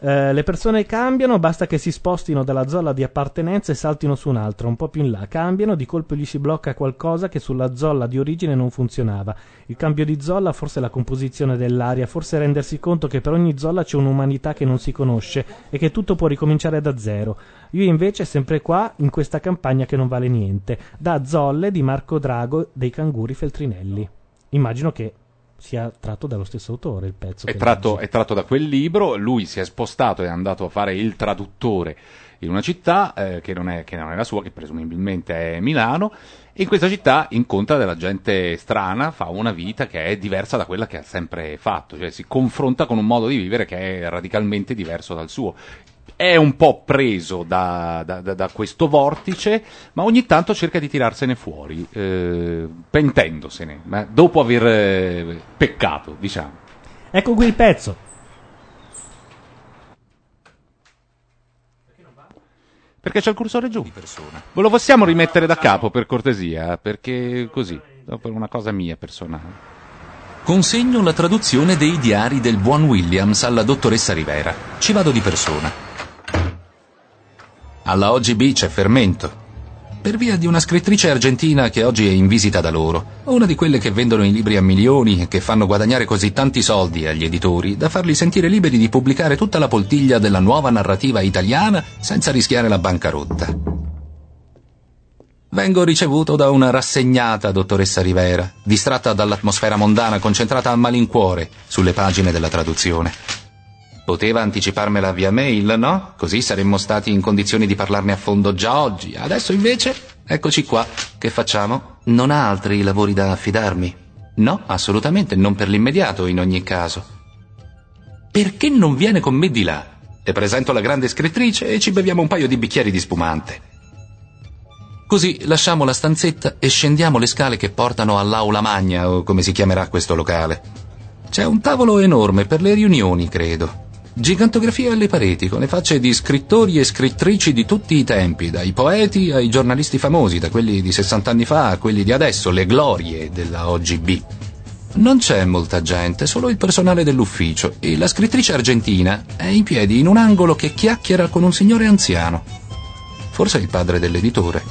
le persone cambiano, basta che si spostino dalla zolla di appartenenza e saltino su un'altra, un po' più in là, cambiano, di colpo gli si blocca qualcosa che sulla zolla di origine non funzionava, il cambio di zolla, forse la composizione dell'aria, forse rendersi conto che per ogni zolla c'è un'umanità che non si conosce e che tutto può ricominciare da zero. Io invece sempre qua, in questa campagna che non vale niente, da Zolle di Marco Drago dei Canguri Feltrinelli. Immagino che sia tratto dallo stesso autore il pezzo. È tratto da quel libro. Lui si è spostato e è andato a fare il traduttore in una città che non è la sua, che presumibilmente è Milano, e in questa città incontra della gente strana, fa una vita che è diversa da quella che ha sempre fatto, cioè si confronta con un modo di vivere che è radicalmente diverso dal suo. È un po' preso da questo vortice, ma ogni tanto cerca di tirarsene fuori, pentendosene, ma dopo aver peccato, diciamo. Ecco qui il pezzo. Perché c'è il cursore giù. Ve lo possiamo rimettere da capo, per cortesia, perché così, per una cosa mia personale. Consegno la traduzione dei diari del buon Williams alla dottoressa Rivera. Ci vado di persona. Alla OGB c'è fermento, per via di una scrittrice argentina che oggi è in visita da loro, una di quelle che vendono i libri a milioni e che fanno guadagnare così tanti soldi agli editori da farli sentire liberi di pubblicare tutta la poltiglia della nuova narrativa italiana senza rischiare la bancarotta. Vengo ricevuto da una rassegnata dottoressa Rivera, distratta dall'atmosfera mondana, concentrata a malincuore sulle pagine della traduzione. Poteva anticiparmela via mail, no? Così saremmo stati in condizioni di parlarne a fondo già oggi. Adesso invece, eccoci qua. Che facciamo? Non ha altri lavori da affidarmi? No, assolutamente, non per l'immediato in ogni caso. Perché non viene con me di là? Le presento la grande scrittrice e ci beviamo un paio di bicchieri di spumante. Così lasciamo la stanzetta e scendiamo le scale che portano all'aula magna, o come si chiamerà questo locale. C'è un tavolo enorme per le riunioni, credo. Gigantografia alle pareti, con le facce di scrittori e scrittrici di tutti i tempi, dai poeti ai giornalisti famosi, da quelli di 60 anni fa a quelli di adesso, le glorie della OGB. Non c'è molta gente, solo il personale dell'ufficio, e la scrittrice argentina è in piedi in un angolo che chiacchiera con un signore anziano, forse il padre dell'editore.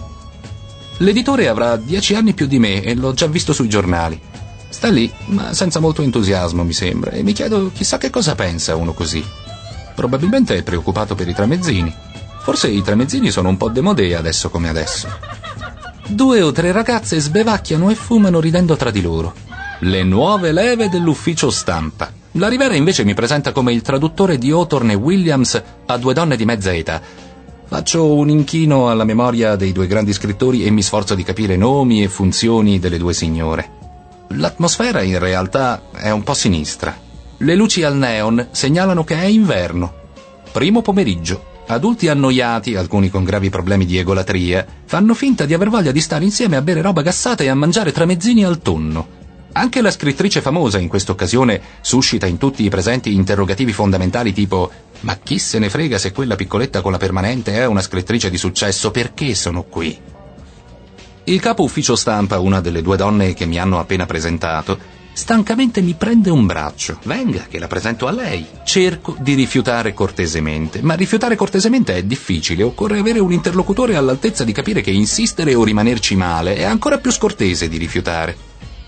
L'editore avrà 10 anni più di me e l'ho già visto sui giornali. Sta lì, ma senza molto entusiasmo, mi sembra, e mi chiedo chissà che cosa pensa uno così. Probabilmente è preoccupato per i tramezzini. Forse i tramezzini sono un po' démodé adesso come adesso. 2 o 3 ragazze sbevacchiano e fumano ridendo tra di loro. Le nuove leve dell'ufficio stampa. La Rivera invece mi presenta come il traduttore di Hawthorne e Williams a 2 donne di mezza età. Faccio un inchino alla memoria dei 2 grandi scrittori e mi sforzo di capire nomi e funzioni delle 2 signore. L'atmosfera in realtà è un po' sinistra. Le luci al neon segnalano che è inverno. Primo pomeriggio. Adulti annoiati, alcuni con gravi problemi di egolatria, fanno finta di aver voglia di stare insieme a bere roba gassata e a mangiare tramezzini al tonno. Anche la scrittrice famosa in quest'occasione suscita in tutti i presenti interrogativi fondamentali tipo: ma chi se ne frega se quella piccoletta con la permanente è una scrittrice di successo? Perché sono qui? Il capo ufficio stampa, una delle 2 donne che mi hanno appena presentato, stancamente mi prende un braccio. Venga, che la presento a lei. Cerco di rifiutare cortesemente, ma rifiutare cortesemente è difficile. Occorre avere un interlocutore all'altezza di capire che insistere o rimanerci male è ancora più scortese di rifiutare.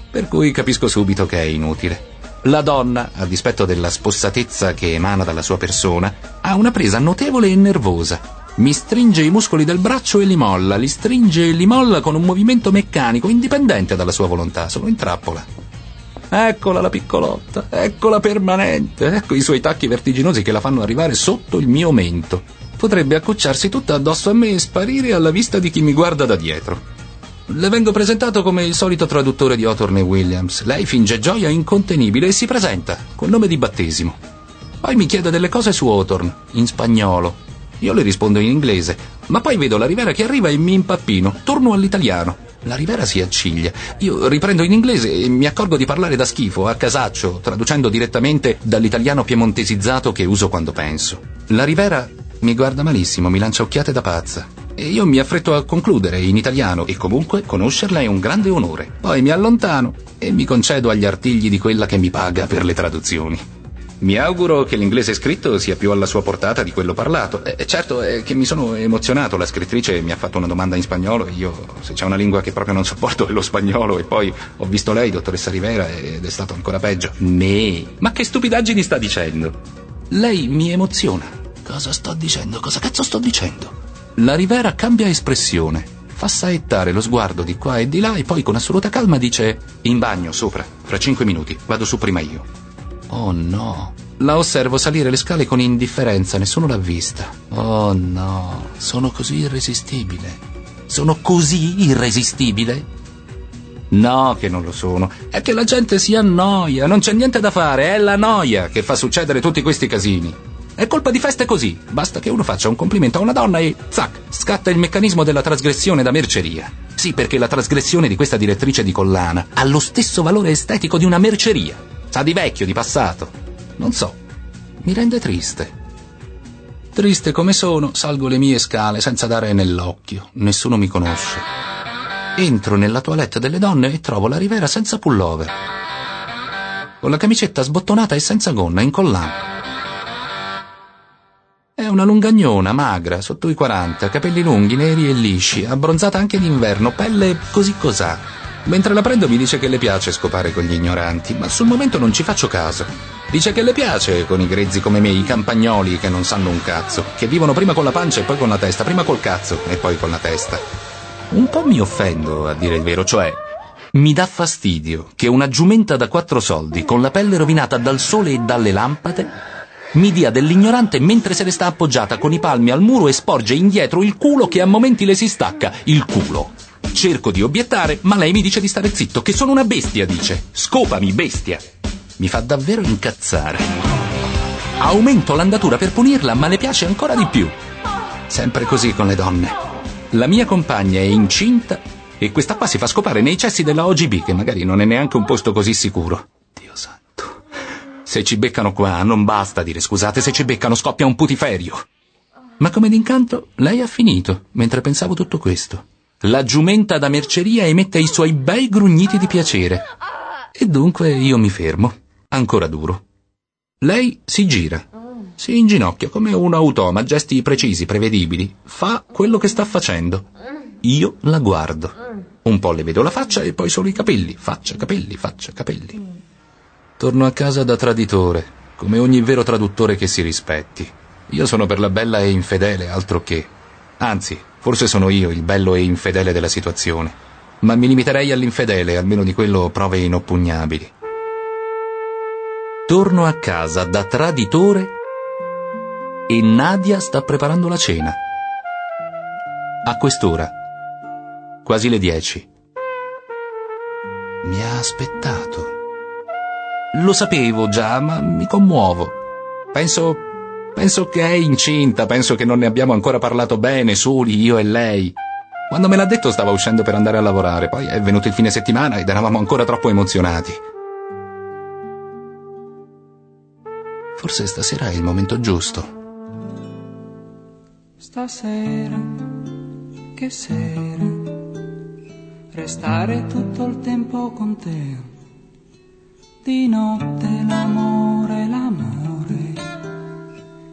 Per cui capisco subito che è inutile. La donna, a dispetto della spossatezza che emana dalla sua persona, ha una presa notevole e nervosa. Mi stringe i muscoli del braccio e li molla, li stringe e li molla con un movimento meccanico indipendente dalla sua volontà. Sono in trappola. Eccola la piccolotta, ecco la permanente, ecco i suoi tacchi vertiginosi che la fanno arrivare sotto il mio mento. potrebbe accocciarsi tutta addosso a me e sparire alla vista di chi mi guarda da dietro. Le vengo presentato come il solito traduttore di Hawthorne e Williams. Lei finge gioia incontenibile e si presenta, col nome di battesimo. Poi mi chiede delle cose su Hawthorne, in spagnolo. Io le rispondo in inglese, ma poi vedo la Rivera che arriva e mi impappino. Torno all'italiano. La Rivera si acciglia. Io riprendo in inglese e mi accorgo di parlare da schifo, a casaccio, traducendo direttamente dall'italiano piemontesizzato che uso quando penso. La Rivera mi guarda malissimo, mi lancia occhiate da pazza. E io mi affretto a concludere in italiano e comunque conoscerla è un grande onore. Poi mi allontano e mi concedo agli artigli di quella che mi paga per le traduzioni. Mi auguro che l'inglese scritto sia più alla sua portata di quello parlato. Certo è che mi sono emozionato, la scrittrice mi ha fatto una domanda in spagnolo e io, se c'è una lingua che proprio non sopporto, è lo spagnolo. E poi ho visto lei, dottoressa Rivera, ed è stato ancora peggio. Ma che stupidaggini sta dicendo? Lei mi emoziona. Cosa sto dicendo? Cosa cazzo sto dicendo? La Rivera cambia espressione, fa saettare lo sguardo di qua e di là e poi con assoluta calma dice: in bagno, sopra, fra 5 minuti, vado su prima io. Oh no. La osservo salire le scale con indifferenza, nessuno l'ha vista. Oh no, sono così irresistibile. Sono così irresistibile? No, che non lo sono. È che la gente si annoia, non c'è niente da fare, è la noia che fa succedere tutti questi casini. È colpa di feste così, basta che uno faccia un complimento a una donna e, zac, scatta il meccanismo della trasgressione da merceria. Sì, perché la trasgressione di questa direttrice di collana ha lo stesso valore estetico di una merceria. Sa di vecchio, di passato. Non so, mi rende triste. Triste come sono, salgo le mie scale senza dare nell'occhio. Nessuno mi conosce. Entro nella toilette delle donne e trovo la Rivera senza pullover, con la camicetta sbottonata e senza gonna, in collana. È una lungagnona, magra, sotto i 40, capelli lunghi, neri e lisci, abbronzata anche d'inverno, pelle così cos'ha. Mentre la prendo mi dice che le piace scopare con gli ignoranti, ma sul momento non ci faccio caso. Dice che le piace con i grezzi come me, i campagnoli che non sanno un cazzo, che vivono prima con la pancia e poi con la testa, prima col cazzo e poi con la testa. Un po' mi offendo, a dire il vero, cioè mi dà fastidio che una giumenta da 4 soldi, con la pelle rovinata dal sole e dalle lampade, mi dia dell'ignorante mentre se ne sta appoggiata con i palmi al muro e sporge indietro il culo che a momenti le si stacca, il culo. Cerco di obiettare, ma lei mi dice di stare zitto, che sono una bestia, dice. Scopami, bestia! Mi fa davvero incazzare. Aumento l'andatura per punirla, ma le piace ancora di più. Sempre così con le donne. La mia compagna è incinta e questa qua si fa scopare nei cessi della OGB, che magari non è neanche un posto così sicuro. Dio santo. Se ci beccano qua, non basta dire scusate, se ci beccano scoppia un putiferio. Ma come d'incanto, lei ha finito, mentre pensavo tutto questo. La giumenta da merceria emette i suoi bei grugniti di piacere. E dunque io mi fermo, ancora duro. Lei si gira, si inginocchia come un automa, gesti precisi, prevedibili. Fa quello che sta facendo. Io la guardo. Un po' le vedo la faccia e poi solo i capelli. Faccia, capelli, faccia, capelli. Torno a casa da traditore, come ogni vero traduttore che si rispetti. Io sono per la bella e infedele, altro che. Anzi, forse sono io il bello e infedele della situazione, ma mi limiterei all'infedele, almeno di quello prove inoppugnabili. Torno a casa da traditore e Nadia sta preparando la cena. A quest'ora, quasi le 10. Mi ha aspettato. Lo sapevo già, ma mi commuovo. Penso che è incinta, penso che non ne abbiamo ancora parlato bene, soli, io e lei. Quando me l'ha detto stava uscendo per andare a lavorare, poi è venuto il fine settimana ed eravamo ancora troppo emozionati. Forse stasera è il momento giusto. Stasera, che sera, restare tutto il tempo con te, di notte l'amore, l'amore.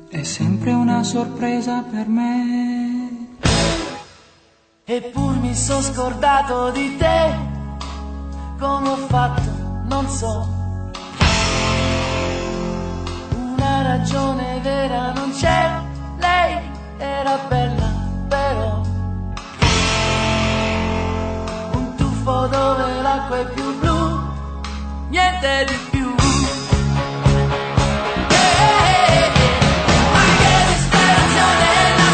È sempre una sorpresa per me. Eppur mi sono scordato di te. Come ho fatto? Non so. Una ragione vera non c'è. Lei era bella, però. Un tuffo dove l'acqua è più blu. Niente di più. I'm gonna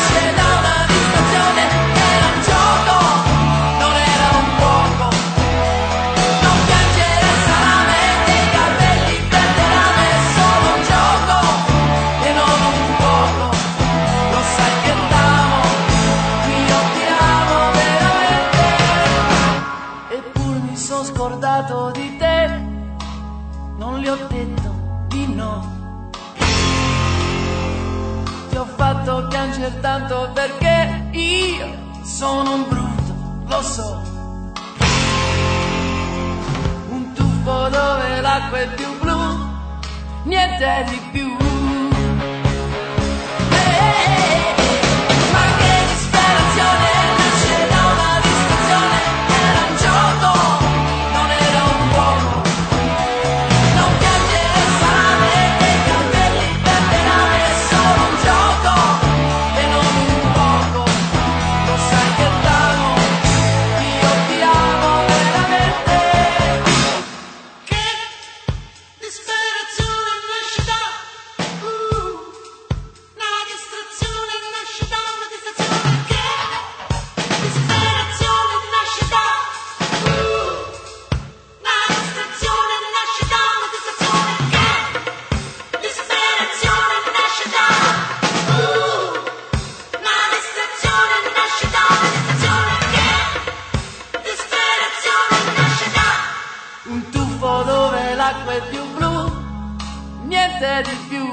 sono scordato di te, non le ho detto di no. Ti ho fatto piangere tanto perché io sono un brutto, lo so. Un tuffo dove l'acqua è più blu, niente di più. L'acqua è più blu, niente di più.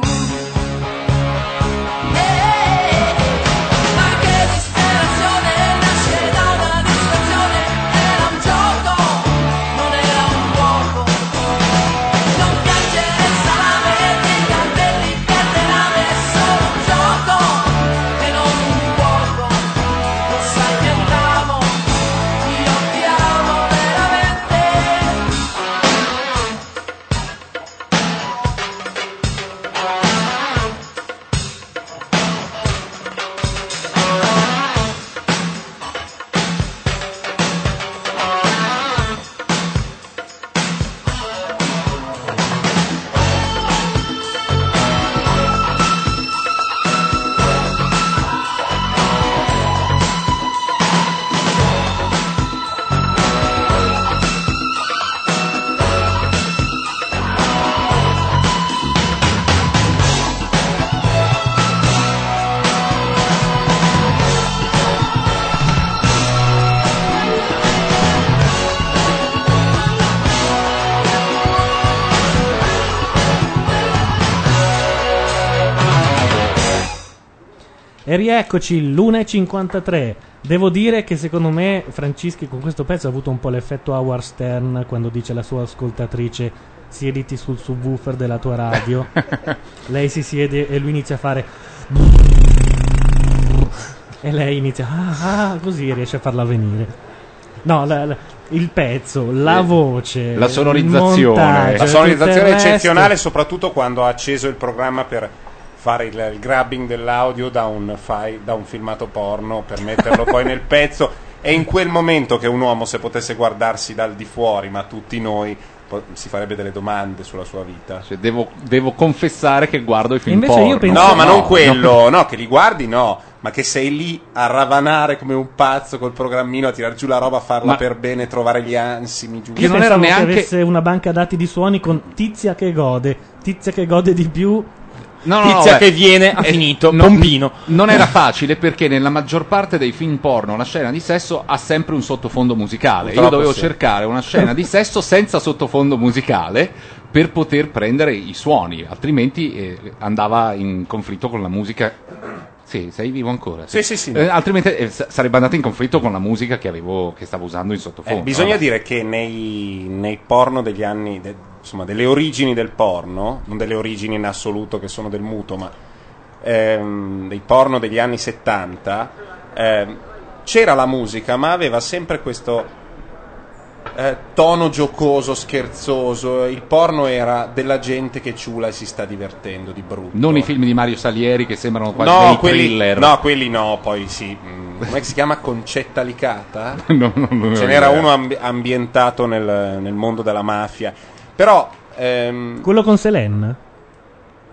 E rieccoci, l'1:53. Devo dire che secondo me Francischi con questo pezzo ha avuto un po' l'effetto Howard Stern quando dice alla sua ascoltatrice: siediti sul subwoofer della tua radio. Lei si siede e lui inizia a fare e lei inizia così riesce a farla venire. No, il pezzo, la voce, la sonorizzazione, il montaggio, la sonorizzazione eccezionale, soprattutto quando ha acceso il programma per fare il grabbing dell'audio da un filmato porno per metterlo poi nel pezzo. È in quel momento che un uomo, se potesse guardarsi dal di fuori, ma tutti noi, si farebbe delle domande sulla sua vita. Cioè, devo confessare che guardo i film invece porno. Io penso no, ma no, non quello, no, che li guardi no, ma che sei lì a ravanare come un pazzo col programmino, a tirar giù la roba, a farla per bene, trovare gli ansimi giusti. Che non era neanche che avesse una banca dati di suoni con tizia che gode di più. No, tizia che viene, ha finito, pompino. Non era facile perché nella maggior parte dei film porno la scena di sesso ha sempre un sottofondo musicale. Io dovevo cercare una scena di sesso senza sottofondo musicale per poter prendere i suoni, altrimenti andava in conflitto con la musica. Sì, sei vivo ancora? Sì. Altrimenti sarebbe andato in conflitto con la musica che stavo usando in sottofondo. Bisogna dire che nei porno degli anni, insomma, delle origini del porno, non delle origini in assoluto che sono del muto, ma dei porno degli anni 70, c'era la musica, ma aveva sempre questo tono giocoso, scherzoso. Il porno era della gente che ciula e si sta divertendo di brutto. Non i film di Mario Salieri che sembrano quasi dei thriller. No, quelli no, poi sì. Come si chiama? Concetta Licata? No, ce n'era uno ambientato nel mondo della mafia. Però quello con Selene?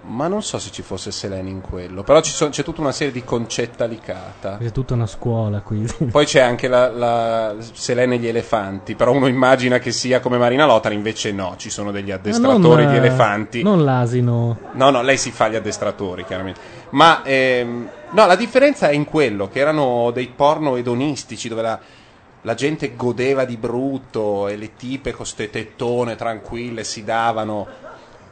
Ma non so se ci fosse Selene in quello. Però c'è tutta una serie di Concetta Licata. C'è tutta una scuola qui. Poi c'è anche la Selene e gli elefanti. Però uno immagina che sia come Marina Lothar, invece no, ci sono degli addestratori di elefanti. Non l'asino. No, lei si fa gli addestratori, chiaramente. Ma la differenza è in quello, che erano dei porno edonistici dove la la gente godeva di brutto e le tipe con ste tettone tranquille si davano.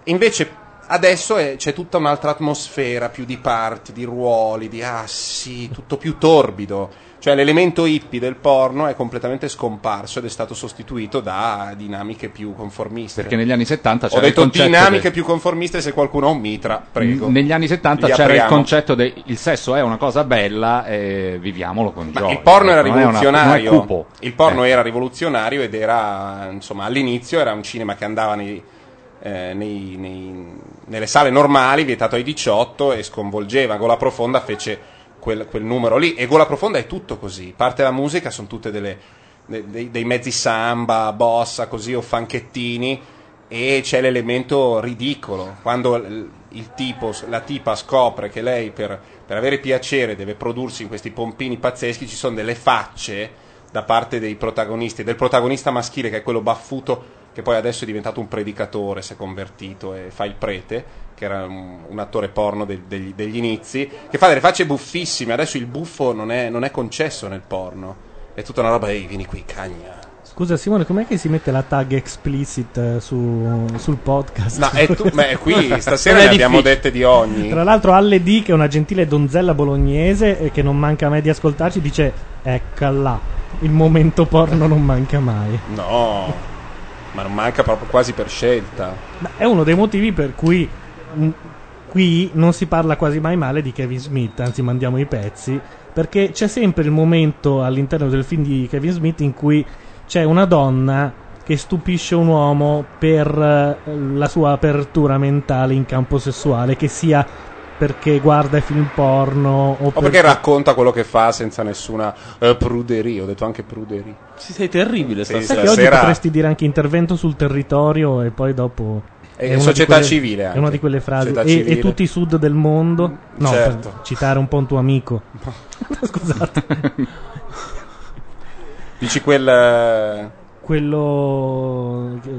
Invece adesso c'è tutta un'altra atmosfera, più di parti, di ruoli, di sì, tutto più torbido. Cioè l'elemento hippie del porno è completamente scomparso ed è stato sostituito da dinamiche più conformiste. Perché negli anni 70 c'era il concetto... Ho detto dinamiche più conformiste, se qualcuno ha un mitra, prego. Negli anni 70 c'era il concetto del il sesso è una cosa bella e viviamolo con gioia. Ma il porno era rivoluzionario. Non è cupo. Il porno era rivoluzionario ed era, insomma, all'inizio era un cinema che andava nelle sale normali, vietato ai 18, e sconvolgeva. Gola Profonda fece quel numero lì, e Gola Profonda è tutto così. Parte la musica, sono tutte dei mezzi samba, bossa, così, o fanchettini, e c'è l'elemento ridicolo quando la tipa scopre che lei per avere piacere deve prodursi in questi pompini pazzeschi. Ci sono delle facce da parte dei protagonisti, del protagonista maschile, che è quello baffuto, che poi adesso è diventato un predicatore, si è convertito e fa il prete, che era un attore porno degli inizi, che fa delle facce buffissime. Adesso il buffo non è concesso nel porno, è tutta una roba, ehi, vieni qui, cagna. Scusa Simone, com'è che si mette la tag explicit sul podcast? No, qui stasera ne abbiamo dette di ogni. Tra l'altro Alle D, che è una gentile donzella bolognese e che non manca mai di ascoltarci, dice: eccola, il momento porno non manca mai. No, ma non manca proprio, quasi per scelta. Ma è uno dei motivi per cui qui non si parla quasi mai male di Kevin Smith, anzi mandiamo i pezzi, perché c'è sempre il momento all'interno del film di Kevin Smith in cui c'è una donna che stupisce un uomo per la sua apertura mentale in campo sessuale, che sia perché guarda i film porno o perché racconta quello che fa senza nessuna pruderia. Ho detto anche pruderia. Sì, sei terribile stasera. Sai che oggi potresti dire anche intervento sul territorio e poi dopo è società civile anche. È una di quelle frasi e tutti i sud del mondo. No, certo. Per citare un po' un tuo amico. Scusate. Dici quello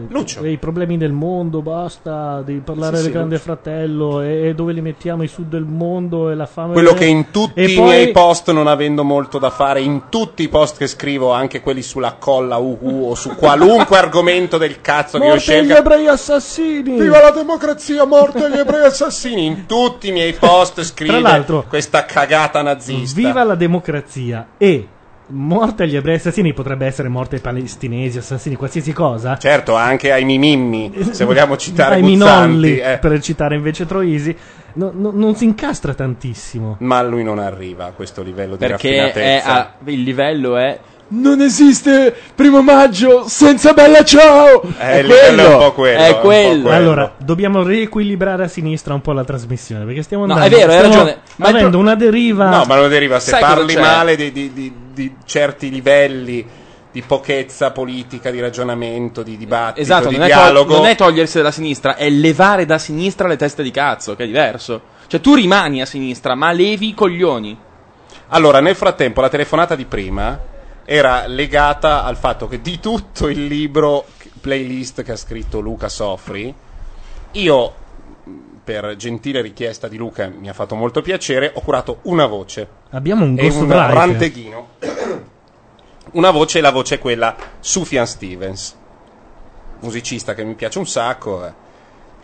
Lucio. I problemi del mondo, basta di parlare del Grande Lucio. Fratello e dove li mettiamo i sud del mondo e la fame, quello che in tutti i miei post, non avendo molto da fare, in tutti i post che scrivo, anche quelli sulla colla o su qualunque argomento del cazzo che io scelga, morte gli ebrei assassini, viva la democrazia, morte gli ebrei assassini, in tutti i miei post scrive questa cagata nazista, viva la democrazia e morte agli ebrei assassini. Potrebbe essere morte ai palestinesi assassini, qualsiasi cosa. Certo, anche ai mimimmi, se vogliamo citare ai Guzzanti, per citare invece Troisi. Non si incastra tantissimo, ma lui non arriva a questo livello di raffinatezza. Il livello è: non esiste primo maggio senza Bella Ciao. È quello. Allora dobbiamo riequilibrare a sinistra un po' la trasmissione, perché stiamo andando. No, è vero, hai ragione. Ma avendo una deriva. No, ma una deriva. Se parli male di certi livelli di pochezza politica, di ragionamento, di dibattito, esatto, di dialogo. Non è togliersi dalla sinistra, è levare da sinistra le teste di cazzo, che è diverso. Cioè tu rimani a sinistra, ma levi i coglioni. Allora, nel frattempo, la telefonata di prima era legata al fatto che di tutto il libro playlist che ha scritto Luca Sofri, io, per gentile richiesta di Luca, mi ha fatto molto piacere, ho curato una voce. Abbiamo un ghost writer, un ranteghino. Una voce, e la voce è quella Sufjan Stevens, musicista che mi piace un sacco.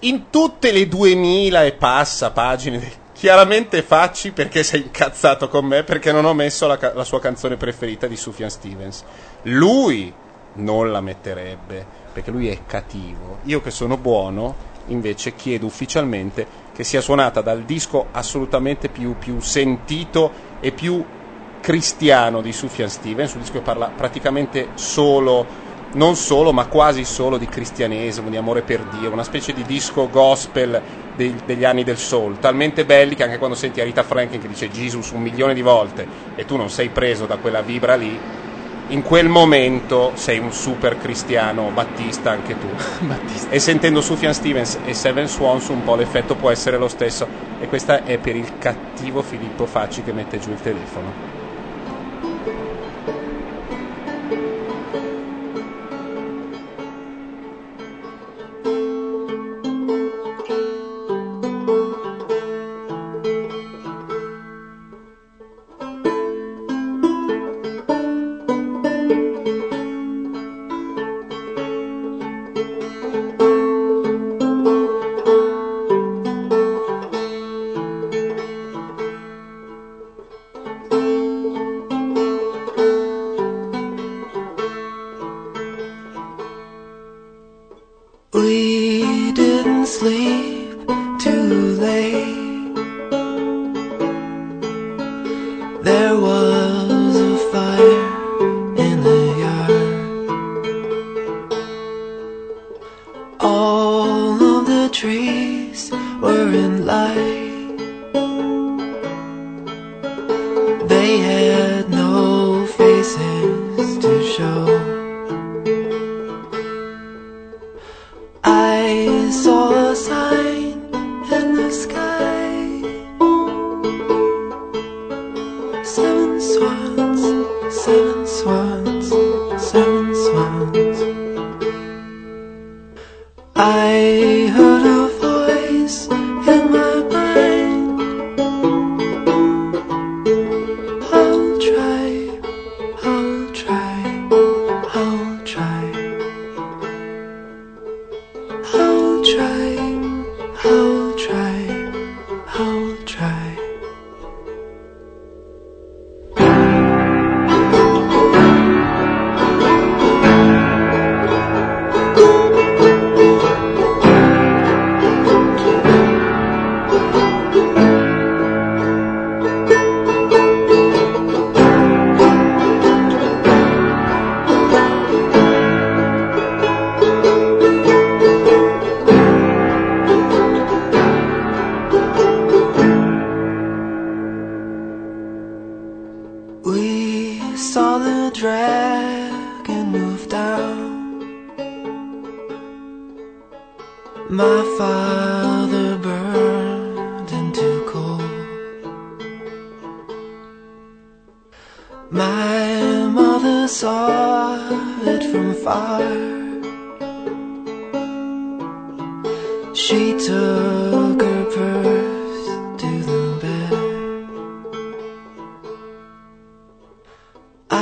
In tutte le 2000 e passa pagine chiaramente facci perché sei incazzato con me, perché non ho messo la sua canzone preferita di Sufjan Stevens. Lui non la metterebbe, perché lui è cattivo. Io, che sono buono, invece chiedo ufficialmente che sia suonata dal disco assolutamente più sentito e più cristiano di Sufjan Stevens, un disco che parla praticamente solo, non solo, ma quasi solo di cristianesimo, di amore per Dio, una specie di disco gospel degli anni del soul, talmente belli che anche quando senti Aretha Franklin che dice Jesus 1 milione di volte e tu non sei preso da quella vibra lì, in quel momento sei un super cristiano battista anche tu. Battista. E sentendo Sufjan Stevens e Seven Swans un po' l'effetto può essere lo stesso, e questa è per il cattivo Filippo Facci che mette giù il telefono. We didn't sleep too late. There was a fire in the yard. All of the trees were in light. They had no faces to show. I saw a sign in the sky, 7 swans, 7 swans, 7 swans. I heard a voice in my mind, I'll try, I'll try, I'll try. I'll try, I'll try, I'll try. We saw the dragon move down. My father burned into coal. My mother saw it from far. She took her purse to the bed. I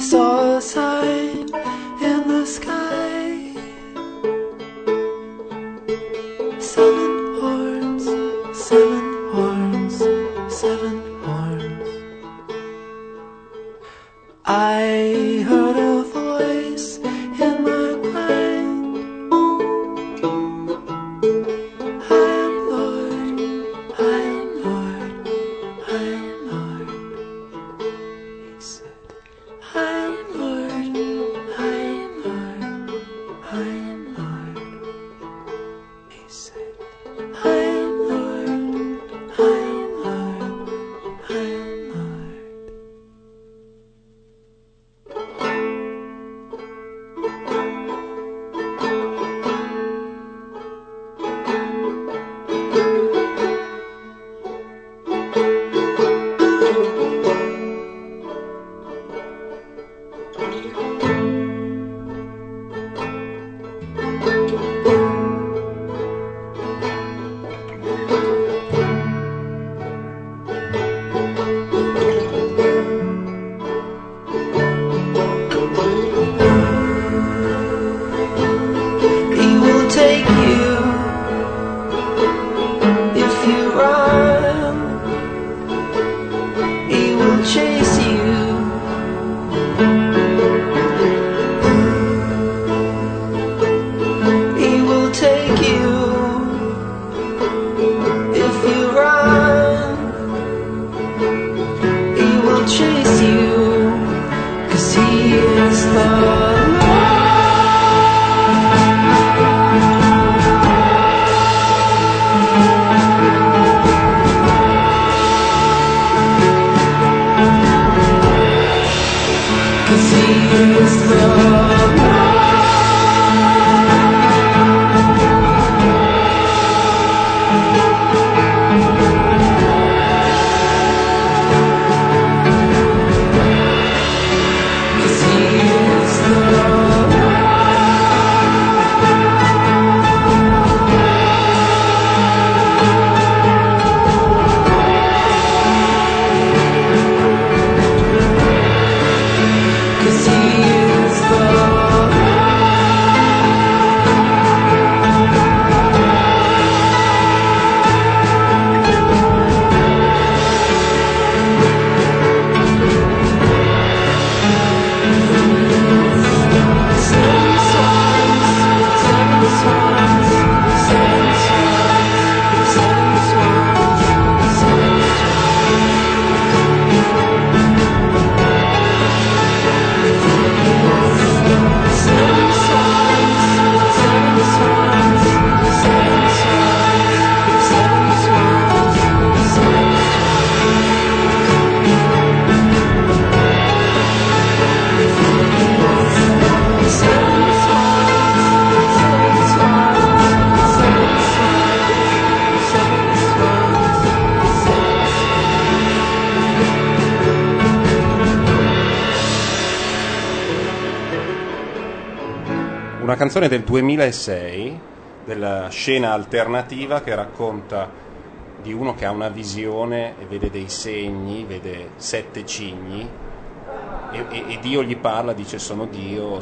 saw a sign in the sky, 7 horns, 7 horns, 7 horns. I heard a voice in my mind, I am canzone del 2006, della scena alternativa, che racconta di uno che ha una visione e vede dei segni, vede 7 cigni e Dio gli parla, dice sono Dio,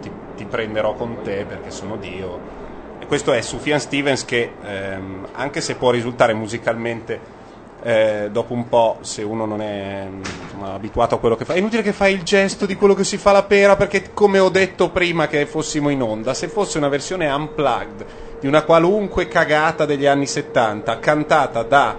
ti prenderò con te perché sono Dio. E questo è Sufjan Stevens che, anche se può risultare musicalmente, dopo un po', se uno non è, insomma, abituato a quello che fa, è inutile che fai il gesto di quello che si fa la pera, perché come ho detto prima che fossimo in onda, se fosse una versione unplugged di una qualunque cagata degli anni 70 cantata da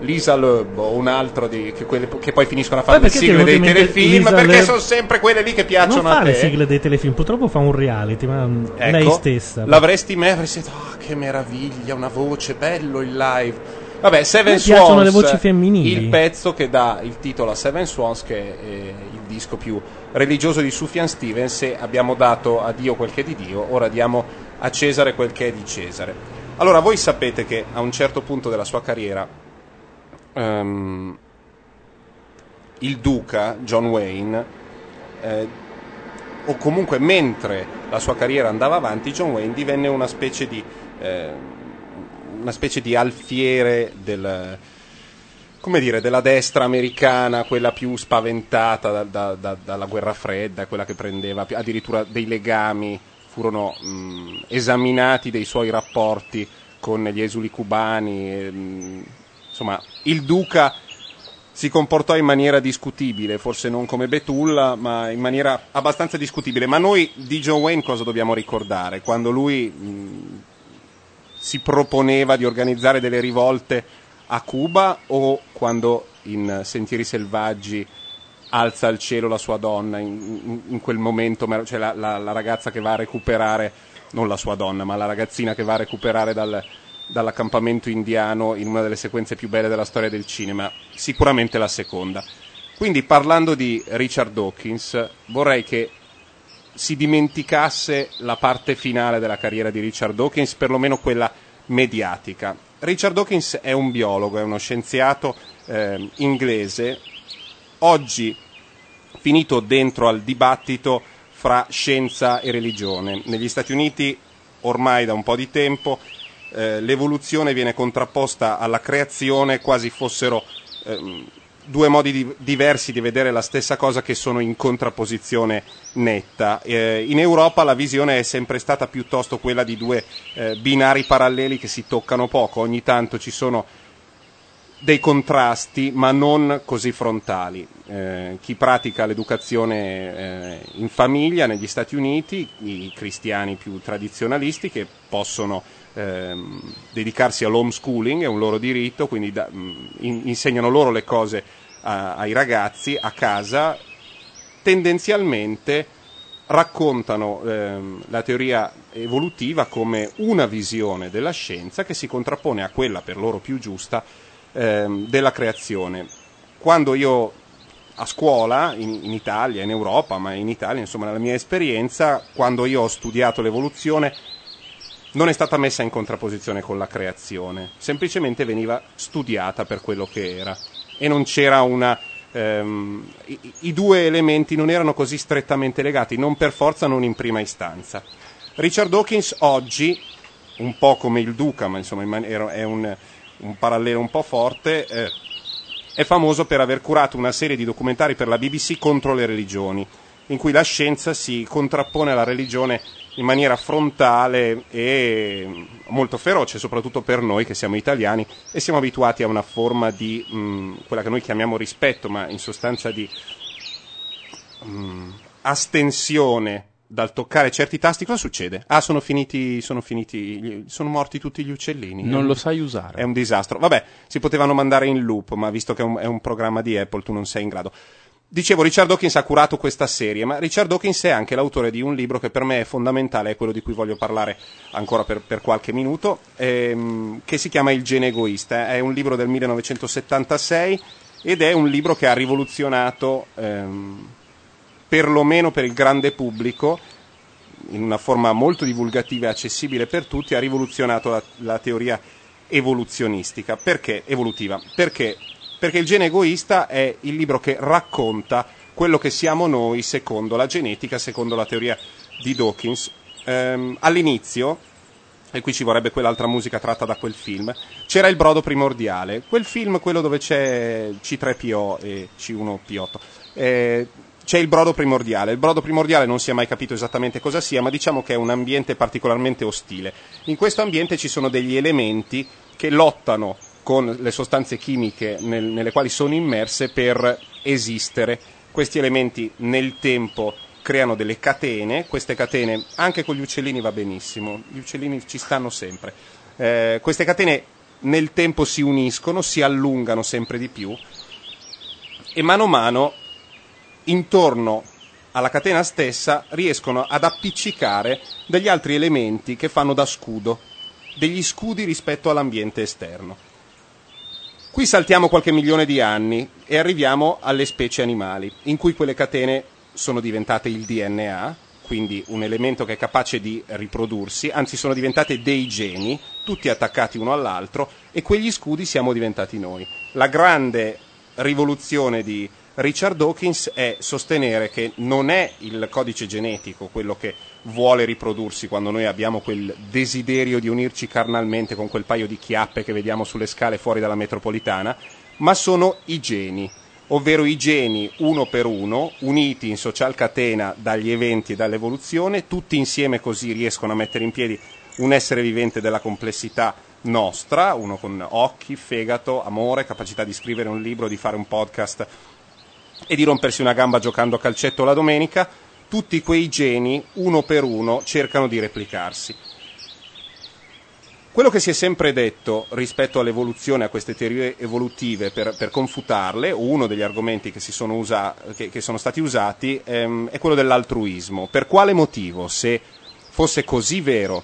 Lisa Loeb o un altro che poi finiscono a fare le sigle dei telefilm, Lisa perché Loeb... sono sempre quelle lì che piacciono a te. Non fa le sigle dei telefilm, purtroppo fa un reality, ma ecco, lei stessa l'avresti mai, avresti detto oh, che meraviglia, una voce, bello il live. Vabbè, Seven Swans, le voci femminili. Il pezzo che dà il titolo a Seven Swans, che è il disco più religioso di Sufjan Stevens. Se abbiamo dato a Dio quel che è di Dio, ora diamo a Cesare quel che è di Cesare. Allora, voi sapete che a un certo punto della sua carriera il duca John Wayne, o comunque mentre la sua carriera andava avanti, John Wayne divenne una specie di alfiere del, come dire, della destra americana, quella più spaventata dalla guerra fredda, quella che prendeva addirittura dei legami, furono esaminati dei suoi rapporti con gli esuli cubani, insomma il duca si comportò in maniera discutibile, forse non come Betulla, ma in maniera abbastanza discutibile. Ma noi di John Wayne cosa dobbiamo ricordare? Quando lui si proponeva di organizzare delle rivolte a Cuba, o quando in Sentieri Selvaggi alza al cielo la sua donna, in quel momento, cioè la ragazza che va a recuperare, non la sua donna, ma la ragazzina che va a recuperare dall'accampamento indiano, in una delle sequenze più belle della storia del cinema, sicuramente la seconda. Quindi, parlando di Richard Dawkins, vorrei che si dimenticasse la parte finale della carriera di Richard Dawkins, perlomeno quella mediatica. Richard Dawkins è un biologo, è uno scienziato inglese, oggi finito dentro al dibattito fra scienza e religione. Negli Stati Uniti, ormai da un po' di tempo, l'evoluzione viene contrapposta alla creazione, quasi fossero due modi diversi di vedere la stessa cosa, che sono in contrapposizione netta. In Europa la visione è sempre stata piuttosto quella di due binari paralleli che si toccano poco, ogni tanto ci sono dei contrasti ma non così frontali. Chi pratica l'educazione in famiglia negli Stati Uniti, i cristiani più tradizionalisti, che possono dedicarsi all'homeschooling, è un loro diritto, quindi insegnano loro le cose ai ragazzi a casa, tendenzialmente raccontano la teoria evolutiva come una visione della scienza che si contrappone a quella per loro più giusta della creazione. Quando io a scuola, in Italia, in Europa, ma in Italia, insomma, nella mia esperienza, quando io ho studiato l'evoluzione, non è stata messa in contrapposizione con la creazione, semplicemente veniva studiata per quello che era, e non c'era i due elementi non erano così strettamente legati, non per forza, non in prima istanza. Richard Dawkins oggi, un po' come il duca, ma insomma è un parallelo un po' forte, è famoso per aver curato una serie di documentari per la BBC contro le religioni, in cui la scienza si contrappone alla religione in maniera frontale e molto feroce, soprattutto per noi che siamo italiani e siamo abituati a una forma di quella che noi chiamiamo rispetto, ma in sostanza di astensione dal toccare certi tasti. Cosa succede? Ah, sono morti tutti gli uccellini. Non lo sai usare. È un disastro. Vabbè, si potevano mandare in loop, ma visto che è un programma di Apple, tu non sei in grado. Dicevo, Richard Dawkins ha curato questa serie, ma Richard Dawkins è anche l'autore di un libro che per me è fondamentale, è quello di cui voglio parlare ancora per qualche minuto, che si chiama Il gene egoista. È un libro del 1976 ed è un libro che ha rivoluzionato, perlomeno per il grande pubblico, in una forma molto divulgativa e accessibile per tutti, ha rivoluzionato la teoria evoluzionistica. Perché? Evolutiva. Perché Il gene egoista è il libro che racconta quello che siamo noi secondo la genetica, secondo la teoria di Dawkins, all'inizio, e qui ci vorrebbe quell'altra musica tratta da quel film, c'era il brodo primordiale, quel film, quello dove c'è C3PO e C1P8, c'è il brodo primordiale. Il brodo primordiale non si è mai capito esattamente cosa sia, ma diciamo che è un ambiente particolarmente ostile. In questo ambiente ci sono degli elementi che lottano con le sostanze chimiche nelle quali sono immerse per esistere. Questi elementi nel tempo creano delle catene, queste catene anche con gli uccellini va benissimo, gli uccellini ci stanno sempre, queste catene nel tempo si uniscono, si allungano sempre di più e mano a mano intorno alla catena stessa riescono ad appiccicare degli altri elementi che fanno da scudo, degli scudi rispetto all'ambiente esterno. Qui saltiamo qualche milione di anni e arriviamo alle specie animali, in cui quelle catene sono diventate il DNA, quindi un elemento che è capace di riprodursi, anzi sono diventate dei geni, tutti attaccati uno all'altro, e quegli scudi siamo diventati noi. La grande rivoluzione di Richard Dawkins è sostenere che non è il codice genetico quello che vuole riprodursi quando noi abbiamo quel desiderio di unirci carnalmente con quel paio di chiappe che vediamo sulle scale fuori dalla metropolitana, ma sono i geni, ovvero i geni uno per uno, uniti in social catena dagli eventi e dall'evoluzione, tutti insieme così riescono a mettere in piedi un essere vivente della complessità nostra, uno con occhi, fegato, amore, capacità di scrivere un libro, di fare un podcast e di rompersi una gamba giocando a calcetto la domenica. Tutti quei geni, uno per uno, cercano di replicarsi. Quello che si è sempre detto rispetto all'evoluzione, a queste teorie evolutive, per confutarle, uno degli argomenti che, che sono stati usati, è quello dell'altruismo. Per quale motivo, se fosse così vero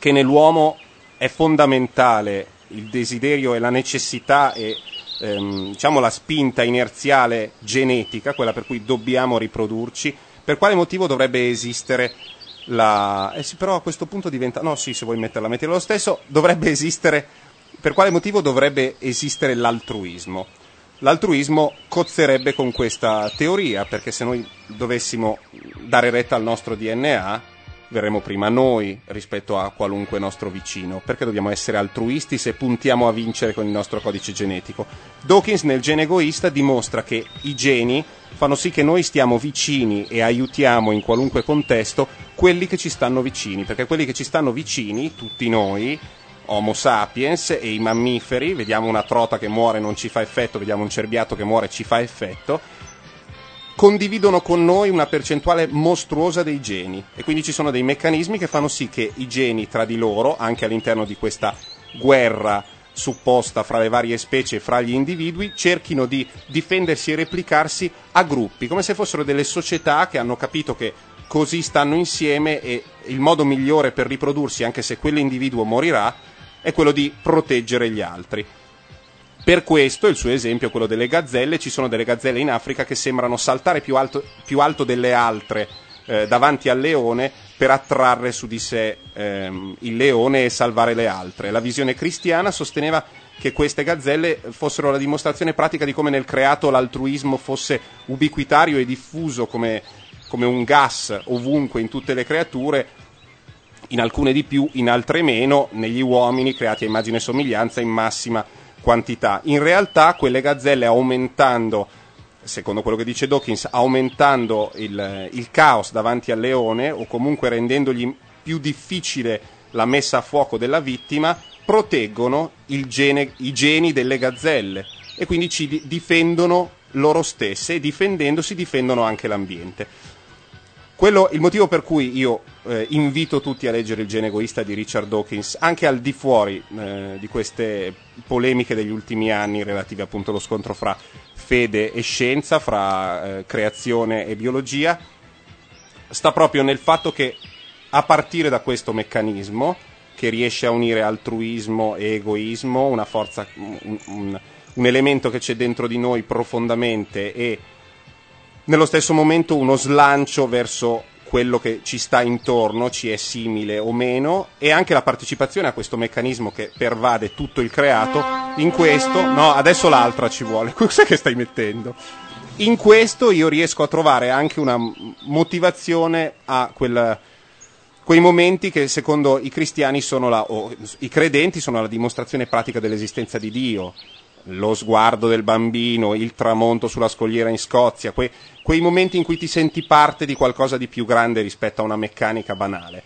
che nell'uomo è fondamentale il desiderio e la necessità e diciamo la spinta inerziale genetica, quella per cui dobbiamo riprodurci, per quale motivo dovrebbe esistere però a questo punto diventa, no, sì, se vuoi metterla lo stesso, dovrebbe esistere, per quale motivo dovrebbe esistere l'altruismo? L'altruismo cozzerebbe con questa teoria, perché se noi dovessimo dare retta al nostro DNA, verremo prima noi rispetto a qualunque nostro vicino. Perché dobbiamo essere altruisti se puntiamo a vincere con il nostro codice genetico? Dawkins nel Gene egoista dimostra che i geni fanno sì che noi stiamo vicini e aiutiamo in qualunque contesto quelli che ci stanno vicini, perché quelli che ci stanno vicini, tutti noi, Homo sapiens e i mammiferi, vediamo una trota che muore non ci fa effetto, vediamo un cerbiato che muore ci fa effetto, condividono con noi una percentuale mostruosa dei geni, e quindi ci sono dei meccanismi che fanno sì che i geni tra di loro, anche all'interno di questa guerra supposta fra le varie specie e fra gli individui, cerchino di difendersi e replicarsi a gruppi, come se fossero delle società che hanno capito che così stanno insieme e il modo migliore per riprodursi, anche se quell'individuo morirà, è quello di proteggere gli altri. Per questo il suo esempio è quello delle gazzelle. Ci sono delle gazzelle in Africa che sembrano saltare più alto delle altre davanti al leone per attrarre su di sé il leone e salvare le altre. La visione cristiana sosteneva che queste gazzelle fossero la dimostrazione pratica di come nel creato l'altruismo fosse ubiquitario e diffuso come un gas ovunque in tutte le creature, in alcune di più, in altre meno, negli uomini creati a immagine e somiglianza in massima quantità. In realtà quelle gazzelle, aumentando, secondo quello che dice Dawkins, aumentando il caos davanti al leone, o comunque rendendogli più difficile la messa a fuoco della vittima, proteggono i geni delle gazzelle e quindi ci difendono loro stesse, e difendendosi difendono anche l'ambiente. Il motivo per cui io invito tutti a leggere il Gene egoista di Richard Dawkins, anche al di fuori di queste polemiche degli ultimi anni relative appunto allo scontro fra fede e scienza, fra creazione e biologia, sta proprio nel fatto che a partire da questo meccanismo che riesce a unire altruismo e egoismo, una forza, un elemento che c'è dentro di noi profondamente e nello stesso momento uno slancio verso quello che ci sta intorno, ci è simile o meno, e anche la partecipazione a questo meccanismo che pervade tutto il creato. In questo, no, adesso l'altra ci vuole, cos'è che stai mettendo? In questo io riesco a trovare anche una motivazione a quel quei momenti che secondo i cristiani sono o i credenti sono la dimostrazione pratica dell'esistenza di Dio, lo sguardo del bambino, il tramonto sulla scogliera in Scozia, quei momenti in cui ti senti parte di qualcosa di più grande rispetto a una meccanica banale.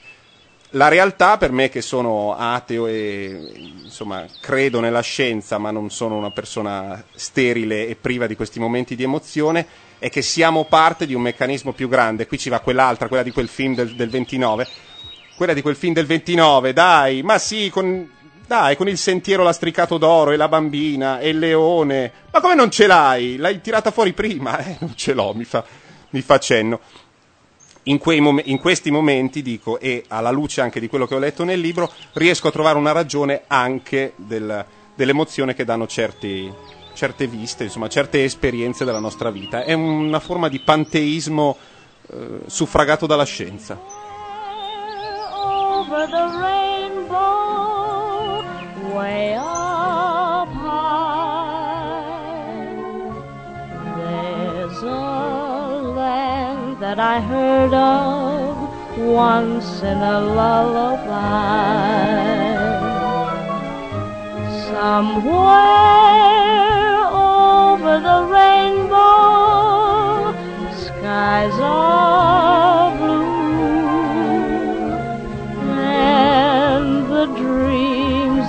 La realtà, per me che sono ateo e insomma credo nella scienza ma non sono una persona sterile e priva di questi momenti di emozione, è che siamo parte di un meccanismo più grande. Qui ci va quell'altra, quella di quel film del 29, quella di quel film del 29, dai, ma sì, con il sentiero lastricato d'oro e la bambina e il leone, ma come non ce l'hai? L'hai tirata fuori prima? Non ce l'ho, mi fa cenno. In questi momenti, dico, e alla luce anche di quello che ho letto nel libro, riesco a trovare una ragione anche dell'emozione che danno certe viste, insomma, certe esperienze della nostra vita. È una forma di panteismo suffragato dalla scienza. Over the rainbow, way up high, there's a land that I heard of once in a lullaby. Somewhere over the rainbow, skies are blue, and the dreams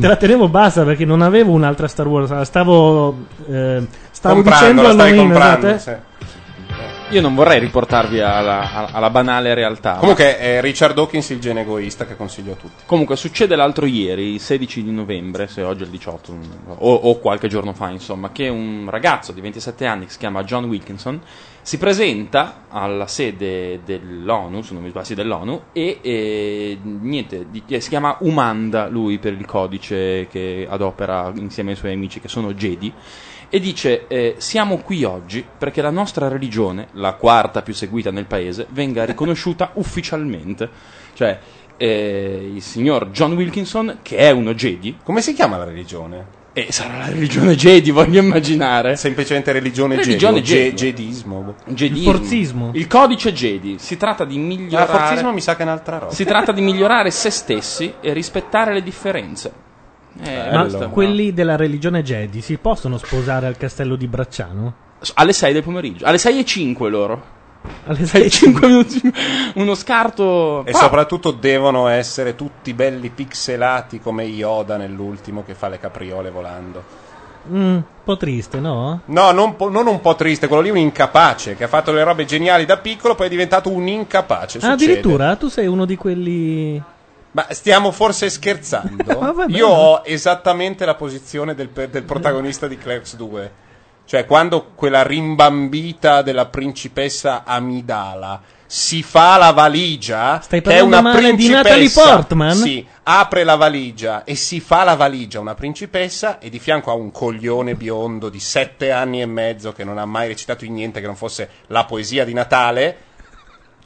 la tenevo bassa perché non avevo un'altra Star Wars, la stavo dicendo alla mia. Io non vorrei riportarvi alla banale realtà. Comunque è Richard Dawkins il genio egoista che consiglio a tutti. Comunque succede l'altro ieri, il 16 di novembre, se oggi è il 18 o qualche giorno fa, insomma, che un ragazzo di 27 anni che si chiama John Wilkinson si presenta alla sede dell'ONU, se non mi sbaglio, sì, dell'ONU si chiama Umanda lui per il codice che adopera insieme ai suoi amici che sono Jedi. E dice, siamo qui oggi perché la nostra religione, la quarta più seguita nel paese, venga riconosciuta ufficialmente. Cioè, il signor John Wilkinson, che è uno Jedi... Come si chiama la religione? Sarà la religione Jedi, voglio immaginare. Semplicemente religione Jedi. Jedismo. Il forzismo. Il codice Jedi. Si tratta di migliorare... Il forzismo mi sa che è un'altra roba. Si tratta di migliorare se stessi e rispettare le differenze. Ma quelli della religione Jedi si possono sposare al castello di Bracciano? Alle 6 del pomeriggio, alle 6:05 loro. Alle 6:05 uno scarto. E soprattutto devono essere tutti belli pixelati come Yoda nell'ultimo che fa le capriole volando. Un po' triste, no? No, non un po' triste, quello lì è un incapace che ha fatto le robe geniali da piccolo, poi è diventato un incapace. Ah, addirittura tu sei uno di quelli... Ma stiamo forse scherzando? Io ho esattamente la posizione del protagonista di Clerks 2. Cioè, quando quella rimbambita della principessa Amidala si fa la valigia, stai parlando che è una principessa, di Natalie Portman? Sì, apre la valigia e si fa la valigia una principessa, e di fianco ha un coglione biondo di 7 anni e mezzo che non ha mai recitato in niente che non fosse la poesia di Natale.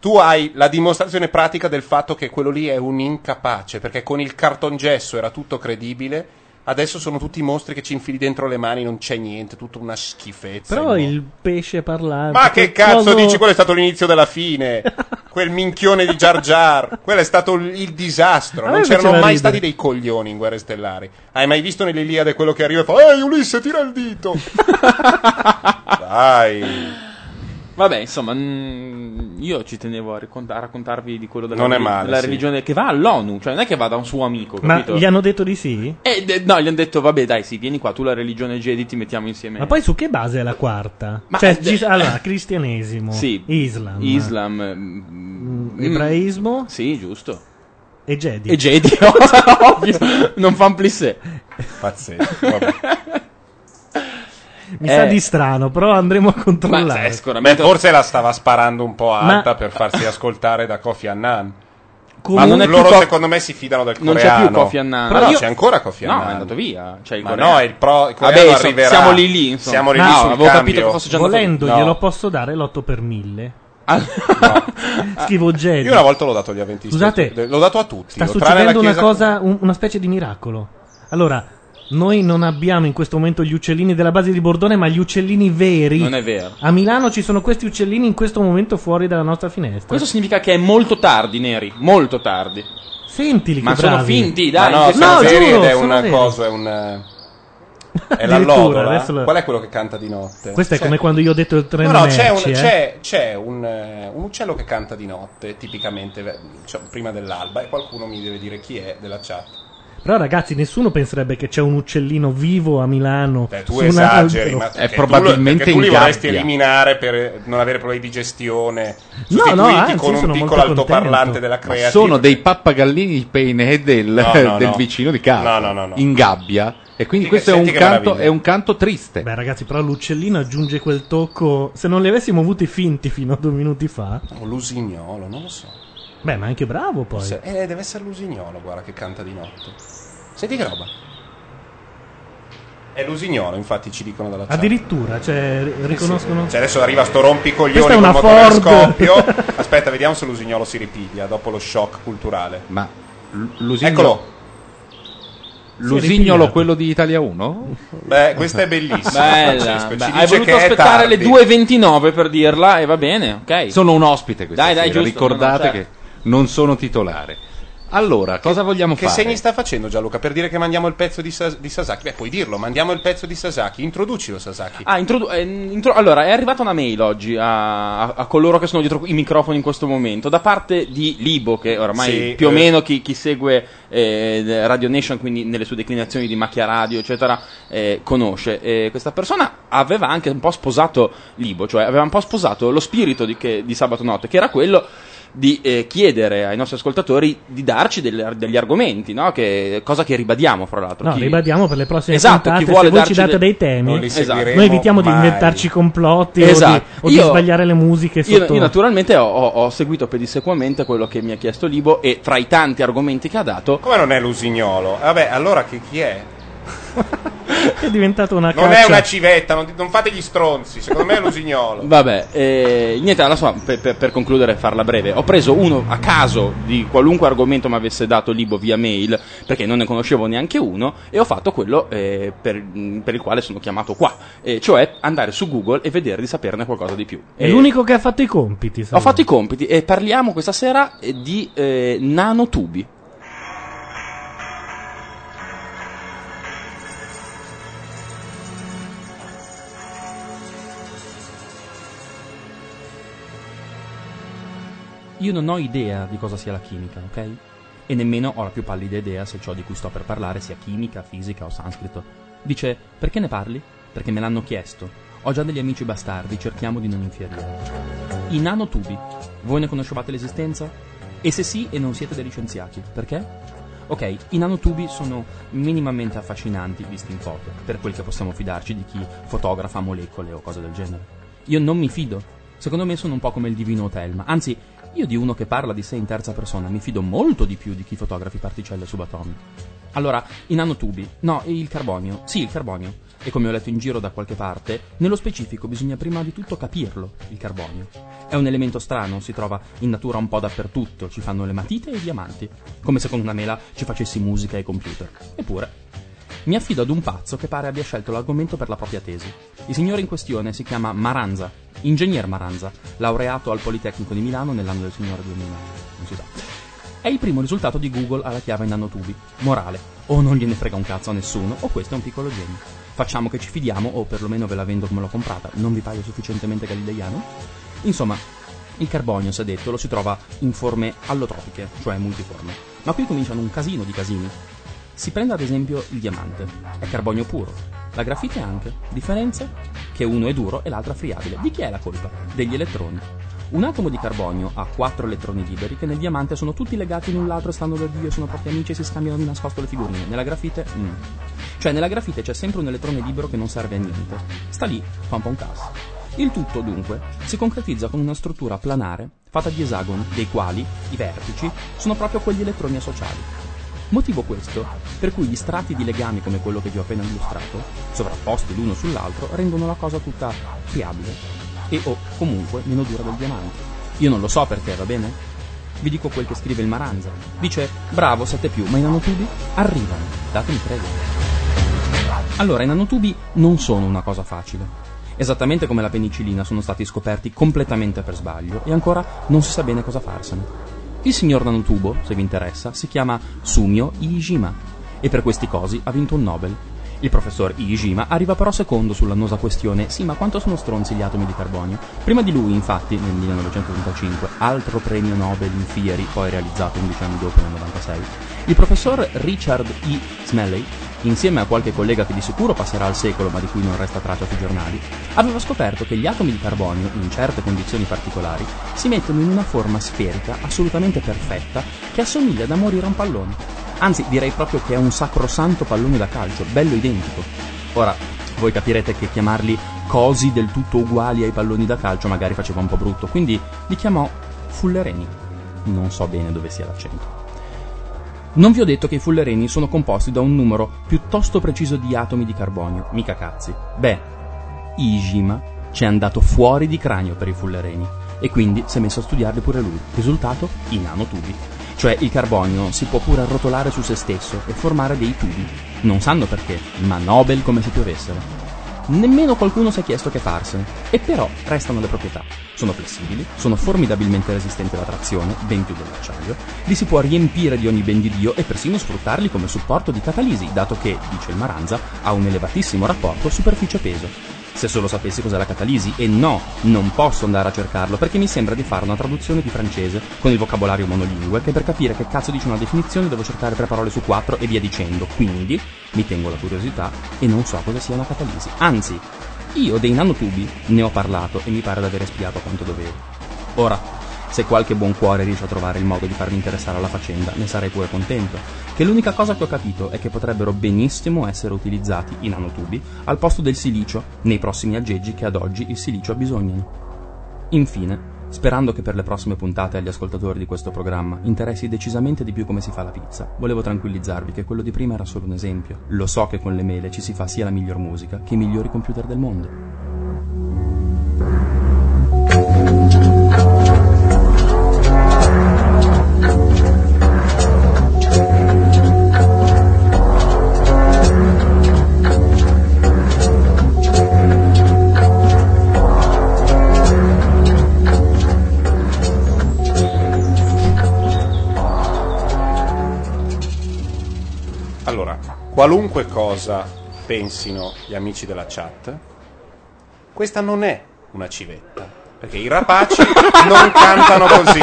Tu hai la dimostrazione pratica del fatto che quello lì è un incapace, perché con il cartongesso era tutto credibile, adesso sono tutti mostri che ci infili dentro le mani, non c'è niente, tutto una schifezza. Però il pesce parlante... Ma che cazzo dici? Quello è stato l'inizio della fine. Quel minchione di Jar Jar, quello è stato il disastro. Non c'erano mai stati dei coglioni in Guerre Stellari. Hai mai visto nell'Iliade quello che arriva e fa: ehi Ulisse, tira il dito. Dai. Vabbè, insomma, io ci tenevo a raccontarvi di quello della religione che va all'ONU, cioè non è che va da un suo amico, capito? Ma gli hanno detto di sì? No, gli hanno detto, vabbè dai, sì, vieni qua, tu la religione Jedi ti mettiamo insieme. Ma poi su che base è la quarta? Ma cioè, allora, cristianesimo, sì, Islam, ebraismo? Sì, giusto. E Jedi. E Jedi, ovvio, non fan plissé. Pazzesco, vabbè. Mi sa di strano, però andremo a controllare. Sicuramente... Beh, forse la stava sparando un po' alta per farsi ascoltare da Kofi Annan. Comunque... Ma non è loro più secondo me si fidano del coreano. Non c'è più Kofi Annan. Però c'è ancora Kofi Annan. No, è andato via. Cioè, il coreano. Ma no, il coreano arriverà. Siamo lì, insomma. Siamo lì, no, sul avevo capito che fosse già andato. Volendo glielo posso dare l'8 per 1000. No. Scrivo Jedi. Io una volta l'ho dato agli avventisti. Scusate, l'ho dato a tutti. Sta succedendo una cosa, una specie di miracolo. Allora, noi non abbiamo in questo momento gli uccellini della base di Bordone, ma gli uccellini veri. Non è vero. A Milano ci sono questi uccellini in questo momento fuori dalla nostra finestra. Questo significa che è molto tardi, Neri, molto tardi. Sentili che ma bravi. Sono finti, dai. Ma no, sono veri, giuro, ed è una cosa, è la lodola. Qual è quello che canta di notte? Questo è come quando io ho detto il treno merci. No, c'è un uccello che canta di notte, tipicamente, cioè, prima dell'alba, e qualcuno mi deve dire chi è della chat. Però ragazzi, nessuno penserebbe che c'è un uccellino vivo a Milano. Beh, tu esageri, ma è probabilmente tu li vorresti eliminare per non avere problemi di gestione. No, anzi, con un piccolo altoparlante della Creative. Sono dei pappagallini peinè del vicino di casa, no. In gabbia. E quindi questo è un canto triste. Beh ragazzi, però l'uccellino aggiunge quel tocco. Se non li avessimo avuti finti fino a 2 minuti fa, o l'usignolo, non lo so. Beh, ma anche bravo poi. Deve essere l'usignolo, guarda, che canta di notte. Senti che roba. È l'usignolo, infatti ci dicono dalla chat. Addirittura, cioè riconoscono. Sì. Cioè adesso arriva sto rompicoglioni con un motore a scoppio. Aspetta, vediamo se l'usignolo si ripiglia dopo lo shock culturale. Ma l'usignolo. Eccolo. L'usignolo, quello di Italia 1? Beh, questa è bellissima. Beh, hai voluto aspettare le 2:29 per dirla e va bene, ok. Sono un ospite questa sera. Dai, giusto, ricordate che non sono titolare. Allora, cosa vogliamo fare? Che segni sta facendo Gianluca per dire che mandiamo il pezzo di Sasaki? Beh, puoi dirlo, mandiamo il pezzo di Sasaki. Introducilo, Sasaki. Allora, è arrivata una mail oggi a coloro che sono dietro i microfoni in questo momento, da parte di Libo, che ormai più o meno chi segue Radio Nation, quindi nelle sue declinazioni di Macchia Radio, eccetera, conosce. Questa persona aveva anche un po' sposato Libo, cioè aveva un po' sposato lo spirito di Sabato Notte, che era quello di chiedere ai nostri ascoltatori di darci degli argomenti, no? Cosa che ribadiamo, fra l'altro. No, ribadiamo per le prossime puntate. Chi vuole, se voi ci date dei temi, noi evitiamo mai di inventarci complotti o di sbagliare le musiche sotto. Io naturalmente ho seguito pedissequamente quello che mi ha chiesto Libo, e tra i tanti argomenti che ha dato... Come non è l'usignolo? Vabbè, allora chi è? È diventato una caccia. Non è una civetta, non fate gli stronzi. Secondo me è l'usignolo. Vabbè, niente, per concludere e farla breve, ho preso uno a caso di qualunque argomento mi avesse dato Libo via mail, perché non ne conoscevo neanche uno, e ho fatto quello per il quale sono chiamato qua, cioè andare su Google e vedere di saperne qualcosa di più. È l'unico che ha fatto i compiti. Ho fatto i compiti, e parliamo questa sera di nanotubi. Io non ho idea di cosa sia la chimica, ok? E nemmeno ho la più pallida idea se ciò di cui sto per parlare sia chimica, fisica o sanscrito. Dice, perché ne parli? Perché me l'hanno chiesto. Ho già degli amici bastardi, cerchiamo di non infierire. I nanotubi. Voi ne conoscevate l'esistenza? E se sì, e non siete dei licenziati, perché? Ok, i nanotubi sono minimamente affascinanti visti in foto, per quel che possiamo fidarci di chi fotografa molecole o cose del genere. Io non mi fido. Secondo me sono un po' come il divino Telma, anzi Io di uno che parla di sé in terza persona mi fido molto di più di chi fotografi particelle subatomiche. Allora, i nanotubi, no, il carbonio, e come ho letto in giro da qualche parte, nello specifico bisogna prima di tutto capirlo, il carbonio. È un elemento strano, si trova in natura un po' dappertutto, ci fanno le matite e i diamanti, come se con una mela ci facessi musica e computer. Eppure, mi affido ad un pazzo che pare abbia scelto l'argomento per la propria tesi. Il signore in questione si chiama Maranza, ingegner Maranza, laureato al Politecnico di Milano nell'anno del Signore 2000, non si sa. È il primo risultato di Google alla chiave in nanotubi. Morale, o non gliene frega un cazzo a nessuno, o questo è un piccolo genio. Facciamo che ci fidiamo, o perlomeno ve la vendo come l'ho comprata, non vi pare sufficientemente galileiano? Insomma, il carbonio, si è detto, lo si trova in forme allotropiche, cioè multiforme. Ma qui cominciano un casino di casini. Si prende ad esempio il diamante, è carbonio puro. La grafite anche, differenza? Che uno è duro e l'altra friabile. Di chi è la colpa? Degli elettroni. Un atomo di carbonio ha 4 elettroni liberi che nel diamante sono tutti legati l'un l'altro e stanno da Dio, sono propri amici e si scambiano di nascosto le figurine. Nella grafite, Cioè nella grafite c'è sempre un elettrone libero che non serve a niente. Sta lì, fa un po' un caso. Il tutto, dunque, si concretizza con una struttura planare fatta di esagoni, dei quali i vertici sono proprio quegli elettroni associati. Motivo questo per cui gli strati di legami come quello che vi ho appena illustrato, sovrapposti l'uno sull'altro, rendono la cosa tutta friabile. E o comunque meno dura del diamante. Io non lo so perché, va bene? Vi dico quel che scrive il Maranza. Dice, bravo 7 più, ma i nanotubi arrivano, datemi prego. Allora, i nanotubi non sono una cosa facile. Esattamente come la penicillina sono stati scoperti completamente per sbaglio e ancora non si sa bene cosa farsene. Il signor nanotubo, se vi interessa, si chiama Sumio Iijima e per questi cosi ha vinto un Nobel. Il professor Iijima arriva però secondo sull'annosa questione «Sì, ma quanto sono stronzi gli atomi di carbonio?». Prima di lui, infatti, nel 1935, altro premio Nobel in Fieri, poi realizzato 11 anni dopo nel 1996, il professor Richard E. Smalley, insieme a qualche collega che di sicuro passerà al secolo ma di cui non resta traccia sui giornali, aveva scoperto che gli atomi di carbonio, in certe condizioni particolari, si mettono in una forma sferica assolutamente perfetta che assomiglia da morire a un pallone. Anzi, direi proprio che è un sacrosanto pallone da calcio, bello identico. Ora, voi capirete che chiamarli cosi del tutto uguali ai palloni da calcio magari faceva un po' brutto, quindi li chiamò fullereni. Non so bene dove sia l'accento. Non vi ho detto che i fullereni sono composti da un numero piuttosto preciso di atomi di carbonio, mica cazzi. Beh, Iijima ci è andato fuori di cranio per i fullereni e quindi si è messo a studiarli pure lui. Risultato? I nanotubi. Cioè il carbonio si può pure arrotolare su se stesso e formare dei tubi. Non sanno perché, ma Nobel come se piovessero. Nemmeno qualcuno si è chiesto che farsene. E però restano le proprietà. Sono flessibili, sono formidabilmente resistenti alla trazione, ben più dell'acciaio, li si può riempire di ogni ben di Dio e persino sfruttarli come supporto di catalisi, dato che, dice il Maranza, ha un elevatissimo rapporto superficie-peso. Se solo sapessi cos'è la catalisi, e no, non posso andare a cercarlo perché mi sembra di fare una traduzione di francese con il vocabolario monolingue che per capire che cazzo dice una definizione devo cercare 3 parole su 4 e via dicendo, quindi mi tengo la curiosità e non so cosa sia una catalisi. Anzi, io dei nanotubi ne ho parlato e mi pare di aver spiegato quanto dovevo. Ora, se qualche buon cuore riesce a trovare il modo di farmi interessare alla faccenda, ne sarei pure contento. Che l'unica cosa che ho capito è che potrebbero benissimo essere utilizzati i nanotubi al posto del silicio nei prossimi aggeggi che ad oggi il silicio abbisognano. Infine, sperando che per le prossime puntate agli ascoltatori di questo programma interessi decisamente di più come si fa la pizza, volevo tranquillizzarvi che quello di prima era solo un esempio. Lo so che con le mele ci si fa sia la miglior musica che i migliori computer del mondo. Qualunque cosa pensino gli amici della chat, questa non è una civetta, perché i rapaci non cantano così.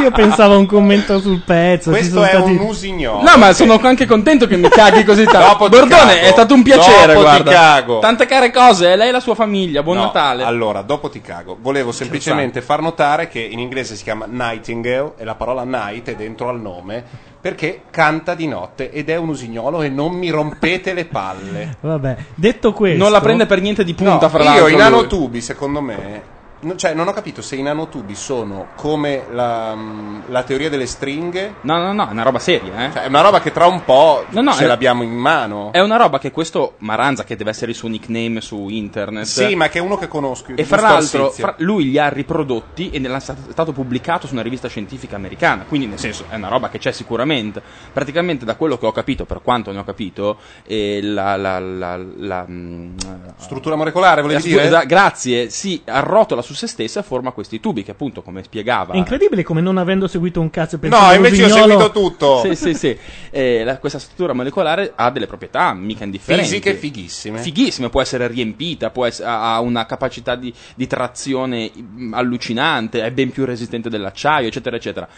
Io pensavo a un commento sul pezzo. Questo è un usignolo. No, ma sono anche contento che mi caghi così tanto. Bordone, è stato un piacere, dopo guarda. Ti cago. Tante care cose, lei e la sua famiglia, buon Natale. Allora, dopo ti cago. Volevo semplicemente far notare che in inglese si chiama Nightingale e la parola night è dentro al nome, perché canta di notte ed è un usignolo e non mi rompete le palle. Vabbè, detto questo, non la prende per niente di punta, fra l'altro. Io i nanotubi, secondo me, Cioè, non ho capito se i nanotubi sono come la teoria delle stringhe. No, è una roba seria, eh? Cioè, è una roba che tra un po' ce l'abbiamo in mano. È una roba che questo Maranza, che deve essere il suo nickname su internet. Sì, ma che è uno che conosco. E fra l'altro, lui li ha riprodotti e è stato pubblicato su una rivista scientifica americana. Quindi, nel senso, è una roba che c'è sicuramente. Praticamente, da quello che ho capito, per quanto ne ho capito, la struttura molecolare, volevi dire? Grazie, sì, arrotola su se stessa forma questi tubi che, appunto, come spiegava, è incredibile come, non avendo seguito un cazzo, no, invece io ho seguito tutto. Sì. Questa struttura molecolare ha delle proprietà mica indifferenti, fisiche fighissime, può essere riempita, ha una capacità di trazione allucinante, è ben più resistente dell'acciaio, eccetera eccetera.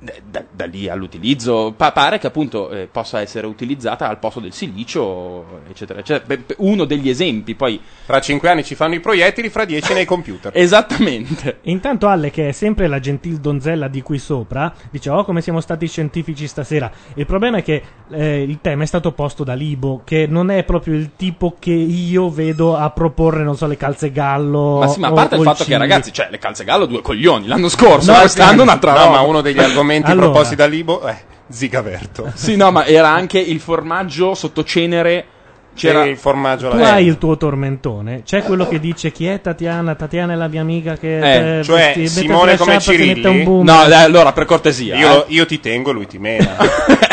Da lì all'utilizzo pare che, appunto, possa essere utilizzata al posto del silicio, eccetera eccetera. Uno degli esempi. Poi fra 5 anni ci fanno i proiettili, fra 10 nei computer. Esattamente. Intanto Alle, che è sempre la gentil donzella di qui sopra, dice: oh, come siamo stati scientifici stasera. Il problema è che il tema è stato posto da Libo, che non è proprio il tipo che io vedo a proporre, non so, le calzegallo. Ma sì, ma a parte il fatto che, ragazzi, cioè, le calzegallo, due coglioni l'anno scorso, quest'anno un'altra roba. Ma uno degli argomenti proposti da Libo, Zigaverto. Sì, no, ma era anche il formaggio sotto cenere. C'era il formaggio. Tu hai il tuo tormentone. C'è quello che dice: chi è Tatiana? Tatiana è la mia amica che cioè Simone come Cirilli. No, allora, per cortesia, io ti tengo e lui ti mena.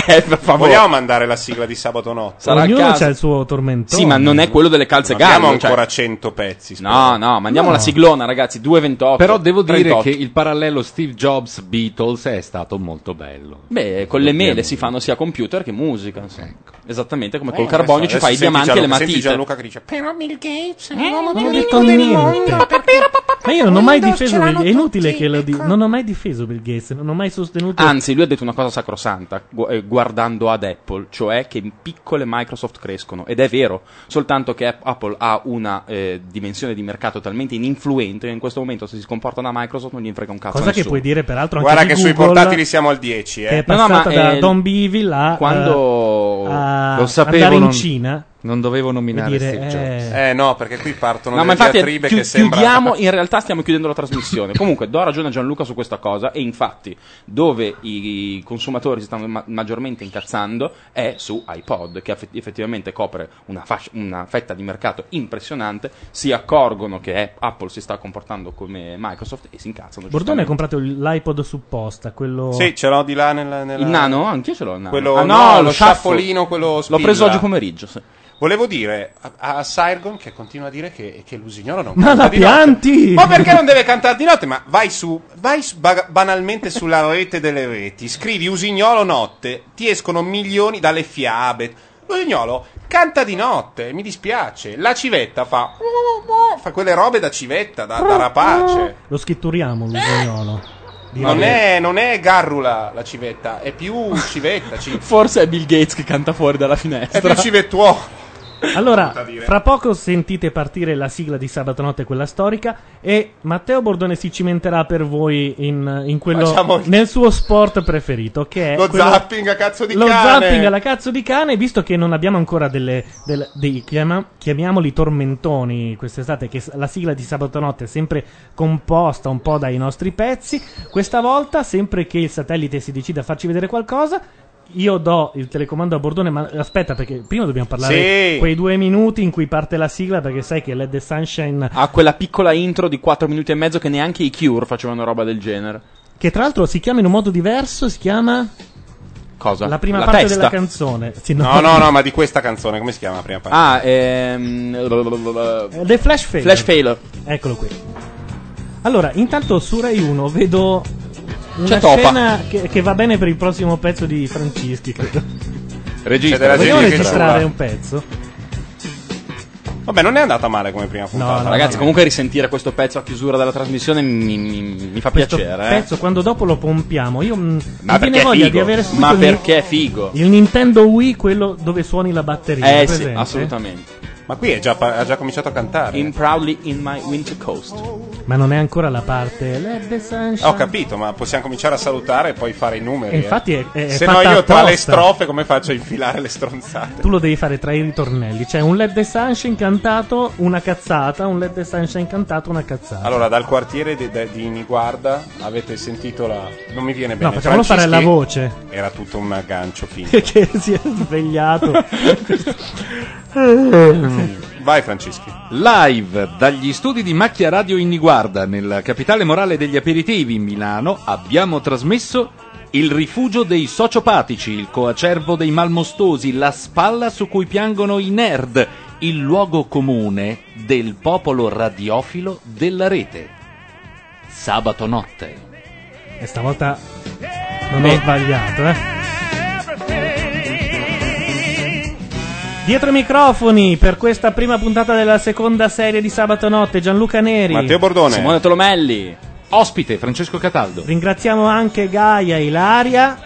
Per favore. Vogliamo mandare la sigla di Sabato Notte? Ognuno c'ha il suo tormentone. Sì, ma non è quello delle calze gallo. Abbiamo ancora 100 pezzi. No, mandiamo la siglona, ragazzi. 2:28. Però devo dire che il parallelo Steve Jobs Beatles è stato molto bello. Beh, con le mele si fanno sia computer che musica. Ecco. Esattamente come col carbonio ci fai i diamanti e le matite. Senti Gianluca che dice: però Bill Gates è l'uomo più ricco del mondo. Ma io non ho mai difeso Bill Gates. È inutile che lo dica. Non ho mai difeso Bill Gates. Non ho mai sostenuto. Anzi, lui ha detto una cosa sacrosanta guardando ad Apple, cioè che piccole Microsoft crescono, ed è vero, soltanto che Apple ha una dimensione di mercato talmente ininfluente che in questo momento, se si comporta una Microsoft, non gli frega un cazzo. Cosa che puoi dire peraltro anche guarda di Google, sui portatili siamo al 10, Che è passata da Don Beevil a quando lo sapevo, andare in Cina. Non dovevo nominare Steve Jobs. No, perché qui partono delle diatribe che sembrano. Chiudiamo, in realtà stiamo chiudendo la trasmissione. Comunque do ragione a Gianluca su questa cosa, e infatti dove i consumatori si stanno maggiormente incazzando è su iPod, che effettivamente copre una fetta di mercato impressionante. Si accorgono che Apple si sta comportando come Microsoft e si incazzano. Bordone ha comprato l'iPod su posta, quello. Sì, ce l'ho di là nella... Il nano, anch'io ce l'ho il nano. Quello, lo sciaffolino, quello spilla. L'ho preso oggi pomeriggio, sì. Volevo dire a Sargon, che continua a dire che l'usignolo non canta. Ma la pianti! Ma perché non deve cantare di notte? Ma banalmente sulla rete delle reti, scrivi usignolo notte, ti escono milioni dalle fiabe. L'usignolo canta di notte, mi dispiace. La civetta fa quelle robe da civetta, da rapace. Lo scritturiamo l'usignolo. Non è Garrula la civetta, è più civetta. Forse è Bill Gates che canta fuori dalla finestra. È più civettuolo. Allora, fra poco sentite partire la sigla di Sabato Notte, quella storica, e Matteo Bordone si cimenterà per voi in quello, nel suo sport preferito, che è lo zapping a cazzo di cane. Lo zapping alla cazzo di cane, visto che non abbiamo ancora dei chiamiamoli tormentoni quest'estate, che la sigla di Sabato Notte è sempre composta un po' dai nostri pezzi. Questa volta, sempre che il satellite si decida a farci vedere qualcosa, io do il telecomando a Bordone, ma aspetta, perché prima dobbiamo parlare quei 2 minuti in cui parte la sigla, perché sai che Let the Sunshine ha quella piccola intro di 4 minuti e mezzo che neanche i Cure facevano roba del genere, che tra l'altro si chiama in un modo diverso, si chiama... Cosa? La prima parte della canzone. Sì, no, ma di questa canzone, come si chiama la prima parte? The Flash Failure. Eccolo qui. Allora, intanto su Rai 1 vedo... C'è una scena che va bene per il prossimo pezzo di Francischi, credo. Registra. Vogliamo registrare un pezzo? Vabbè, non è andata male come prima puntata. No, ragazzi, comunque risentire questo pezzo a chiusura della trasmissione mi fa piacere. Questo pezzo, quando dopo lo pompiamo, io mi viene voglia di avere subito... Ma perché è figo? Il Nintendo Wii, quello dove suoni la batteria. Sì, assolutamente. Ma qui ha già cominciato a cantare. In Proudly in My Winter Coast. Ma non è ancora la parte Let the Sunshine. Ho capito, ma possiamo cominciare a salutare e poi fare i numeri. E infatti è se no io apposta. Tra le strofe come faccio a infilare le stronzate? Tu lo devi fare tra i ritornelli. Cioè un Let the Sunshine cantato, una cazzata. Un Let the Sunshine cantato, una cazzata. Allora dal quartiere di Niguarda avete sentito la... Non mi viene bene. No, facciamolo fare la voce. Era tutto un aggancio finto. Che si è svegliato. Vai Franceschi. Live dagli studi di Macchia Radio in Niguarda, nella capitale morale degli aperitivi, Milano, abbiamo trasmesso Il rifugio dei sociopatici, il coacervo dei malmostosi, la spalla su cui piangono i nerd, il luogo comune del popolo radiofilo della rete. Sabato notte. E stavolta non ho sbagliato, Dietro i microfoni per questa prima puntata della seconda serie di Sabato Notte, Gianluca Neri, Matteo Bordone, Simone Tolomelli, ospite Francesco Cataldo. Ringraziamo anche Gaia Ilaria.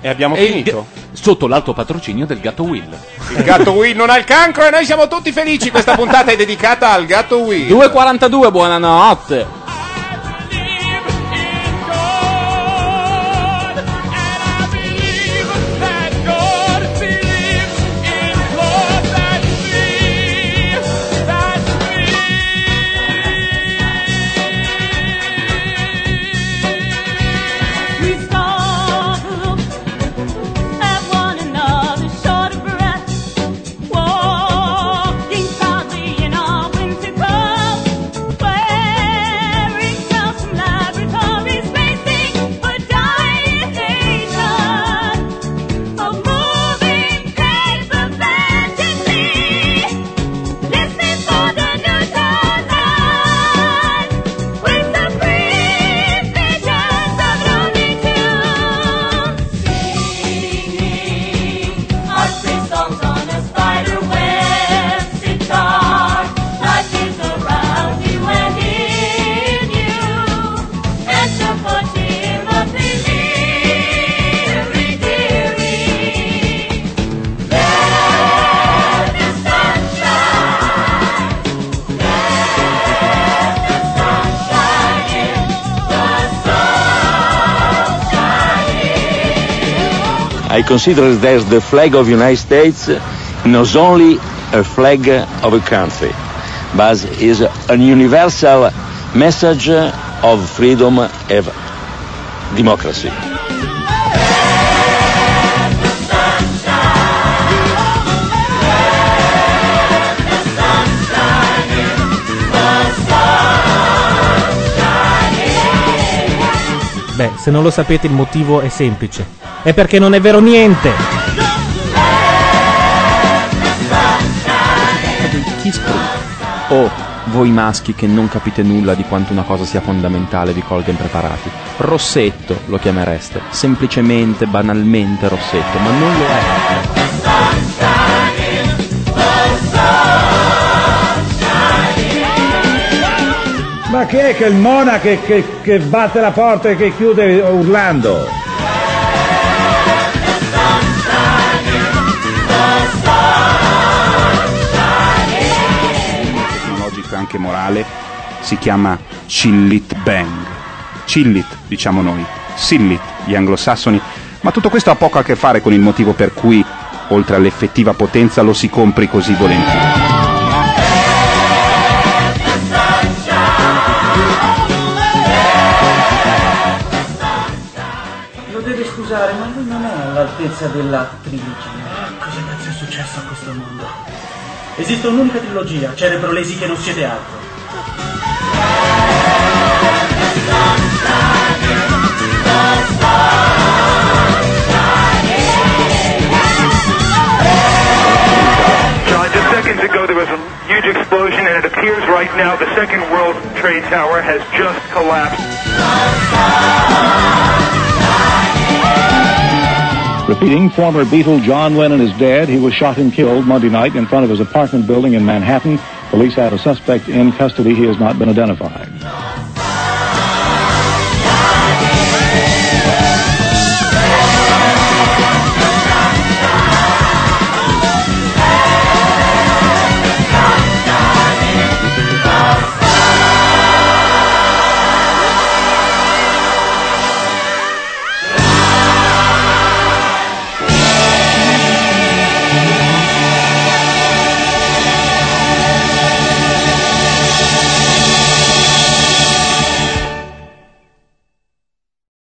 E abbiamo finito. Sotto l'alto patrocinio del Gatto Will. Il Gatto Will non ha il cancro e noi siamo tutti felici. Questa puntata è dedicata al Gatto Will. 2.42, buonanotte. I consider that the flag of United States not only a flag of a country, but is a universal message of freedom and democracy. Beh, se non lo sapete il motivo è semplice. È perché non è vero niente. Oh, voi maschi che non capite nulla di quanto una cosa sia fondamentale, vi colga impreparati. Rossetto lo chiamereste, semplicemente, banalmente Rossetto, ma non lo è. Ma che è che il Mona che batte la porta e che chiude urlando? Tecnologico e anche morale si chiama Chillit Bang. Chillit, diciamo noi, Sillit, gli anglosassoni, ma tutto questo ha poco a che fare con il motivo per cui, oltre all'effettiva potenza, lo si compri così volentieri. Ma lui non è all'altezza della trilogia. Cosa cazzo è successo a questo mondo? Esiste un'unica trilogia, cerebrolesi che non siete altro. Just seconds ago there was a huge explosion and it appears right now the second World Trade Tower has just collapsed. Repeating, former Beatle John Lennon is dead. He was shot and killed Monday night in front of his apartment building in Manhattan. Police had a suspect in custody. He has not been identified.